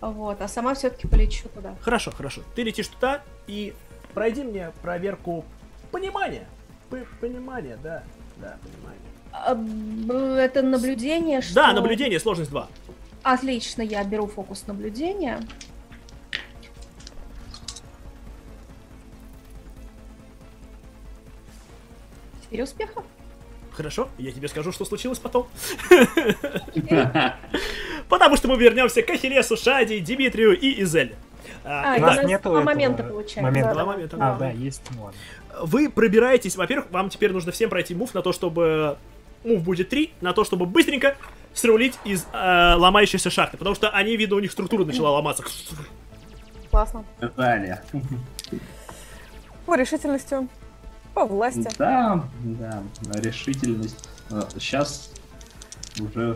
Вот, а сама все-таки полечу туда. Хорошо, хорошо. Ты летишь туда и пройди мне проверку понимания. Понимание, да. Да, понимание. Это наблюдение, что... Да, наблюдение, сложность 2. Отлично, я беру фокус наблюдения. Теперь успеха. Хорошо, я тебе скажу, что случилось потом. Потому что мы вернемся к Ахиллесу, Шади, Дмитрию и Изелле. У нас нету этого момента, получается. Два момента. А, да, есть. Вы пробираетесь, во-первых, вам теперь нужно всем пройти мув на то, чтобы... Мув будет 3, на то, чтобы быстренько срулить из ломающейся шахты. Потому что они, видно, у них структура начала ломаться. Классно. Далее. По решительностью. По власти. Да, да, решительность. Сейчас уже...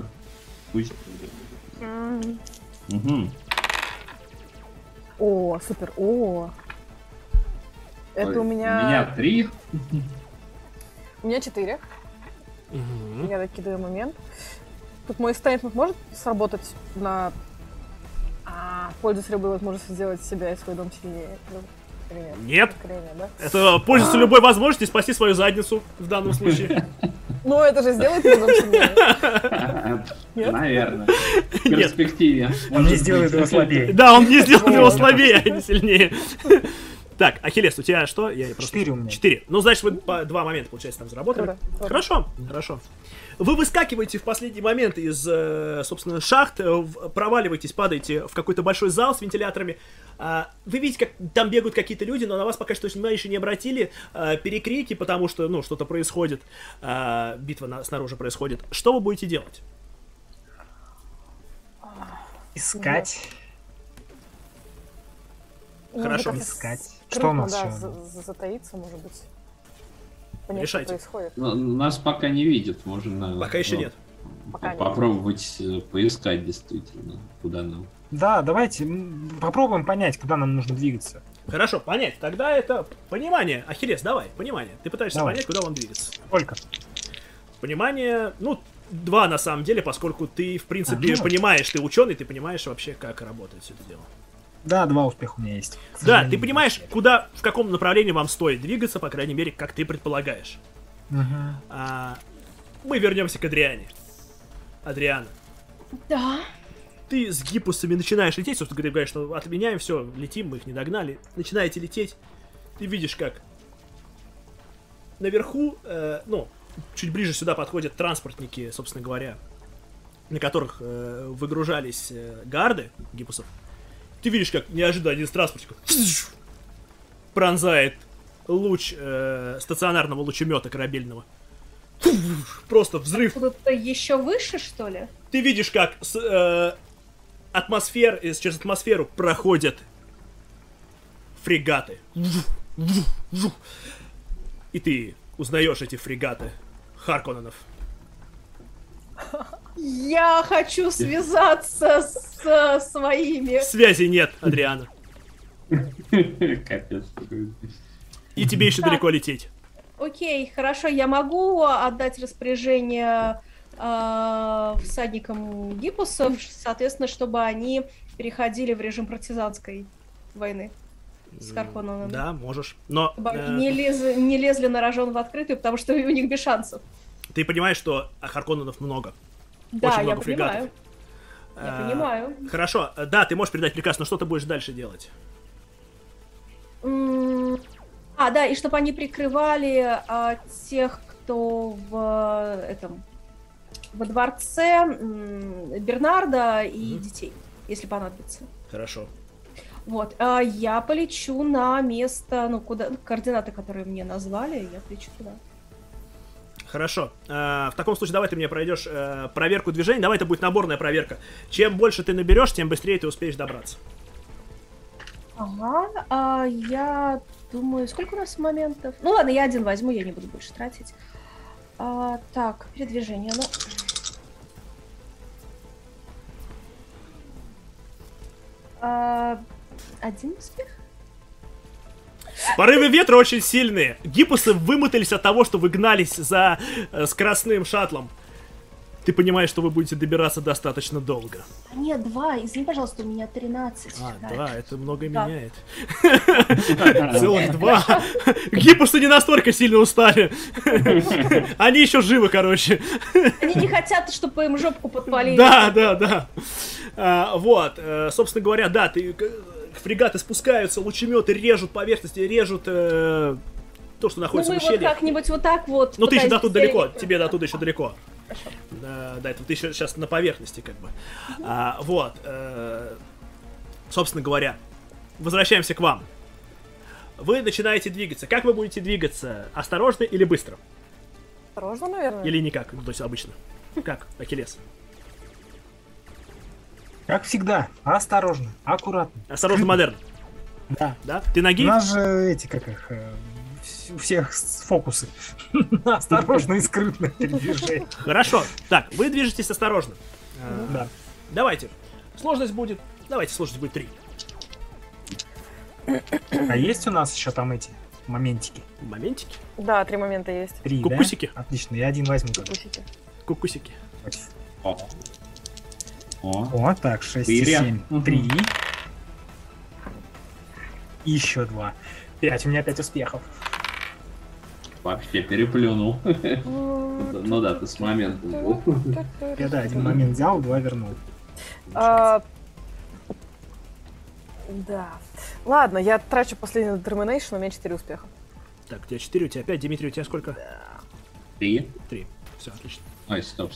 Пусть... Угу. О, супер, о. Это ой, у меня... У меня 3. У меня 4. Угу. Я докидываю момент. Тут мой стейтмент может сработать на... пользователю любой возможности сделать себя и свой дом сильнее. Нет. Да? Это пользоваться любой возможностью и спасти свою задницу в данном случае. Ну, это же сделает его дом сильнее. Наверное. В перспективе. Он не сделает его слабее. Да, он не сделает его слабее, а не сильнее. Так, Ахиллес, у тебя что? 4 у меня. 4. Ну, значит, вы 2 момента, получается, там заработали. Хорошо, хорошо. Вы выскакиваете в последний момент из, собственно, шахт, проваливаетесь, падаете в какой-то большой зал с вентиляторами. Вы видите, как там бегают какие-то люди, но на вас пока что внимания еще не обратили. Перекрики, потому что, ну, что-то происходит. Битва снаружи происходит. Что вы будете делать? Искать. Хорошо. Искать. Что у нас еще? Затаиться, может быть. Решайте. Нас пока не видят, можно... Пока еще нет. Попробовать поискать, действительно, куда нам. Да, давайте попробуем понять, куда нам нужно двигаться. Хорошо, понять. Тогда это понимание. Ахиллес, давай, понимание. Ты пытаешься понять, куда вам двигаться. Сколько? Понимание, ну, 2 на самом деле, поскольку ты, в принципе, понимаешь, ты ученый, ты понимаешь вообще, как работает все это дело. Да, 2 успеха у меня есть. Да, ты понимаешь, куда, в каком направлении вам стоит двигаться, по крайней мере, как ты предполагаешь. Мы вернемся к Адриане. Адриана. Да. Ты с гиппусами начинаешь лететь, собственно, ты говоришь, что отменяем, все, летим, мы их не догнали. Начинаете лететь, ты видишь, как наверху, ну, чуть ближе сюда подходят транспортники, собственно говоря, на которых выгружались гарды гиппусов. Ты видишь, как неожиданно один из транспортников пронзает луч стационарного лучемета корабельного. Просто взрыв. Откуда-то еще выше, что ли? Ты видишь, как через атмосферу проходят фрегаты. И ты узнаешь эти фрегаты Харконненов. Я хочу связаться со своими. Связи нет, Адриана. Капец. И тебе еще далеко лететь. Окей, хорошо, я могу отдать распоряжение всадникам гиппусов, соответственно, чтобы они переходили в режим партизанской войны с Харконненами. Да, можешь, но... Не лезли на рожон в открытую, потому что у них без шансов. Ты понимаешь, что Харконненов много. Да, очень много фрегатов. Я понимаю. Хорошо, да, ты можешь передать приказ, но что ты будешь дальше делать? Да, и чтобы они прикрывали тех, кто во дворце Бернарда и детей, если понадобится. Хорошо. Вот, я полечу на место, ну, куда координаты, которые мне назвали, я полечу туда. Хорошо. В таком случае давай ты мне пройдешь проверку движений. Давай, это будет наборная проверка. Чем больше ты наберешь, тем быстрее ты успеешь добраться. Ага. Я думаю, сколько у нас моментов? Ну ладно, я один возьму, я не буду больше тратить. Так, передвижение. Ну... один успех? Порывы ветра очень сильные. Гиппусы вымотались от того, что вы гнались за скоростным шаттлом. Ты понимаешь, что вы будете добираться достаточно долго. Нет, 2. Извини, пожалуйста, у меня 13. Да, это многое меняет. Целых 2. Гиппусы не настолько сильно устали. Они еще живы, короче. Они не хотят, чтобы им жопку подпалили. Да. Вот, собственно говоря, да, ты... Фрегаты спускаются, лучеметы режут поверхности, режут то, что находится в ущелье. Ну мы вот как-нибудь вот так вот... Ну ты еще до туда далеко, тебе до туда еще далеко. Хорошо. Да, это ты еще сейчас на поверхности как бы. Вот. Собственно говоря, возвращаемся к вам. Вы начинаете двигаться. Как вы будете двигаться? Осторожно или быстро? Осторожно, наверное. Или никак, то есть обычно. Как, Ахиллес? Как всегда, осторожно, аккуратно. Осторожно, модерн. Да. Да? Ты ноги? У нас же эти, как их, у всех фокусы. Осторожно и скрытно передвижение. Хорошо. Так, вы движетесь осторожно. Да. Давайте. Сложность будет... Давайте, сложность будет 3. А есть у нас еще там эти моментики? Моментики? Да, 3 момента есть. 3, кукусики? Да? Отлично, я один возьму. Кукусики. Кукусики. О, так, 6, 7, 3, еще 2, 5, у меня 5 успехов. Вообще переплюнул. Ну да, ты с момента был. Я, да, один момент взял, 2 вернул. Да. Ладно, я трачу последний детерминейшн, у меня 4 успеха. Так, у тебя 4, у тебя 5, Дмитрий, у тебя сколько? 3. 3, все, отлично. Ай, стоп.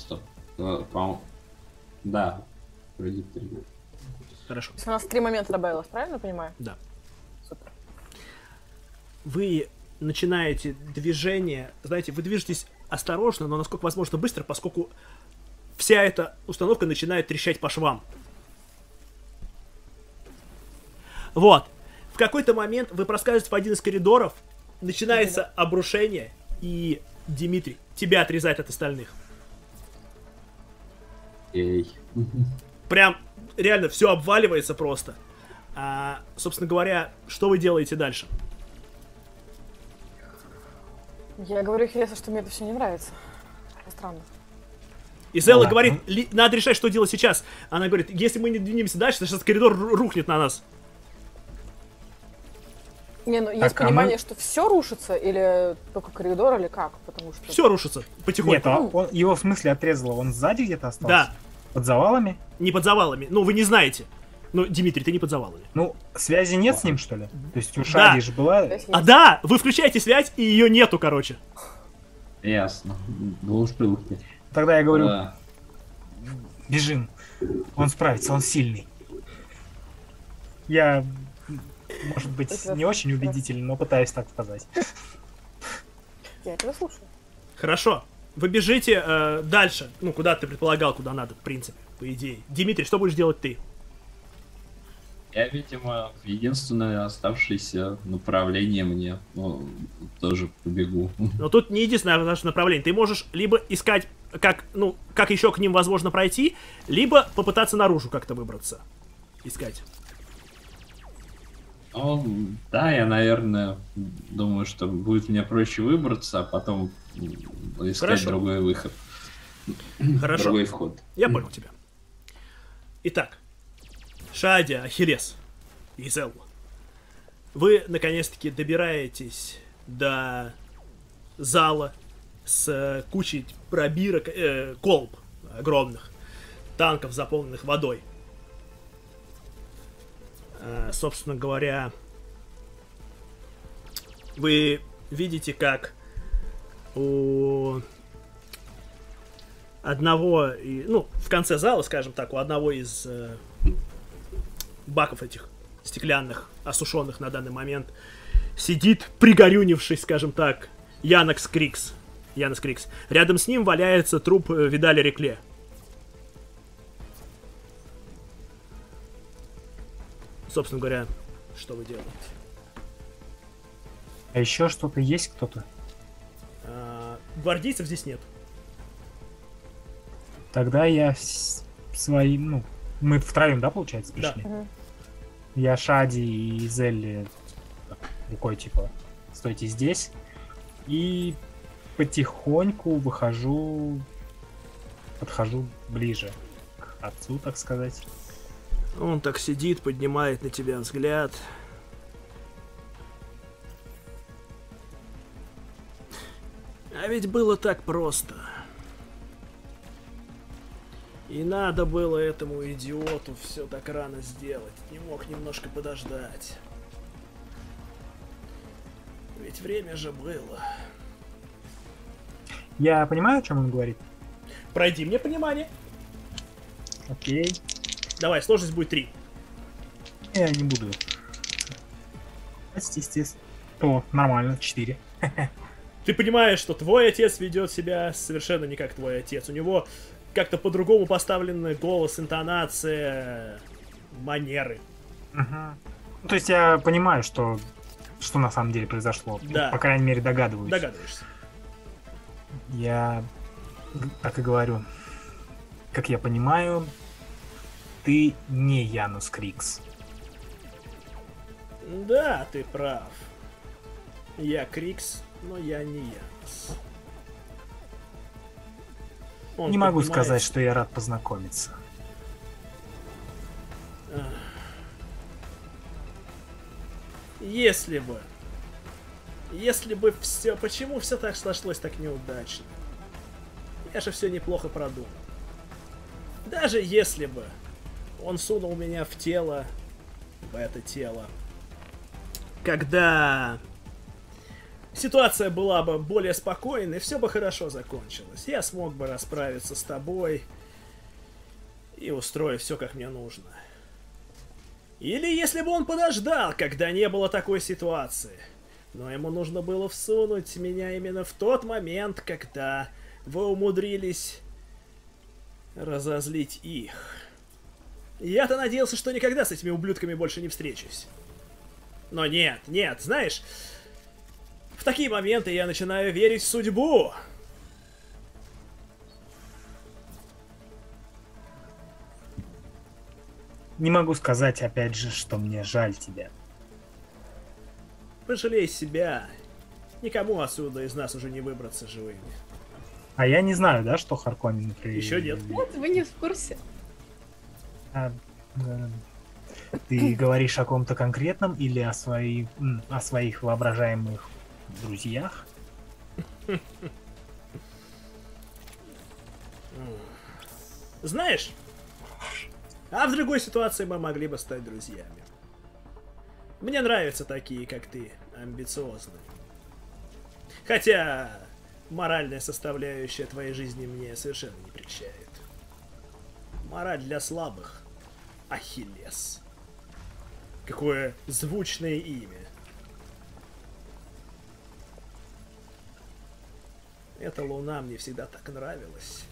По-моему. Да. Вроде три. Хорошо. У нас три момента добавилось, правильно понимаю? Да. Супер. Вы начинаете движение. Знаете, вы движетесь осторожно, но насколько возможно быстро, поскольку вся эта установка начинает трещать по швам. Вот. В какой-то момент вы проскальзываете в один из коридоров, начинается обрушение, и, Дмитрий, тебя отрезает от остальных. Эй. Прям реально все обваливается просто. А, собственно говоря, что вы делаете дальше? Я говорю Ахиллесу, что мне это все не нравится. Странно. Изелла говорит, надо решать, что делать сейчас. Она говорит, если мы не двинемся дальше, то сейчас коридор рухнет на нас. Не, ну есть понимание, что все рушится, или только коридор, или как? Потому что... Все рушится потихоньку. Нет, он, его в смысле отрезало, он сзади где-то остался? Да. Под завалами? Не под завалами, ну вы не знаете. Ну, Дмитрий, ты не под завалами. Ну, связи нет с ним, что ли? То есть у Шади же была... А да, вы включаете связь, и ее нету, короче. Ясно. Ну уж привыкли. Тогда я говорю, бежим. Он справится, он сильный. Я... Может быть, не очень убедительно, но пытаюсь так сказать. Я этого слушаю. Хорошо. Вы бежите дальше. Ну, куда ты предполагал, куда надо, в принципе, по идее. Дмитрий, что будешь делать ты? Я, видимо, единственное оставшееся направление мне. Ну, тоже побегу. Но тут не единственное направление. Ты можешь либо искать, как, ну, как еще к ним возможно пройти, либо попытаться наружу как-то выбраться. Искать. О, да, я, наверное, думаю, что будет мне проще выбраться, а потом искать другой выход. Хорошо. Другой вход. Я понял тебя. Итак, Шади, Ахиллес и Зелла. Вы, наконец-таки, добираетесь до зала с кучей пробирок, колб огромных, танков, заполненных водой. Собственно говоря, вы видите, как у одного, ну, в конце зала, скажем так, у одного из баков этих стеклянных, осушенных на данный момент, сидит пригорюнивший, скажем так, Янос Крикс. Янос Крикс. Рядом с ним валяется труп Видаля Рекле. Собственно говоря, что вы делаете? А еще что-то есть, кто-то? Гвардейцев здесь нет. Тогда я своим, ну, мы втроем, да, получается, пришли? Да. Я Шади и Зелли рукой, типа, стойте здесь. И потихоньку выхожу, подхожу ближе к отцу, так сказать. Он так сидит, поднимает на тебя взгляд. А ведь было так просто. И надо было этому идиоту все так рано сделать. Не мог немножко подождать. Ведь время же было. Я понимаю, о чем он говорит? Пройди мне понимание. Окей. Давай, сложность будет 3. Я не буду. Естественно. О, нормально, 4. Ты понимаешь, что твой отец ведет себя совершенно не как твой отец. У него как-то по-другому поставлены голос, интонация, манеры. Угу. Ну, то есть я понимаю, что на самом деле произошло. Да. Ну, по крайней мере, догадываюсь. Догадываешься. Я так и говорю. Как я понимаю... Ты не Янос Крикс. Да, ты прав. Я Крикс, но я не Янос. Он не могу сказать, что я рад познакомиться. Если бы все... Почему все так сошлось так неудачно? Я же все неплохо продумал. Даже если бы он сунул меня в тело, в это тело, когда ситуация была бы более спокойной, все бы хорошо закончилось. Я смог бы расправиться с тобой и устроить все, как мне нужно. Или если бы он подождал, когда не было такой ситуации. Но ему нужно было всунуть меня именно в тот момент, когда вы умудрились разозлить их. Я-то надеялся, что никогда с этими ублюдками больше не встречусь. Но нет, нет, знаешь, в такие моменты я начинаю верить в судьбу. Не могу сказать, опять же, что мне жаль тебя. Пожалей себя. Никому отсюда из нас уже не выбраться живыми. А я не знаю, да, что Харконнены при... Еще нет. Нет, вы не в курсе. А, ты говоришь о ком-то конкретном или о своих воображаемых друзьях? Знаешь... А в другой ситуации мы могли бы стать друзьями. Мне нравятся такие, как ты, амбициозные. Хотя моральная составляющая твоей жизни мне совершенно не прельщает. Мораль для слабых. Ахиллес. Какое звучное имя. Эта луна мне всегда так нравилась.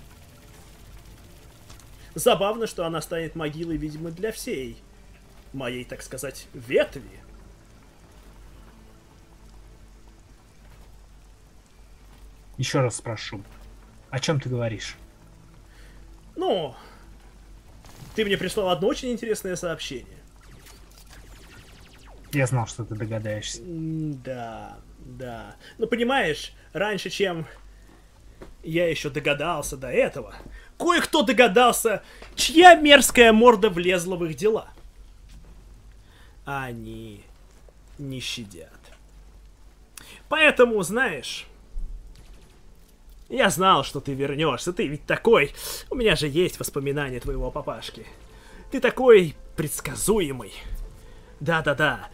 Забавно, что она станет могилой, видимо, для всей моей, так сказать, ветви. Еще раз спрошу, о чем ты говоришь? Ну, ты мне прислал одно очень интересное сообщение. Я знал, что ты догадаешься. Да, да. Ну, понимаешь, раньше, чем я еще догадался до этого... Кое-кто догадался, чья мерзкая морда влезла в их дела. Они не щадят. Поэтому, знаешь, я знал, что ты вернешься. Ты ведь такой. У меня же есть воспоминания твоего папашки. Ты такой предсказуемый. Да-да-да.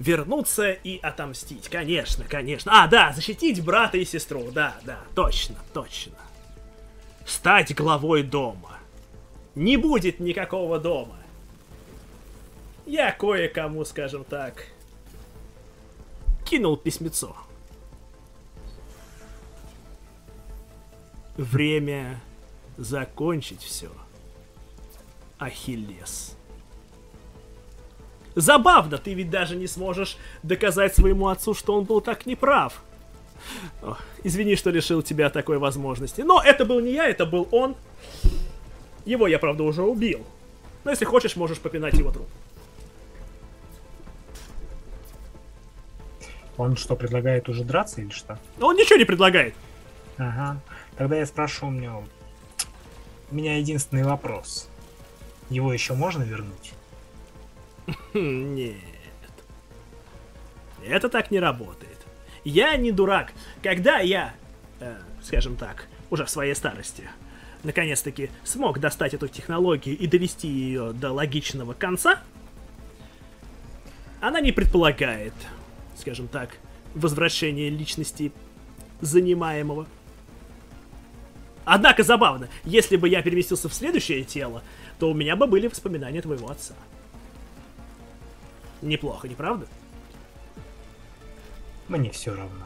Вернуться и отомстить. Конечно, конечно. А, да, защитить брата и сестру. Да, да, точно, точно. Стать главой дома. Не будет никакого дома. Я кое-кому, скажем так, кинул письмецо. Время закончить все. Ахиллес. Забавно, ты ведь даже не сможешь доказать своему отцу, что он был так неправ. О, извини, что лишил тебя такой возможности. Но это был не я, это был он. Его я, правда, уже убил. Но если хочешь, можешь попинать его труп. Он что, предлагает уже драться или что? Он ничего не предлагает. Ага. Тогда я спрошу у него. У меня единственный вопрос. Его еще можно вернуть? Нет. Это так не работает. Я не дурак. Когда я, скажем так, уже в своей старости, наконец-таки смог достать эту технологию и довести ее до логичного конца, она не предполагает, скажем так, возвращение личности занимаемого. Однако забавно, если бы я переместился в следующее тело, то у меня бы были воспоминания твоего отца. Неплохо, не правда? Мне все равно.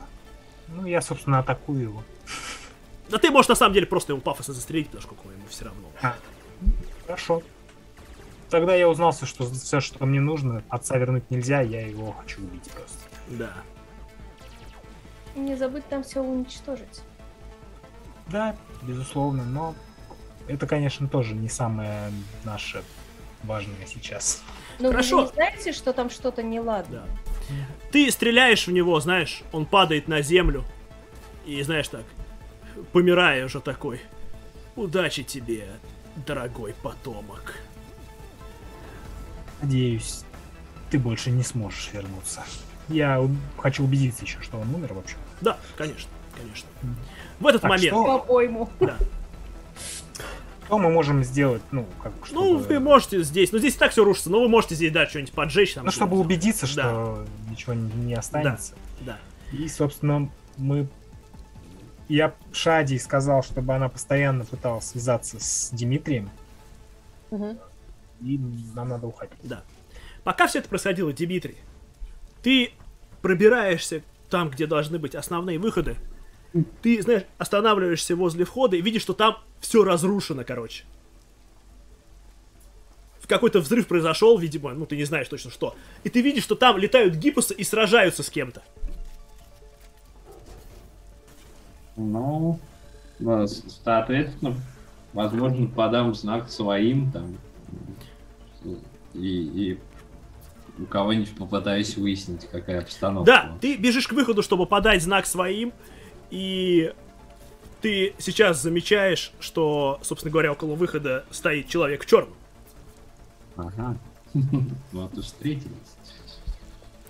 Ну, я, собственно, атакую его. Да ты можешь, на самом деле, просто его пафосно застрелить, потому что ему все равно. А, хорошо. Тогда я узнался, что все, что мне нужно, отца вернуть нельзя, я его хочу убить просто. Да. Не забудь там все уничтожить. Да, безусловно, но это, конечно, тоже не самое наше важное сейчас. Но хорошо. Вы же не знаете, что там что-то неладно? Да. Ты стреляешь в него, знаешь, он падает на землю. И знаешь так, помирая уже такой. Удачи тебе, дорогой потомок. Надеюсь, ты больше не сможешь вернуться. Я хочу убедиться еще, что он умер вообще. Да, конечно, конечно. В этот момент... По-моему. Да. Что мы можем сделать, ну, как... Чтобы... Ну, вы можете здесь, ну, здесь и так все рушится, но вы можете здесь, да, что-нибудь поджечь. Там, ну, чтобы убедиться, что да, ничего не останется. Да, да. И, собственно, я Шади сказал, чтобы она постоянно пыталась связаться с Дмитрием. Угу. И нам надо уходить. Да. Пока все это происходило, Дмитрий, ты пробираешься там, где должны быть основные выходы. Ты, знаешь, останавливаешься возле входа и видишь, что там все разрушено, короче. Какой-то взрыв произошел, видимо, ну ты не знаешь точно что. И ты видишь, что там летают гиппосы и сражаются с кем-то. Ну, соответственно, возможно, подам знак своим там. И у кого-нибудь попытаюсь выяснить, какая обстановка. Да, ты бежишь к выходу, чтобы подать знак своим. И ты сейчас замечаешь, что, собственно говоря, около выхода стоит человек в черном. Ага, вот и встретились.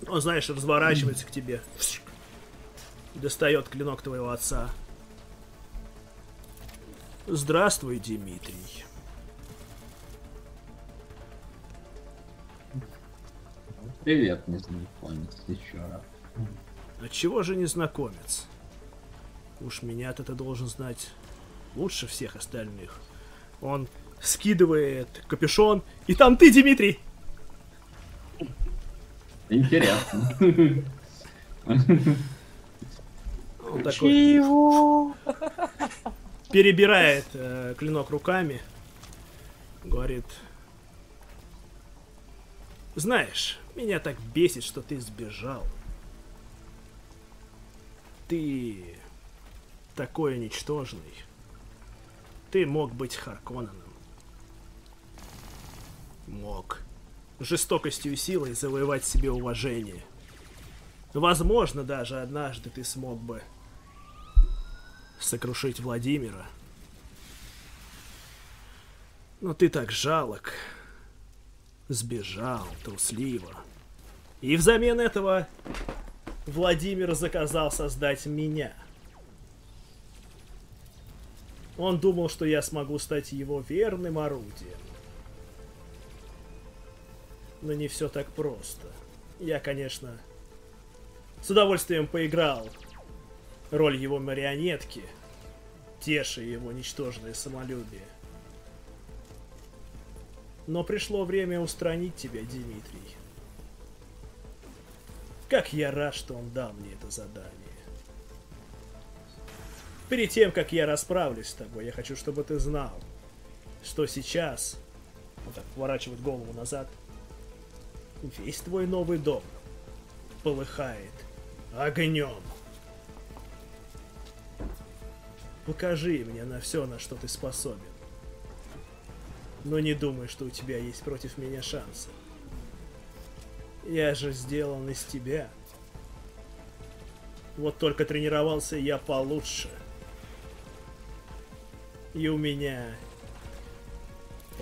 Он, знаешь, разворачивается к тебе. Достает клинок твоего отца. Здравствуй, Дмитрий. Привет, незнакомец, еще раз. Отчего же незнакомец? Уж меня-то ты должен знать лучше всех остальных. Он скидывает капюшон, и там ты, Дмитрий! Интересно. Он такой перебирает клинок руками, говорит: знаешь, меня так бесит, что ты сбежал. Ты такой ничтожный. Ты мог быть Харконненом. Мог жестокостью и силой завоевать себе уважение. Возможно, даже однажды ты смог бы сокрушить Владимира. Но ты так жалок. Сбежал, трусливо. И взамен этого Владимир заказал создать меня. Он думал, что я смогу стать его верным орудием. Но не все так просто. Я, конечно, с удовольствием поиграл роль его марионетки, теша его ничтожное самолюбие. Но пришло время устранить тебя, Дмитрий. Как я рад, что он дал мне это задание. Перед тем, как я расправлюсь с тобой, я хочу, чтобы ты знал, что сейчас, вот так, поворачивает голову назад, весь твой новый дом полыхает огнем. Покажи мне на все, на что ты способен. Но не думай, что у тебя есть против меня шансы. Я же сделан из тебя. Вот только тренировался я получше. И у меня...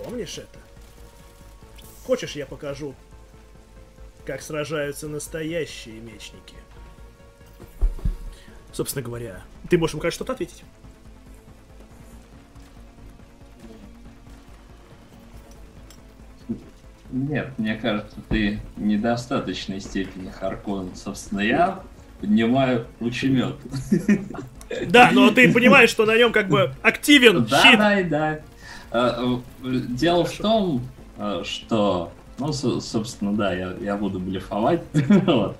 Помнишь это? Хочешь, я покажу, как сражаются настоящие мечники? Собственно говоря, ты можешь ему, конечно, что-то ответить. Нет, мне кажется, ты недостаточной степени Харконнен. Собственно, я поднимаю лучемет. Да, но ты понимаешь, что на нем как бы активен щит. Да, да. Дело в том, что... Ну, собственно, да, я буду блефовать. Вот.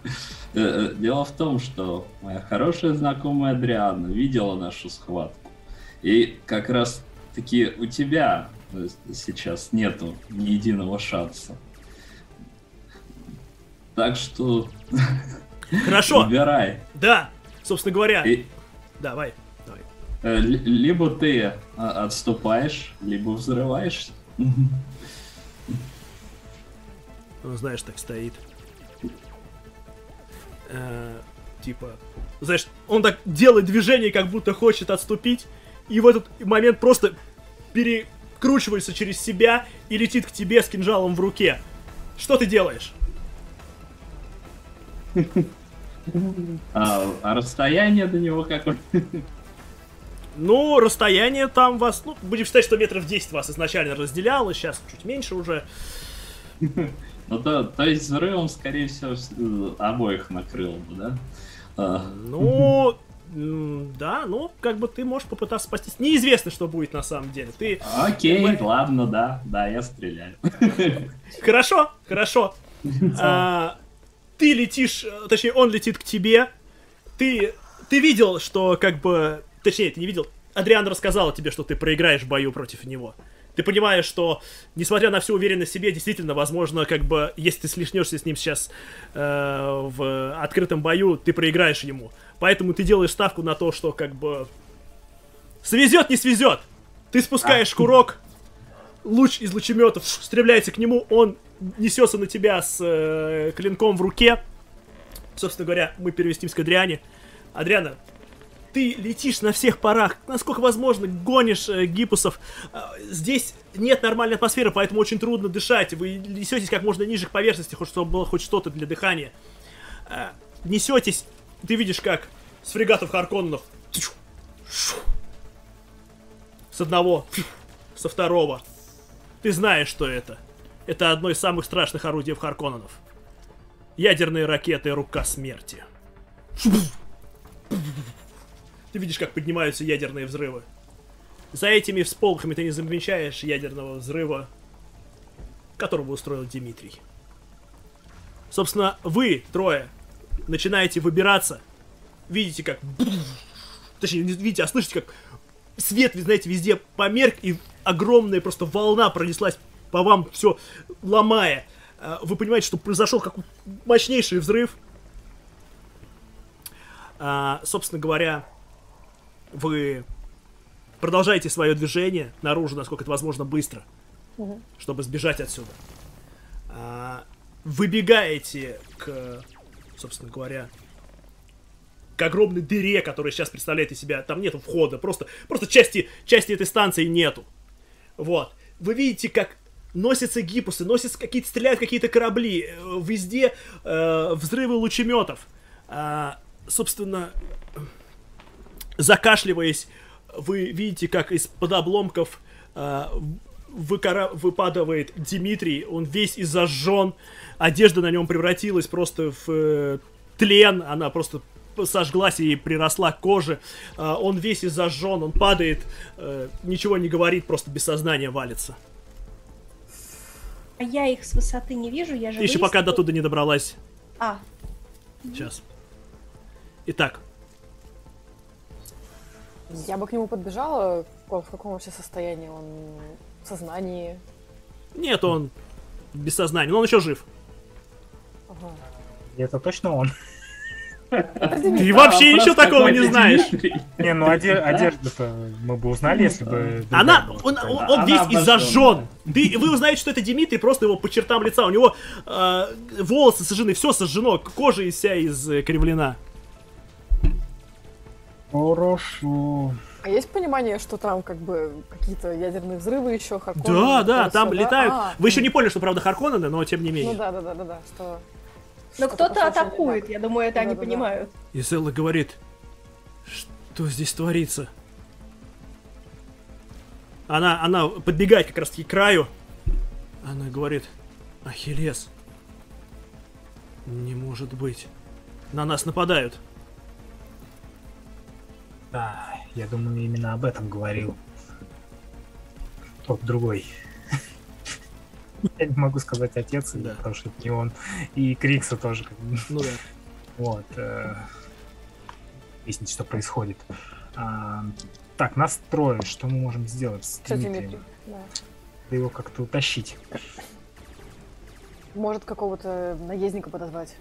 Дело в том, что моя хорошая знакомая Адриана видела нашу схватку. И как раз таки у тебя сейчас нету ни единого шанса. Так что... Хорошо. Выбирай. Да, собственно говоря. И... Давай. Либо ты отступаешь, либо взрываешься. Ну, знаешь, так стоит. Типа... Знаешь, он так делает движение, как будто хочет отступить, и в этот момент просто перекручивается через себя и летит к тебе с кинжалом в руке. Что ты делаешь? А расстояние до него какое? Ну, расстояние там вас... Ну, будем считать, что метров 10 вас изначально разделяло, сейчас чуть меньше уже. Ну, то есть взрывом, скорее всего, обоих накрыл бы, да? Ну, да, ну, как бы ты можешь попытаться спастись. Неизвестно, что будет на самом деле. Ты... Окей, ладно, да, да, я стреляю. Хорошо, хорошо. Ты летишь, точнее, он летит к тебе. Ты видел, что как бы... Точнее, ты не видел. Адриана рассказала тебе, что ты проиграешь в бою против него. Ты понимаешь, что, несмотря на всю уверенность в себе, действительно, возможно, как бы, если ты слишнешься с ним сейчас в открытом бою, ты проиграешь ему. Поэтому ты делаешь ставку на то, что, как бы, свезет, не свезет. Ты спускаешь курок, луч из лучеметов стреляется к нему, он несется на тебя с клинком в руке. Собственно говоря, мы переместимся к Адриане. Адриана, ты летишь на всех парах, насколько возможно, гонишь гиппусов. Здесь нет нормальной атмосферы, поэтому очень трудно дышать. Вы несетесь как можно ниже к поверхности, хоть чтобы было хоть что-то для дыхания. Несетесь, ты видишь, как с фрегатов Харконненов с одного, со второго. Ты знаешь, что это. Это одно из самых страшных орудий Харконненов. Ядерные ракеты «Рука смерти». Ты видишь, как поднимаются ядерные взрывы. За этими всполохами ты не замечаешь ядерного взрыва, которого устроил Дмитрий. Собственно, вы трое начинаете выбираться. Видите, как... Точнее, не видите, а слышите, как свет, вы знаете, везде померк, и огромная просто волна пронеслась по вам, все ломая. Вы понимаете, что произошел как мощнейший взрыв. Собственно говоря... Вы продолжаете свое движение наружу, насколько это возможно, быстро, чтобы сбежать отсюда. Выбегаете к, собственно говоря, к огромной дыре, которая сейчас представляет из себя. Там нету входа, просто части этой станции нету. Вот. Вы видите, как носятся гиппусы, стреляют какие-то корабли, везде взрывы лучеметов. Собственно... Закашливаясь, вы видите, как из-под обломков выпадывает Дмитрий. Он весь изожжен, одежда на нем превратилась просто в тлен, она просто сожглась и приросла к коже. Он весь изожжен, он падает, ничего не говорит, просто без сознания валится. А я их с высоты не вижу, я же... Ты еще пока до туда не добралась. Сейчас. Итак. Я бы к нему подбежала, в каком вообще состоянии он, в сознании? Нет, он без сознания, но он еще жив. Ага. Это точно он. Ты вообще ничего такого не знаешь. Не, ну одежду-то мы бы узнали, если бы... Он весь изожжен. Вы узнаете, что это Дмитрий, просто его по чертам лица. У него волосы сожжены, все сожжено, кожа вся искривлена. Хорошо. А есть понимание, что там как бы какие-то ядерные взрывы еще, Харконнены? Да, там все, летают. Да? Вы еще не поняли, что правда Харконнены, но тем не менее. Ну да. Что... Но кто-то атакует, я думаю, это они понимают. Изелла говорит, что здесь творится. Она подбегает как раз к краю. Она говорит, Ахиллес, не может быть, на нас нападают. Да, я думаю, именно об этом говорил тот другой. Я не могу сказать отец, потому что это не он. И Крикса тоже. Ну да. Вот. Объяснить, что происходит. Так, нас трое. Что мы можем сделать с Дмитрием? Его как-то утащить. Может, какого-то наездника подозвать?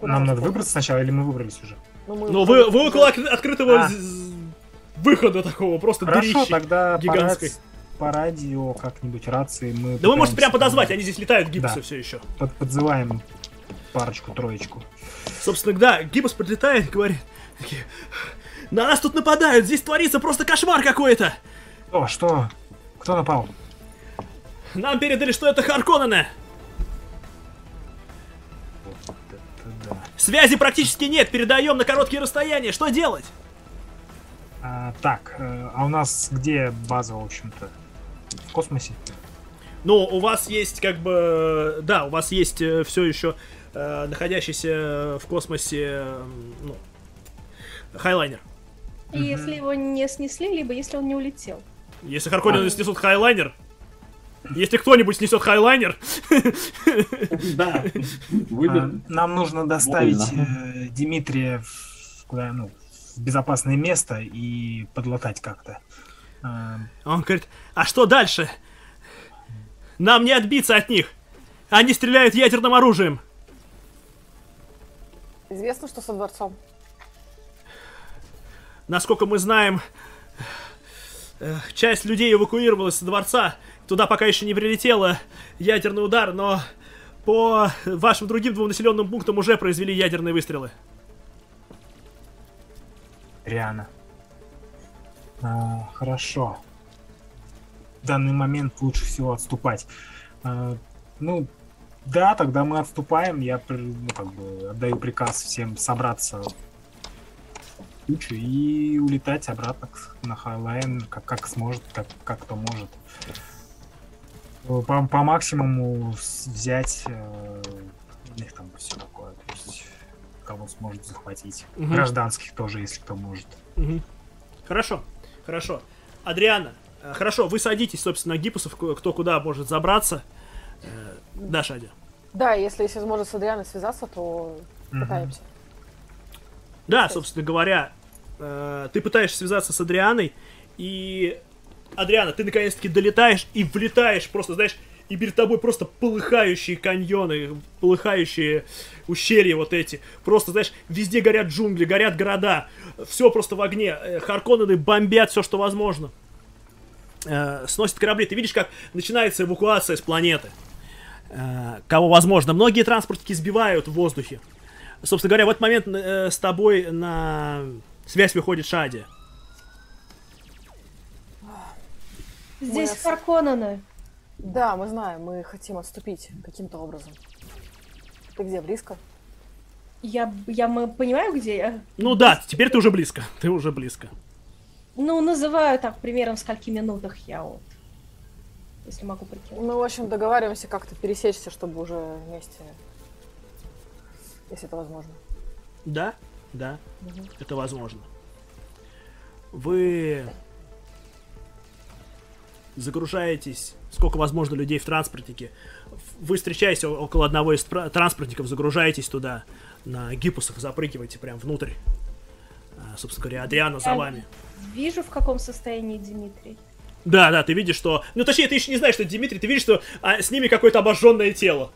Нам надо выбраться сначала, или мы выбрались уже? Ну, вы около открытого выхода такого, просто дырище. Хорошо, тогда гигантской. По радио как-нибудь, рации мы... Да вы можете прям подозвать, они здесь летают, гипсы все еще. Подзываем парочку-троечку. Собственно, да, гипс подлетает, говорит, на нас тут нападают, здесь творится просто кошмар какой-то. Что? Кто напал? Нам передали, что это Харконнены. Связи практически нет, передаем на короткие расстояния. Что делать? Так, а у нас где база, в общем-то? В космосе? Ну, у вас есть как бы... Да, у вас есть все еще находящийся в космосе, ну, хайлайнер. Если его не снесли, либо если он не улетел. Если Харконнены снесут хайлайнер, если кто-нибудь снесет хайлайнер... Да. Нам нужно доставить Дмитрия в безопасное место и подлатать как-то. Он говорит, а что дальше? Нам не отбиться от них. Они стреляют ядерным оружием. Известно, что со дворцом. Насколько мы знаем, часть людей эвакуировалась с дворца. Туда пока еще не прилетело ядерный удар, но по вашим другим двум населенным пунктам уже произвели ядерные выстрелы. Риана. Хорошо. В данный момент лучше всего отступать. Ну, да, тогда мы отступаем. Я отдаю приказ всем собраться в кучу и улетать обратно на Хайлайн, как сможет, как кто может. По максимуму взять у них там все такое. То есть, кого сможет захватить. Гражданских тоже, если кто может. Хорошо, хорошо. Адриана, хорошо, вы садитесь, собственно, гипусов, кто куда может забраться. Да, Шади. Да, если есть возможность с Адрианой связаться, то пытаемся. Да, собственно говоря, ты пытаешься связаться с Адрианой, и... Адриана, ты наконец-таки долетаешь и влетаешь, просто, знаешь, и перед тобой просто полыхающие каньоны, полыхающие ущелья вот эти. Просто, знаешь, везде горят джунгли, горят города, все просто в огне. Харконнены бомбят все, что возможно. Сносят корабли. Ты видишь, как начинается эвакуация с планеты. Кого возможно. Многие транспортники сбивают в воздухе. Собственно говоря, в этот момент с тобой на связь выходит Шади. Здесь Харконнены. Да, мы знаем, мы хотим отступить каким-то образом. Ты где, близко? Мы понимаю, где я. Ну да, теперь ты уже близко. Ты уже близко. Ну, называю так примером, в скольких минутах я вот. Если могу прикинуть. Ну, в общем, договариваемся как-то пересечься, чтобы уже вместе. Если это возможно. Да, да. Это возможно. Вы загружаетесь, сколько возможно людей в транспортнике. Вы встречаетесь около одного из транспортников, загружаетесь туда, на гипусах запрыгиваете прям внутрь. Собственно говоря, Адриана за вами. Вижу, в каком состоянии Дмитрий. Да, да, ты видишь, что... Ну, точнее, ты еще не знаешь, что Дмитрий, ты видишь, что с ними какое-то обожженное тело.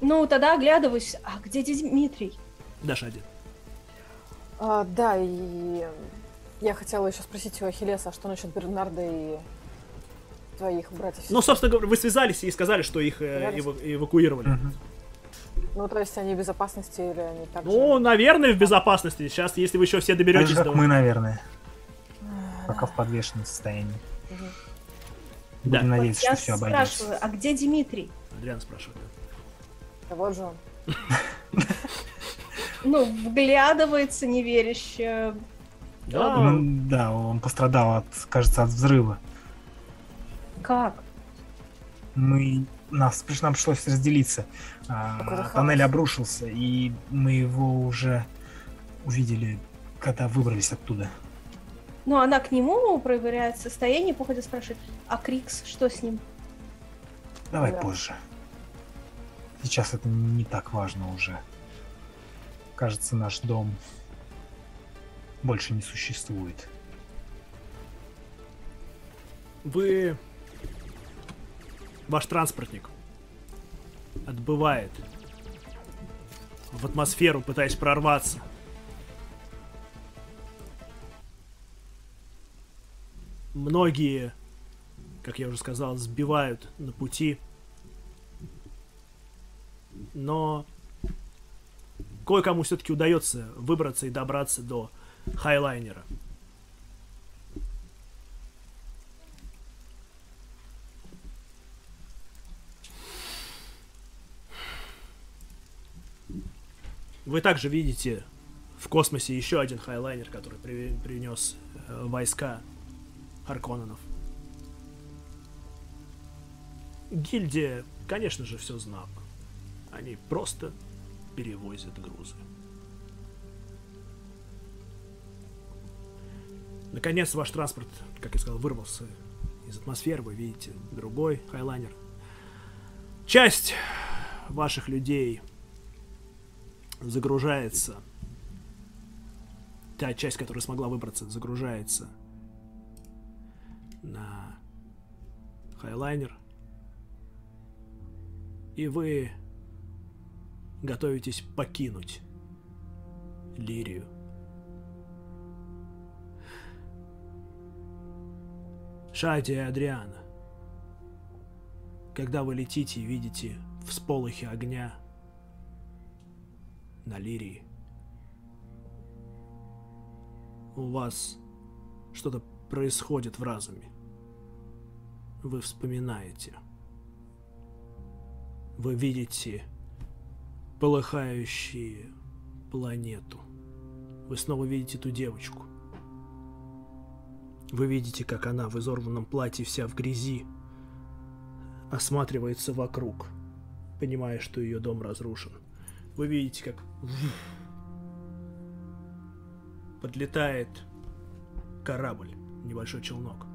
Ну, тогда оглядываюсь. А где Дмитрий? Да, Шади. Да, и... Я хотела еще спросить у Ахиллеса, что насчет Бернарда и твоих братьев. Ну, собственно говоря, вы связались и сказали, что их эвакуировали. Ну, то есть они в безопасности или они так? Ну, наверное, в безопасности. Сейчас, если вы еще все доберетесь до... мы, наверное. Пока в подвешенном состоянии. Будем надеяться, что все обойдется. Я спрашиваю, а где Дмитрий? Адриан спрашивает. Да вот же он. Ну, вглядывается неверяще... Да, ну, да, он пострадал, кажется, от взрыва. Как? Нам пришлось разделиться. Тоннель обрушился, и мы его уже увидели, когда выбрались оттуда. Ну, она к нему проверяет состояние, походя спрашивает, а Крикс, что с ним? Давай позже. Сейчас это не так важно уже. Кажется, наш дом... больше не существует. Ваш транспортник отбывает в атмосферу, пытаясь прорваться. Многие, как я уже сказал, сбивают на пути. Но кое-кому все-таки удается выбраться и добраться до Хайлайнера. Вы также видите в космосе еще один Хайлайнер, который принес войска Харконненов. Гильдия, конечно же, все знала. Они просто перевозят грузы. Наконец ваш транспорт, как я сказал, вырвался из атмосферы. Вы видите другой хайлайнер. Часть ваших людей загружается. Та часть, которая смогла выбраться, загружается на хайлайнер. И вы готовитесь покинуть Лирию. Шади и Адриана, когда вы летите и видите всполохи огня на Лирии, у вас что-то происходит в разуме. Вы вспоминаете. Вы видите полыхающую планету. Вы снова видите ту девочку. Вы видите, как она в изорванном платье, вся в грязи, осматривается вокруг, понимая, что ее дом разрушен. Вы видите, как подлетает корабль, небольшой челнок.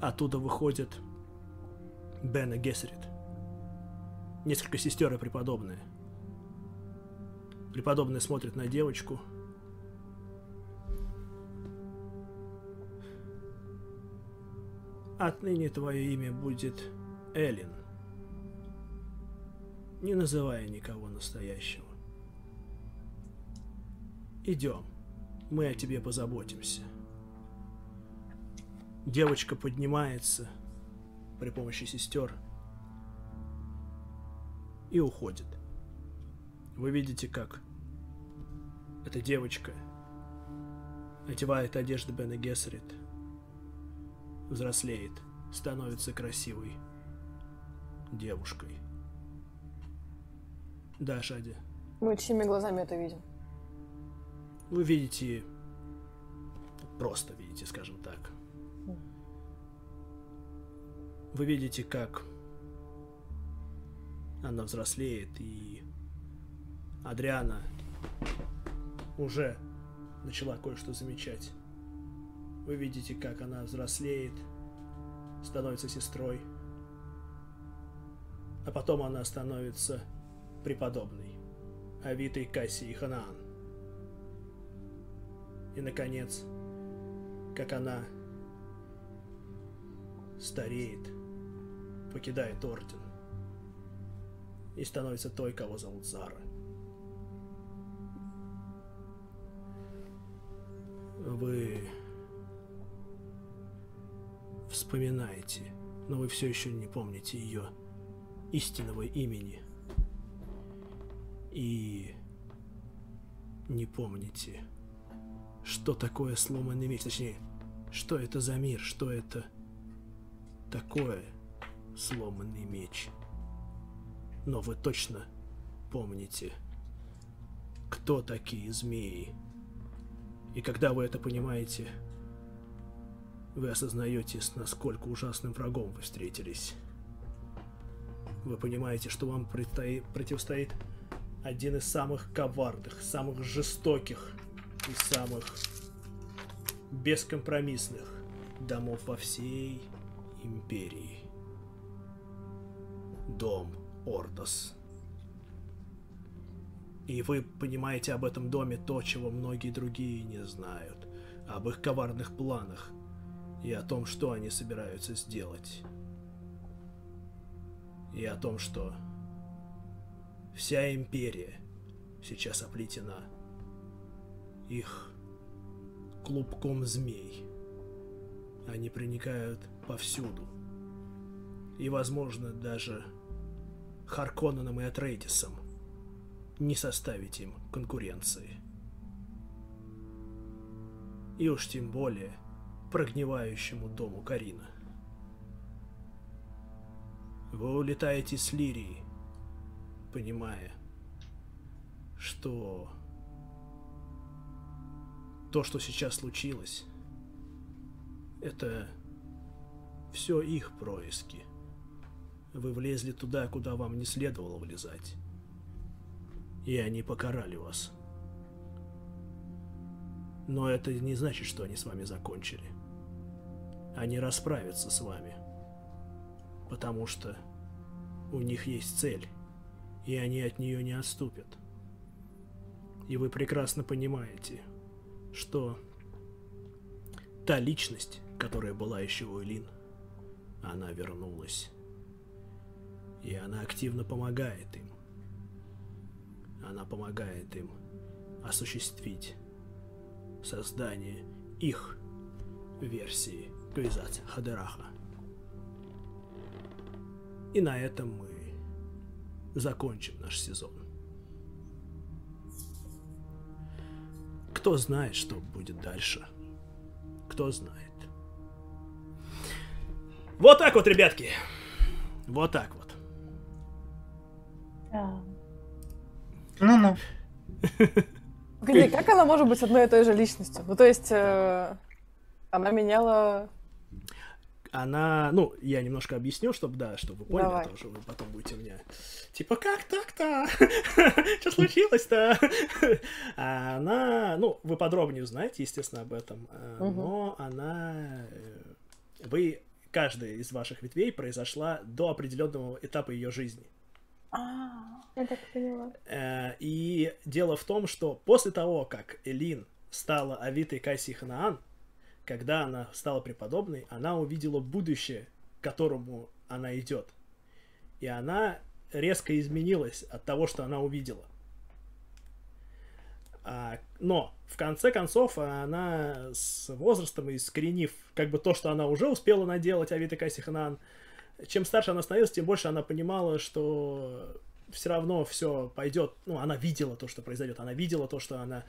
Оттуда выходит Бене Гессерит. Несколько сестер и преподобные. Преподобные смотрят на девочку. Отныне твое имя будет Элин, не называя никого настоящего. Идем, мы о тебе позаботимся. Девочка поднимается при помощи сестер и уходит. Вы видите, как эта девочка надевает одежду Бене Гессерит, взрослеет, становится красивой девушкой. Да, Шади. Мы чьими глазами это видим? Вы видите, просто видите, скажем так. Вы видите, как она взрослеет, и Адриана уже начала кое-что замечать. Вы видите, как она взрослеет, становится сестрой, а потом она становится преподобной, Авидой Кассиханан. И, наконец, как она стареет, покидает орден и становится той, кого зовут Зара. Вы вспоминаете, но вы все еще не помните ее истинного имени и не помните, что такое сломанный меч, точнее, что это за мир, что это такое сломанный меч. Но вы точно помните, кто такие змеи, и когда вы это понимаете, вы осознаете, с насколько ужасным врагом вы встретились. Вы понимаете, что вам противостоит один из самых коварных, самых жестоких и самых бескомпромиссных домов во всей империи. Дом Ордос. И вы понимаете об этом доме то, чего многие другие не знают. Об их коварных планах и о том, что они собираются сделать. И о том, что вся империя сейчас оплетена их клубком змей. Они проникают повсюду. И, возможно, даже Харконненам и Атрейдисам не составить им конкуренции. И уж тем более прогнивающему дому Карина. Вы улетаете с Лирии, понимая, что то, что сейчас случилось, это все их происки, Вы влезли туда, куда вам не следовало влезать. И они покарали вас. Но это не значит, что они с вами закончили. Они расправятся с вами. Потому что у них есть цель. И они от нее не отступят. И вы прекрасно понимаете, что та личность, которая была еще у Элин, она вернулась. И она активно помогает им. Она помогает им осуществить создание их версии Квизат Ходераха. И на этом мы закончим наш сезон. Кто знает, что будет дальше? Кто знает? Вот так вот, ребятки. Вот так вот. Да. Ну-ну. Погоди, как она может быть одной и той же личностью? Ну, то есть, она меняла... Она, ну, я немножко объясню, чтобы, да, чтобы вы поняли, а то уже вы потом будете у меня, типа, как так-то? Что случилось-то? Она, ну, вы подробнее узнаете, естественно, об этом, но она, вы, каждая из ваших ветвей произошла до определенного этапа ее жизни. Я так поняла. И дело в том, что после того, как Элин стала Авидой Кассиханаан, когда она стала преподобной, она увидела будущее, к которому она идет. И она резко изменилась от того, что она увидела. Но, в конце концов, она с возрастом, искоренив как бы то, что она уже успела наделать, Авида Кассиханан, чем старше она становилась, тем больше она понимала, что все равно все пойдет, ну, она видела то, что произойдет, она видела то, что она,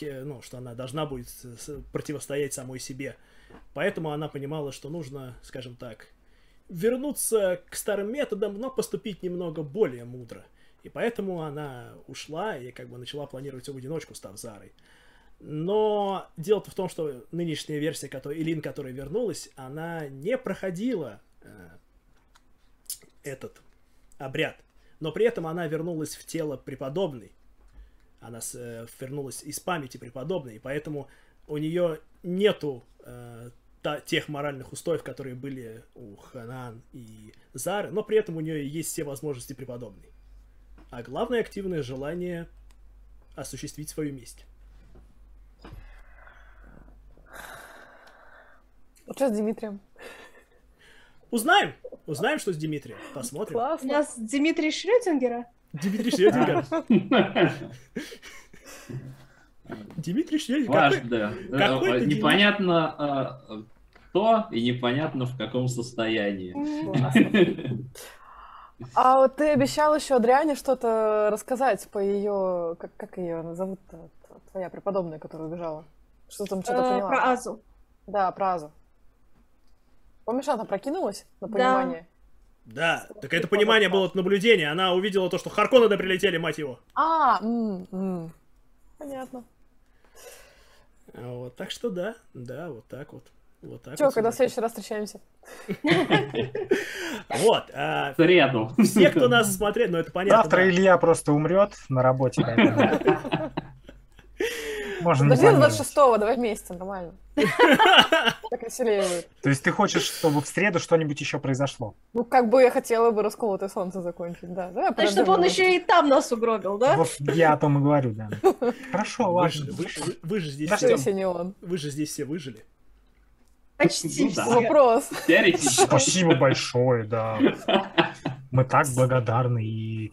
ну, что она должна будет противостоять самой себе. Поэтому она понимала, что нужно, скажем так, вернуться к старым методам, но поступить немного более мудро. И поэтому она ушла и как бы начала планировать все в одиночку, став Зарой. Но дело-то в том, что нынешняя версия, Элин, которая вернулась, она не проходила этот обряд. Но при этом она вернулась в тело преподобной. Она вернулась из памяти преподобной, и поэтому у нее нету тех моральных устоев, которые были у Ханан и Зары, но при этом у нее есть все возможности преподобной. А главное, активное желание осуществить свою месть. Что с Дмитрием? Узнаем! Узнаем, что с Дмитрием. Посмотрим. Класс. У нас Дмитрий Шрёдингера. Дмитрий Шрёдингер. Дмитрий Шрёдингер. Непонятно кто и непонятно в каком состоянии. А вот ты обещал еще Адриане что-то рассказать по ее... Как ее назовут-то? Твоя преподобная, которая убежала. Что там, что-то поняла? Про Азу. Да, про Азу. Помнишь, она прокинулась на понимание? Да, так это понимание было от наблюдения. Она увидела то, что Харконнены прилетели, мать его. Понятно. Вот, так что да, вот так вот. Вот так. Чё, вот когда в следующий раз встречаемся? Вот. Среду. Все, кто нас смотрел, ну это понятно. Завтра Илья просто умрет на работе. Можно не планировать. До 26-го, давай вместе, нормально. Так веселее будет. То есть ты хочешь, чтобы в среду что-нибудь еще произошло? Ну, как бы я хотела бы «Расколотое солнце» закончить, да. Так, чтобы он еще и там нас угробил, да? Я о том и говорю, да. Хорошо, ладно. Вы же здесь все. Вы же здесь все выжили. Почти все. Вопрос. Спасибо большое, да. Мы так благодарны и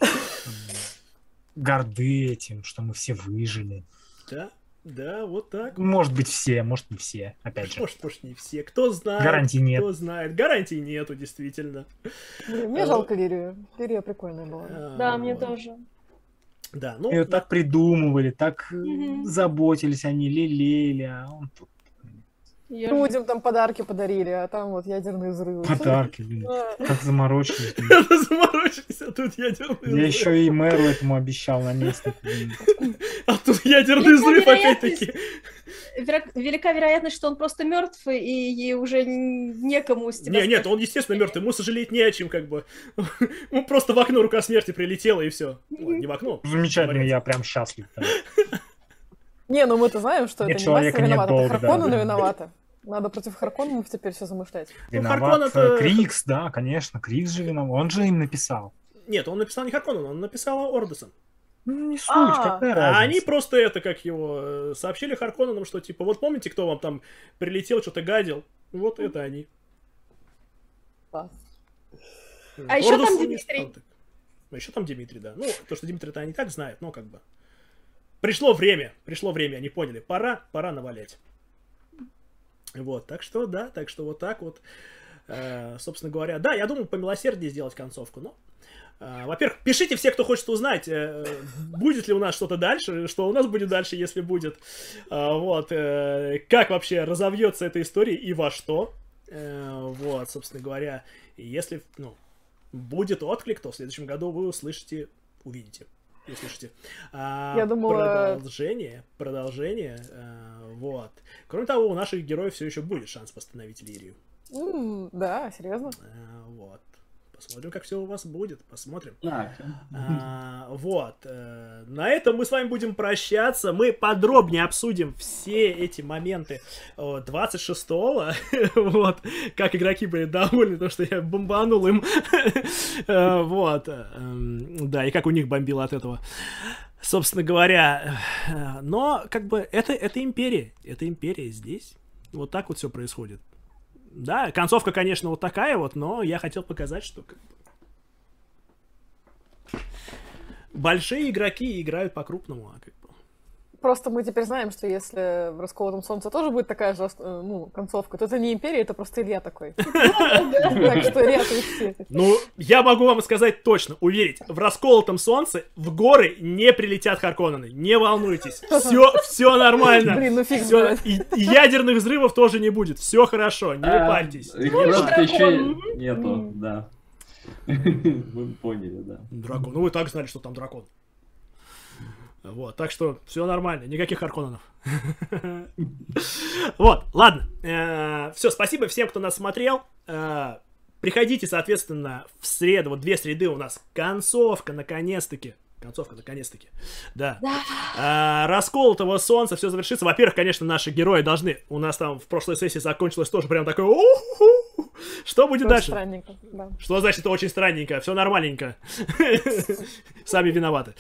горды этим, что мы все выжили. Да? Да, вот так. Может быть все, может не все, опять же. Может не все, кто знает. Гарантий нет. Кто знает, гарантий нету, действительно. Мне жалко Лирию, Лирия прикольная была. Да, мне тоже. Да, ну... Ее так придумывали, так заботились они, лелеяли, а он тут... Людям там подарки подарили, а там вот ядерные взрывы. Подарки, блин. Как заморочились. Заморочились, а тут ядерный взрыв. Я еще и мэру этому обещал на месте. А тут ядерный взрыв опять-таки. Велика вероятность, что он просто мертв, и уже некому с тебя... Нет, он, естественно, мертв, ему сожалеть не о чем, как бы. Ну, просто в окно рука смерти прилетела, и все. Не в окно. Замечательно, я прям счастлив. Не, ну мы-то знаем, что это не Вася виновата, это Харконнены виновата. Надо против Харконненов теперь все замышлять. Виноват Крикс, да, конечно, Крикс же виноват, он же им написал. Нет, он написал не Харконнену, он написал Ордосом. Ну, не суть, какая разница. Они просто это, как его, сообщили Харконненам, что типа, вот помните, кто вам там прилетел, что-то гадил? Вот это они. А еще там Дмитрий. А еще там Дмитрий, да. Ну, то, что Дмитрий-то они так знают, но как бы... пришло время, они поняли, пора навалять. Вот, так что, да, так что вот так вот, собственно говоря, да, я думаю, помилосерднее сделать концовку, но, во-первых, пишите все, кто хочет узнать, будет ли у нас что-то дальше, что у нас будет дальше, если будет, вот, как вообще разовьется эта история и во что, вот, собственно говоря, если, ну, будет отклик, то в следующем году вы услышите, увидите. И слушайте, я думала... продолжение, вот. Кроме того, у наших героев все еще будет шанс восстановить Лирию. Да, серьезно? Вот. Посмотрим, как все у вас будет, посмотрим. Вот. На этом мы с вами будем прощаться. Мы подробнее обсудим все эти моменты 26-го. Вот. Как игроки были довольны, потому что я бомбанул им. Вот. Да, и как у них бомбило от этого. Собственно говоря. Но, как бы, это империя. Это империя здесь. Вот так вот все происходит. Да, концовка, конечно, вот такая вот, но я хотел показать, что большие игроки играют по-крупному. Просто мы теперь знаем, что если в «Расколотом солнце» тоже будет такая же концовка, то это не империя, это просто Илья такой. Так что Илья уйти. Ну, я могу вам сказать точно, уверить, в «Расколотом солнце» в горы не прилетят Харконнены, не волнуйтесь, все нормально. Блин, ну фиг знает. Ядерных взрывов тоже не будет, все хорошо, не парьтесь. Еще нету, да. Мы поняли, да. Дракон, ну вы так знали, что там дракон. Вот, так что все нормально, никаких Харконненов. Вот, ладно. Все, спасибо всем, кто нас смотрел. Приходите, соответственно, в среду. Вот две среды у нас концовка, наконец-таки. Концовка, наконец-таки. Да. «Расколотого солнца», все завершится. Во-первых, конечно, наши герои должны... У нас там в прошлой сессии закончилось тоже прям такое... Что будет дальше? Странненько, да. Что значит очень странненько? Все нормальненько. Сами виноваты.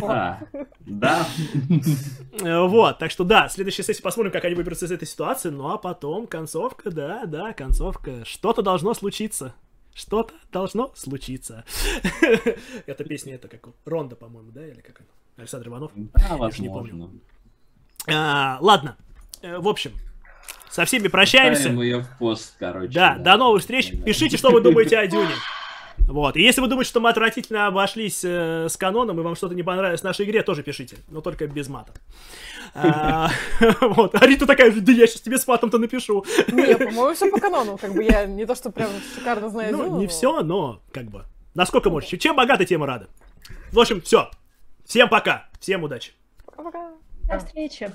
Да. Вот, так что да, следующая сессия посмотрим, как они выберутся из этой ситуации. Ну а потом концовка, да, концовка. Что-то должно случиться. Что-то должно случиться. Эта песня, это как Ронда, по-моему, да? Или как она? Александр Иванов? Я же не помню. Ладно, в общем... Со всеми прощаемся. Ее в пост, короче, да, до новых встреч. Да. Пишите, что вы думаете о Дюне. Вот. И если вы думаете, что мы отвратительно обошлись с каноном, и вам что-то не понравилось в нашей игре, тоже пишите. Но только без мата. Вот. А Рита такая же, да я сейчас тебе с матом-то напишу. Не, по-моему, все по канону. Как бы я не то, что прям шикарно знаю Дюну. Ну, не все, но как бы. Насколько можешь. Чем богата, тем рада. В общем, все. Всем пока. Всем удачи. Пока-пока. До встречи.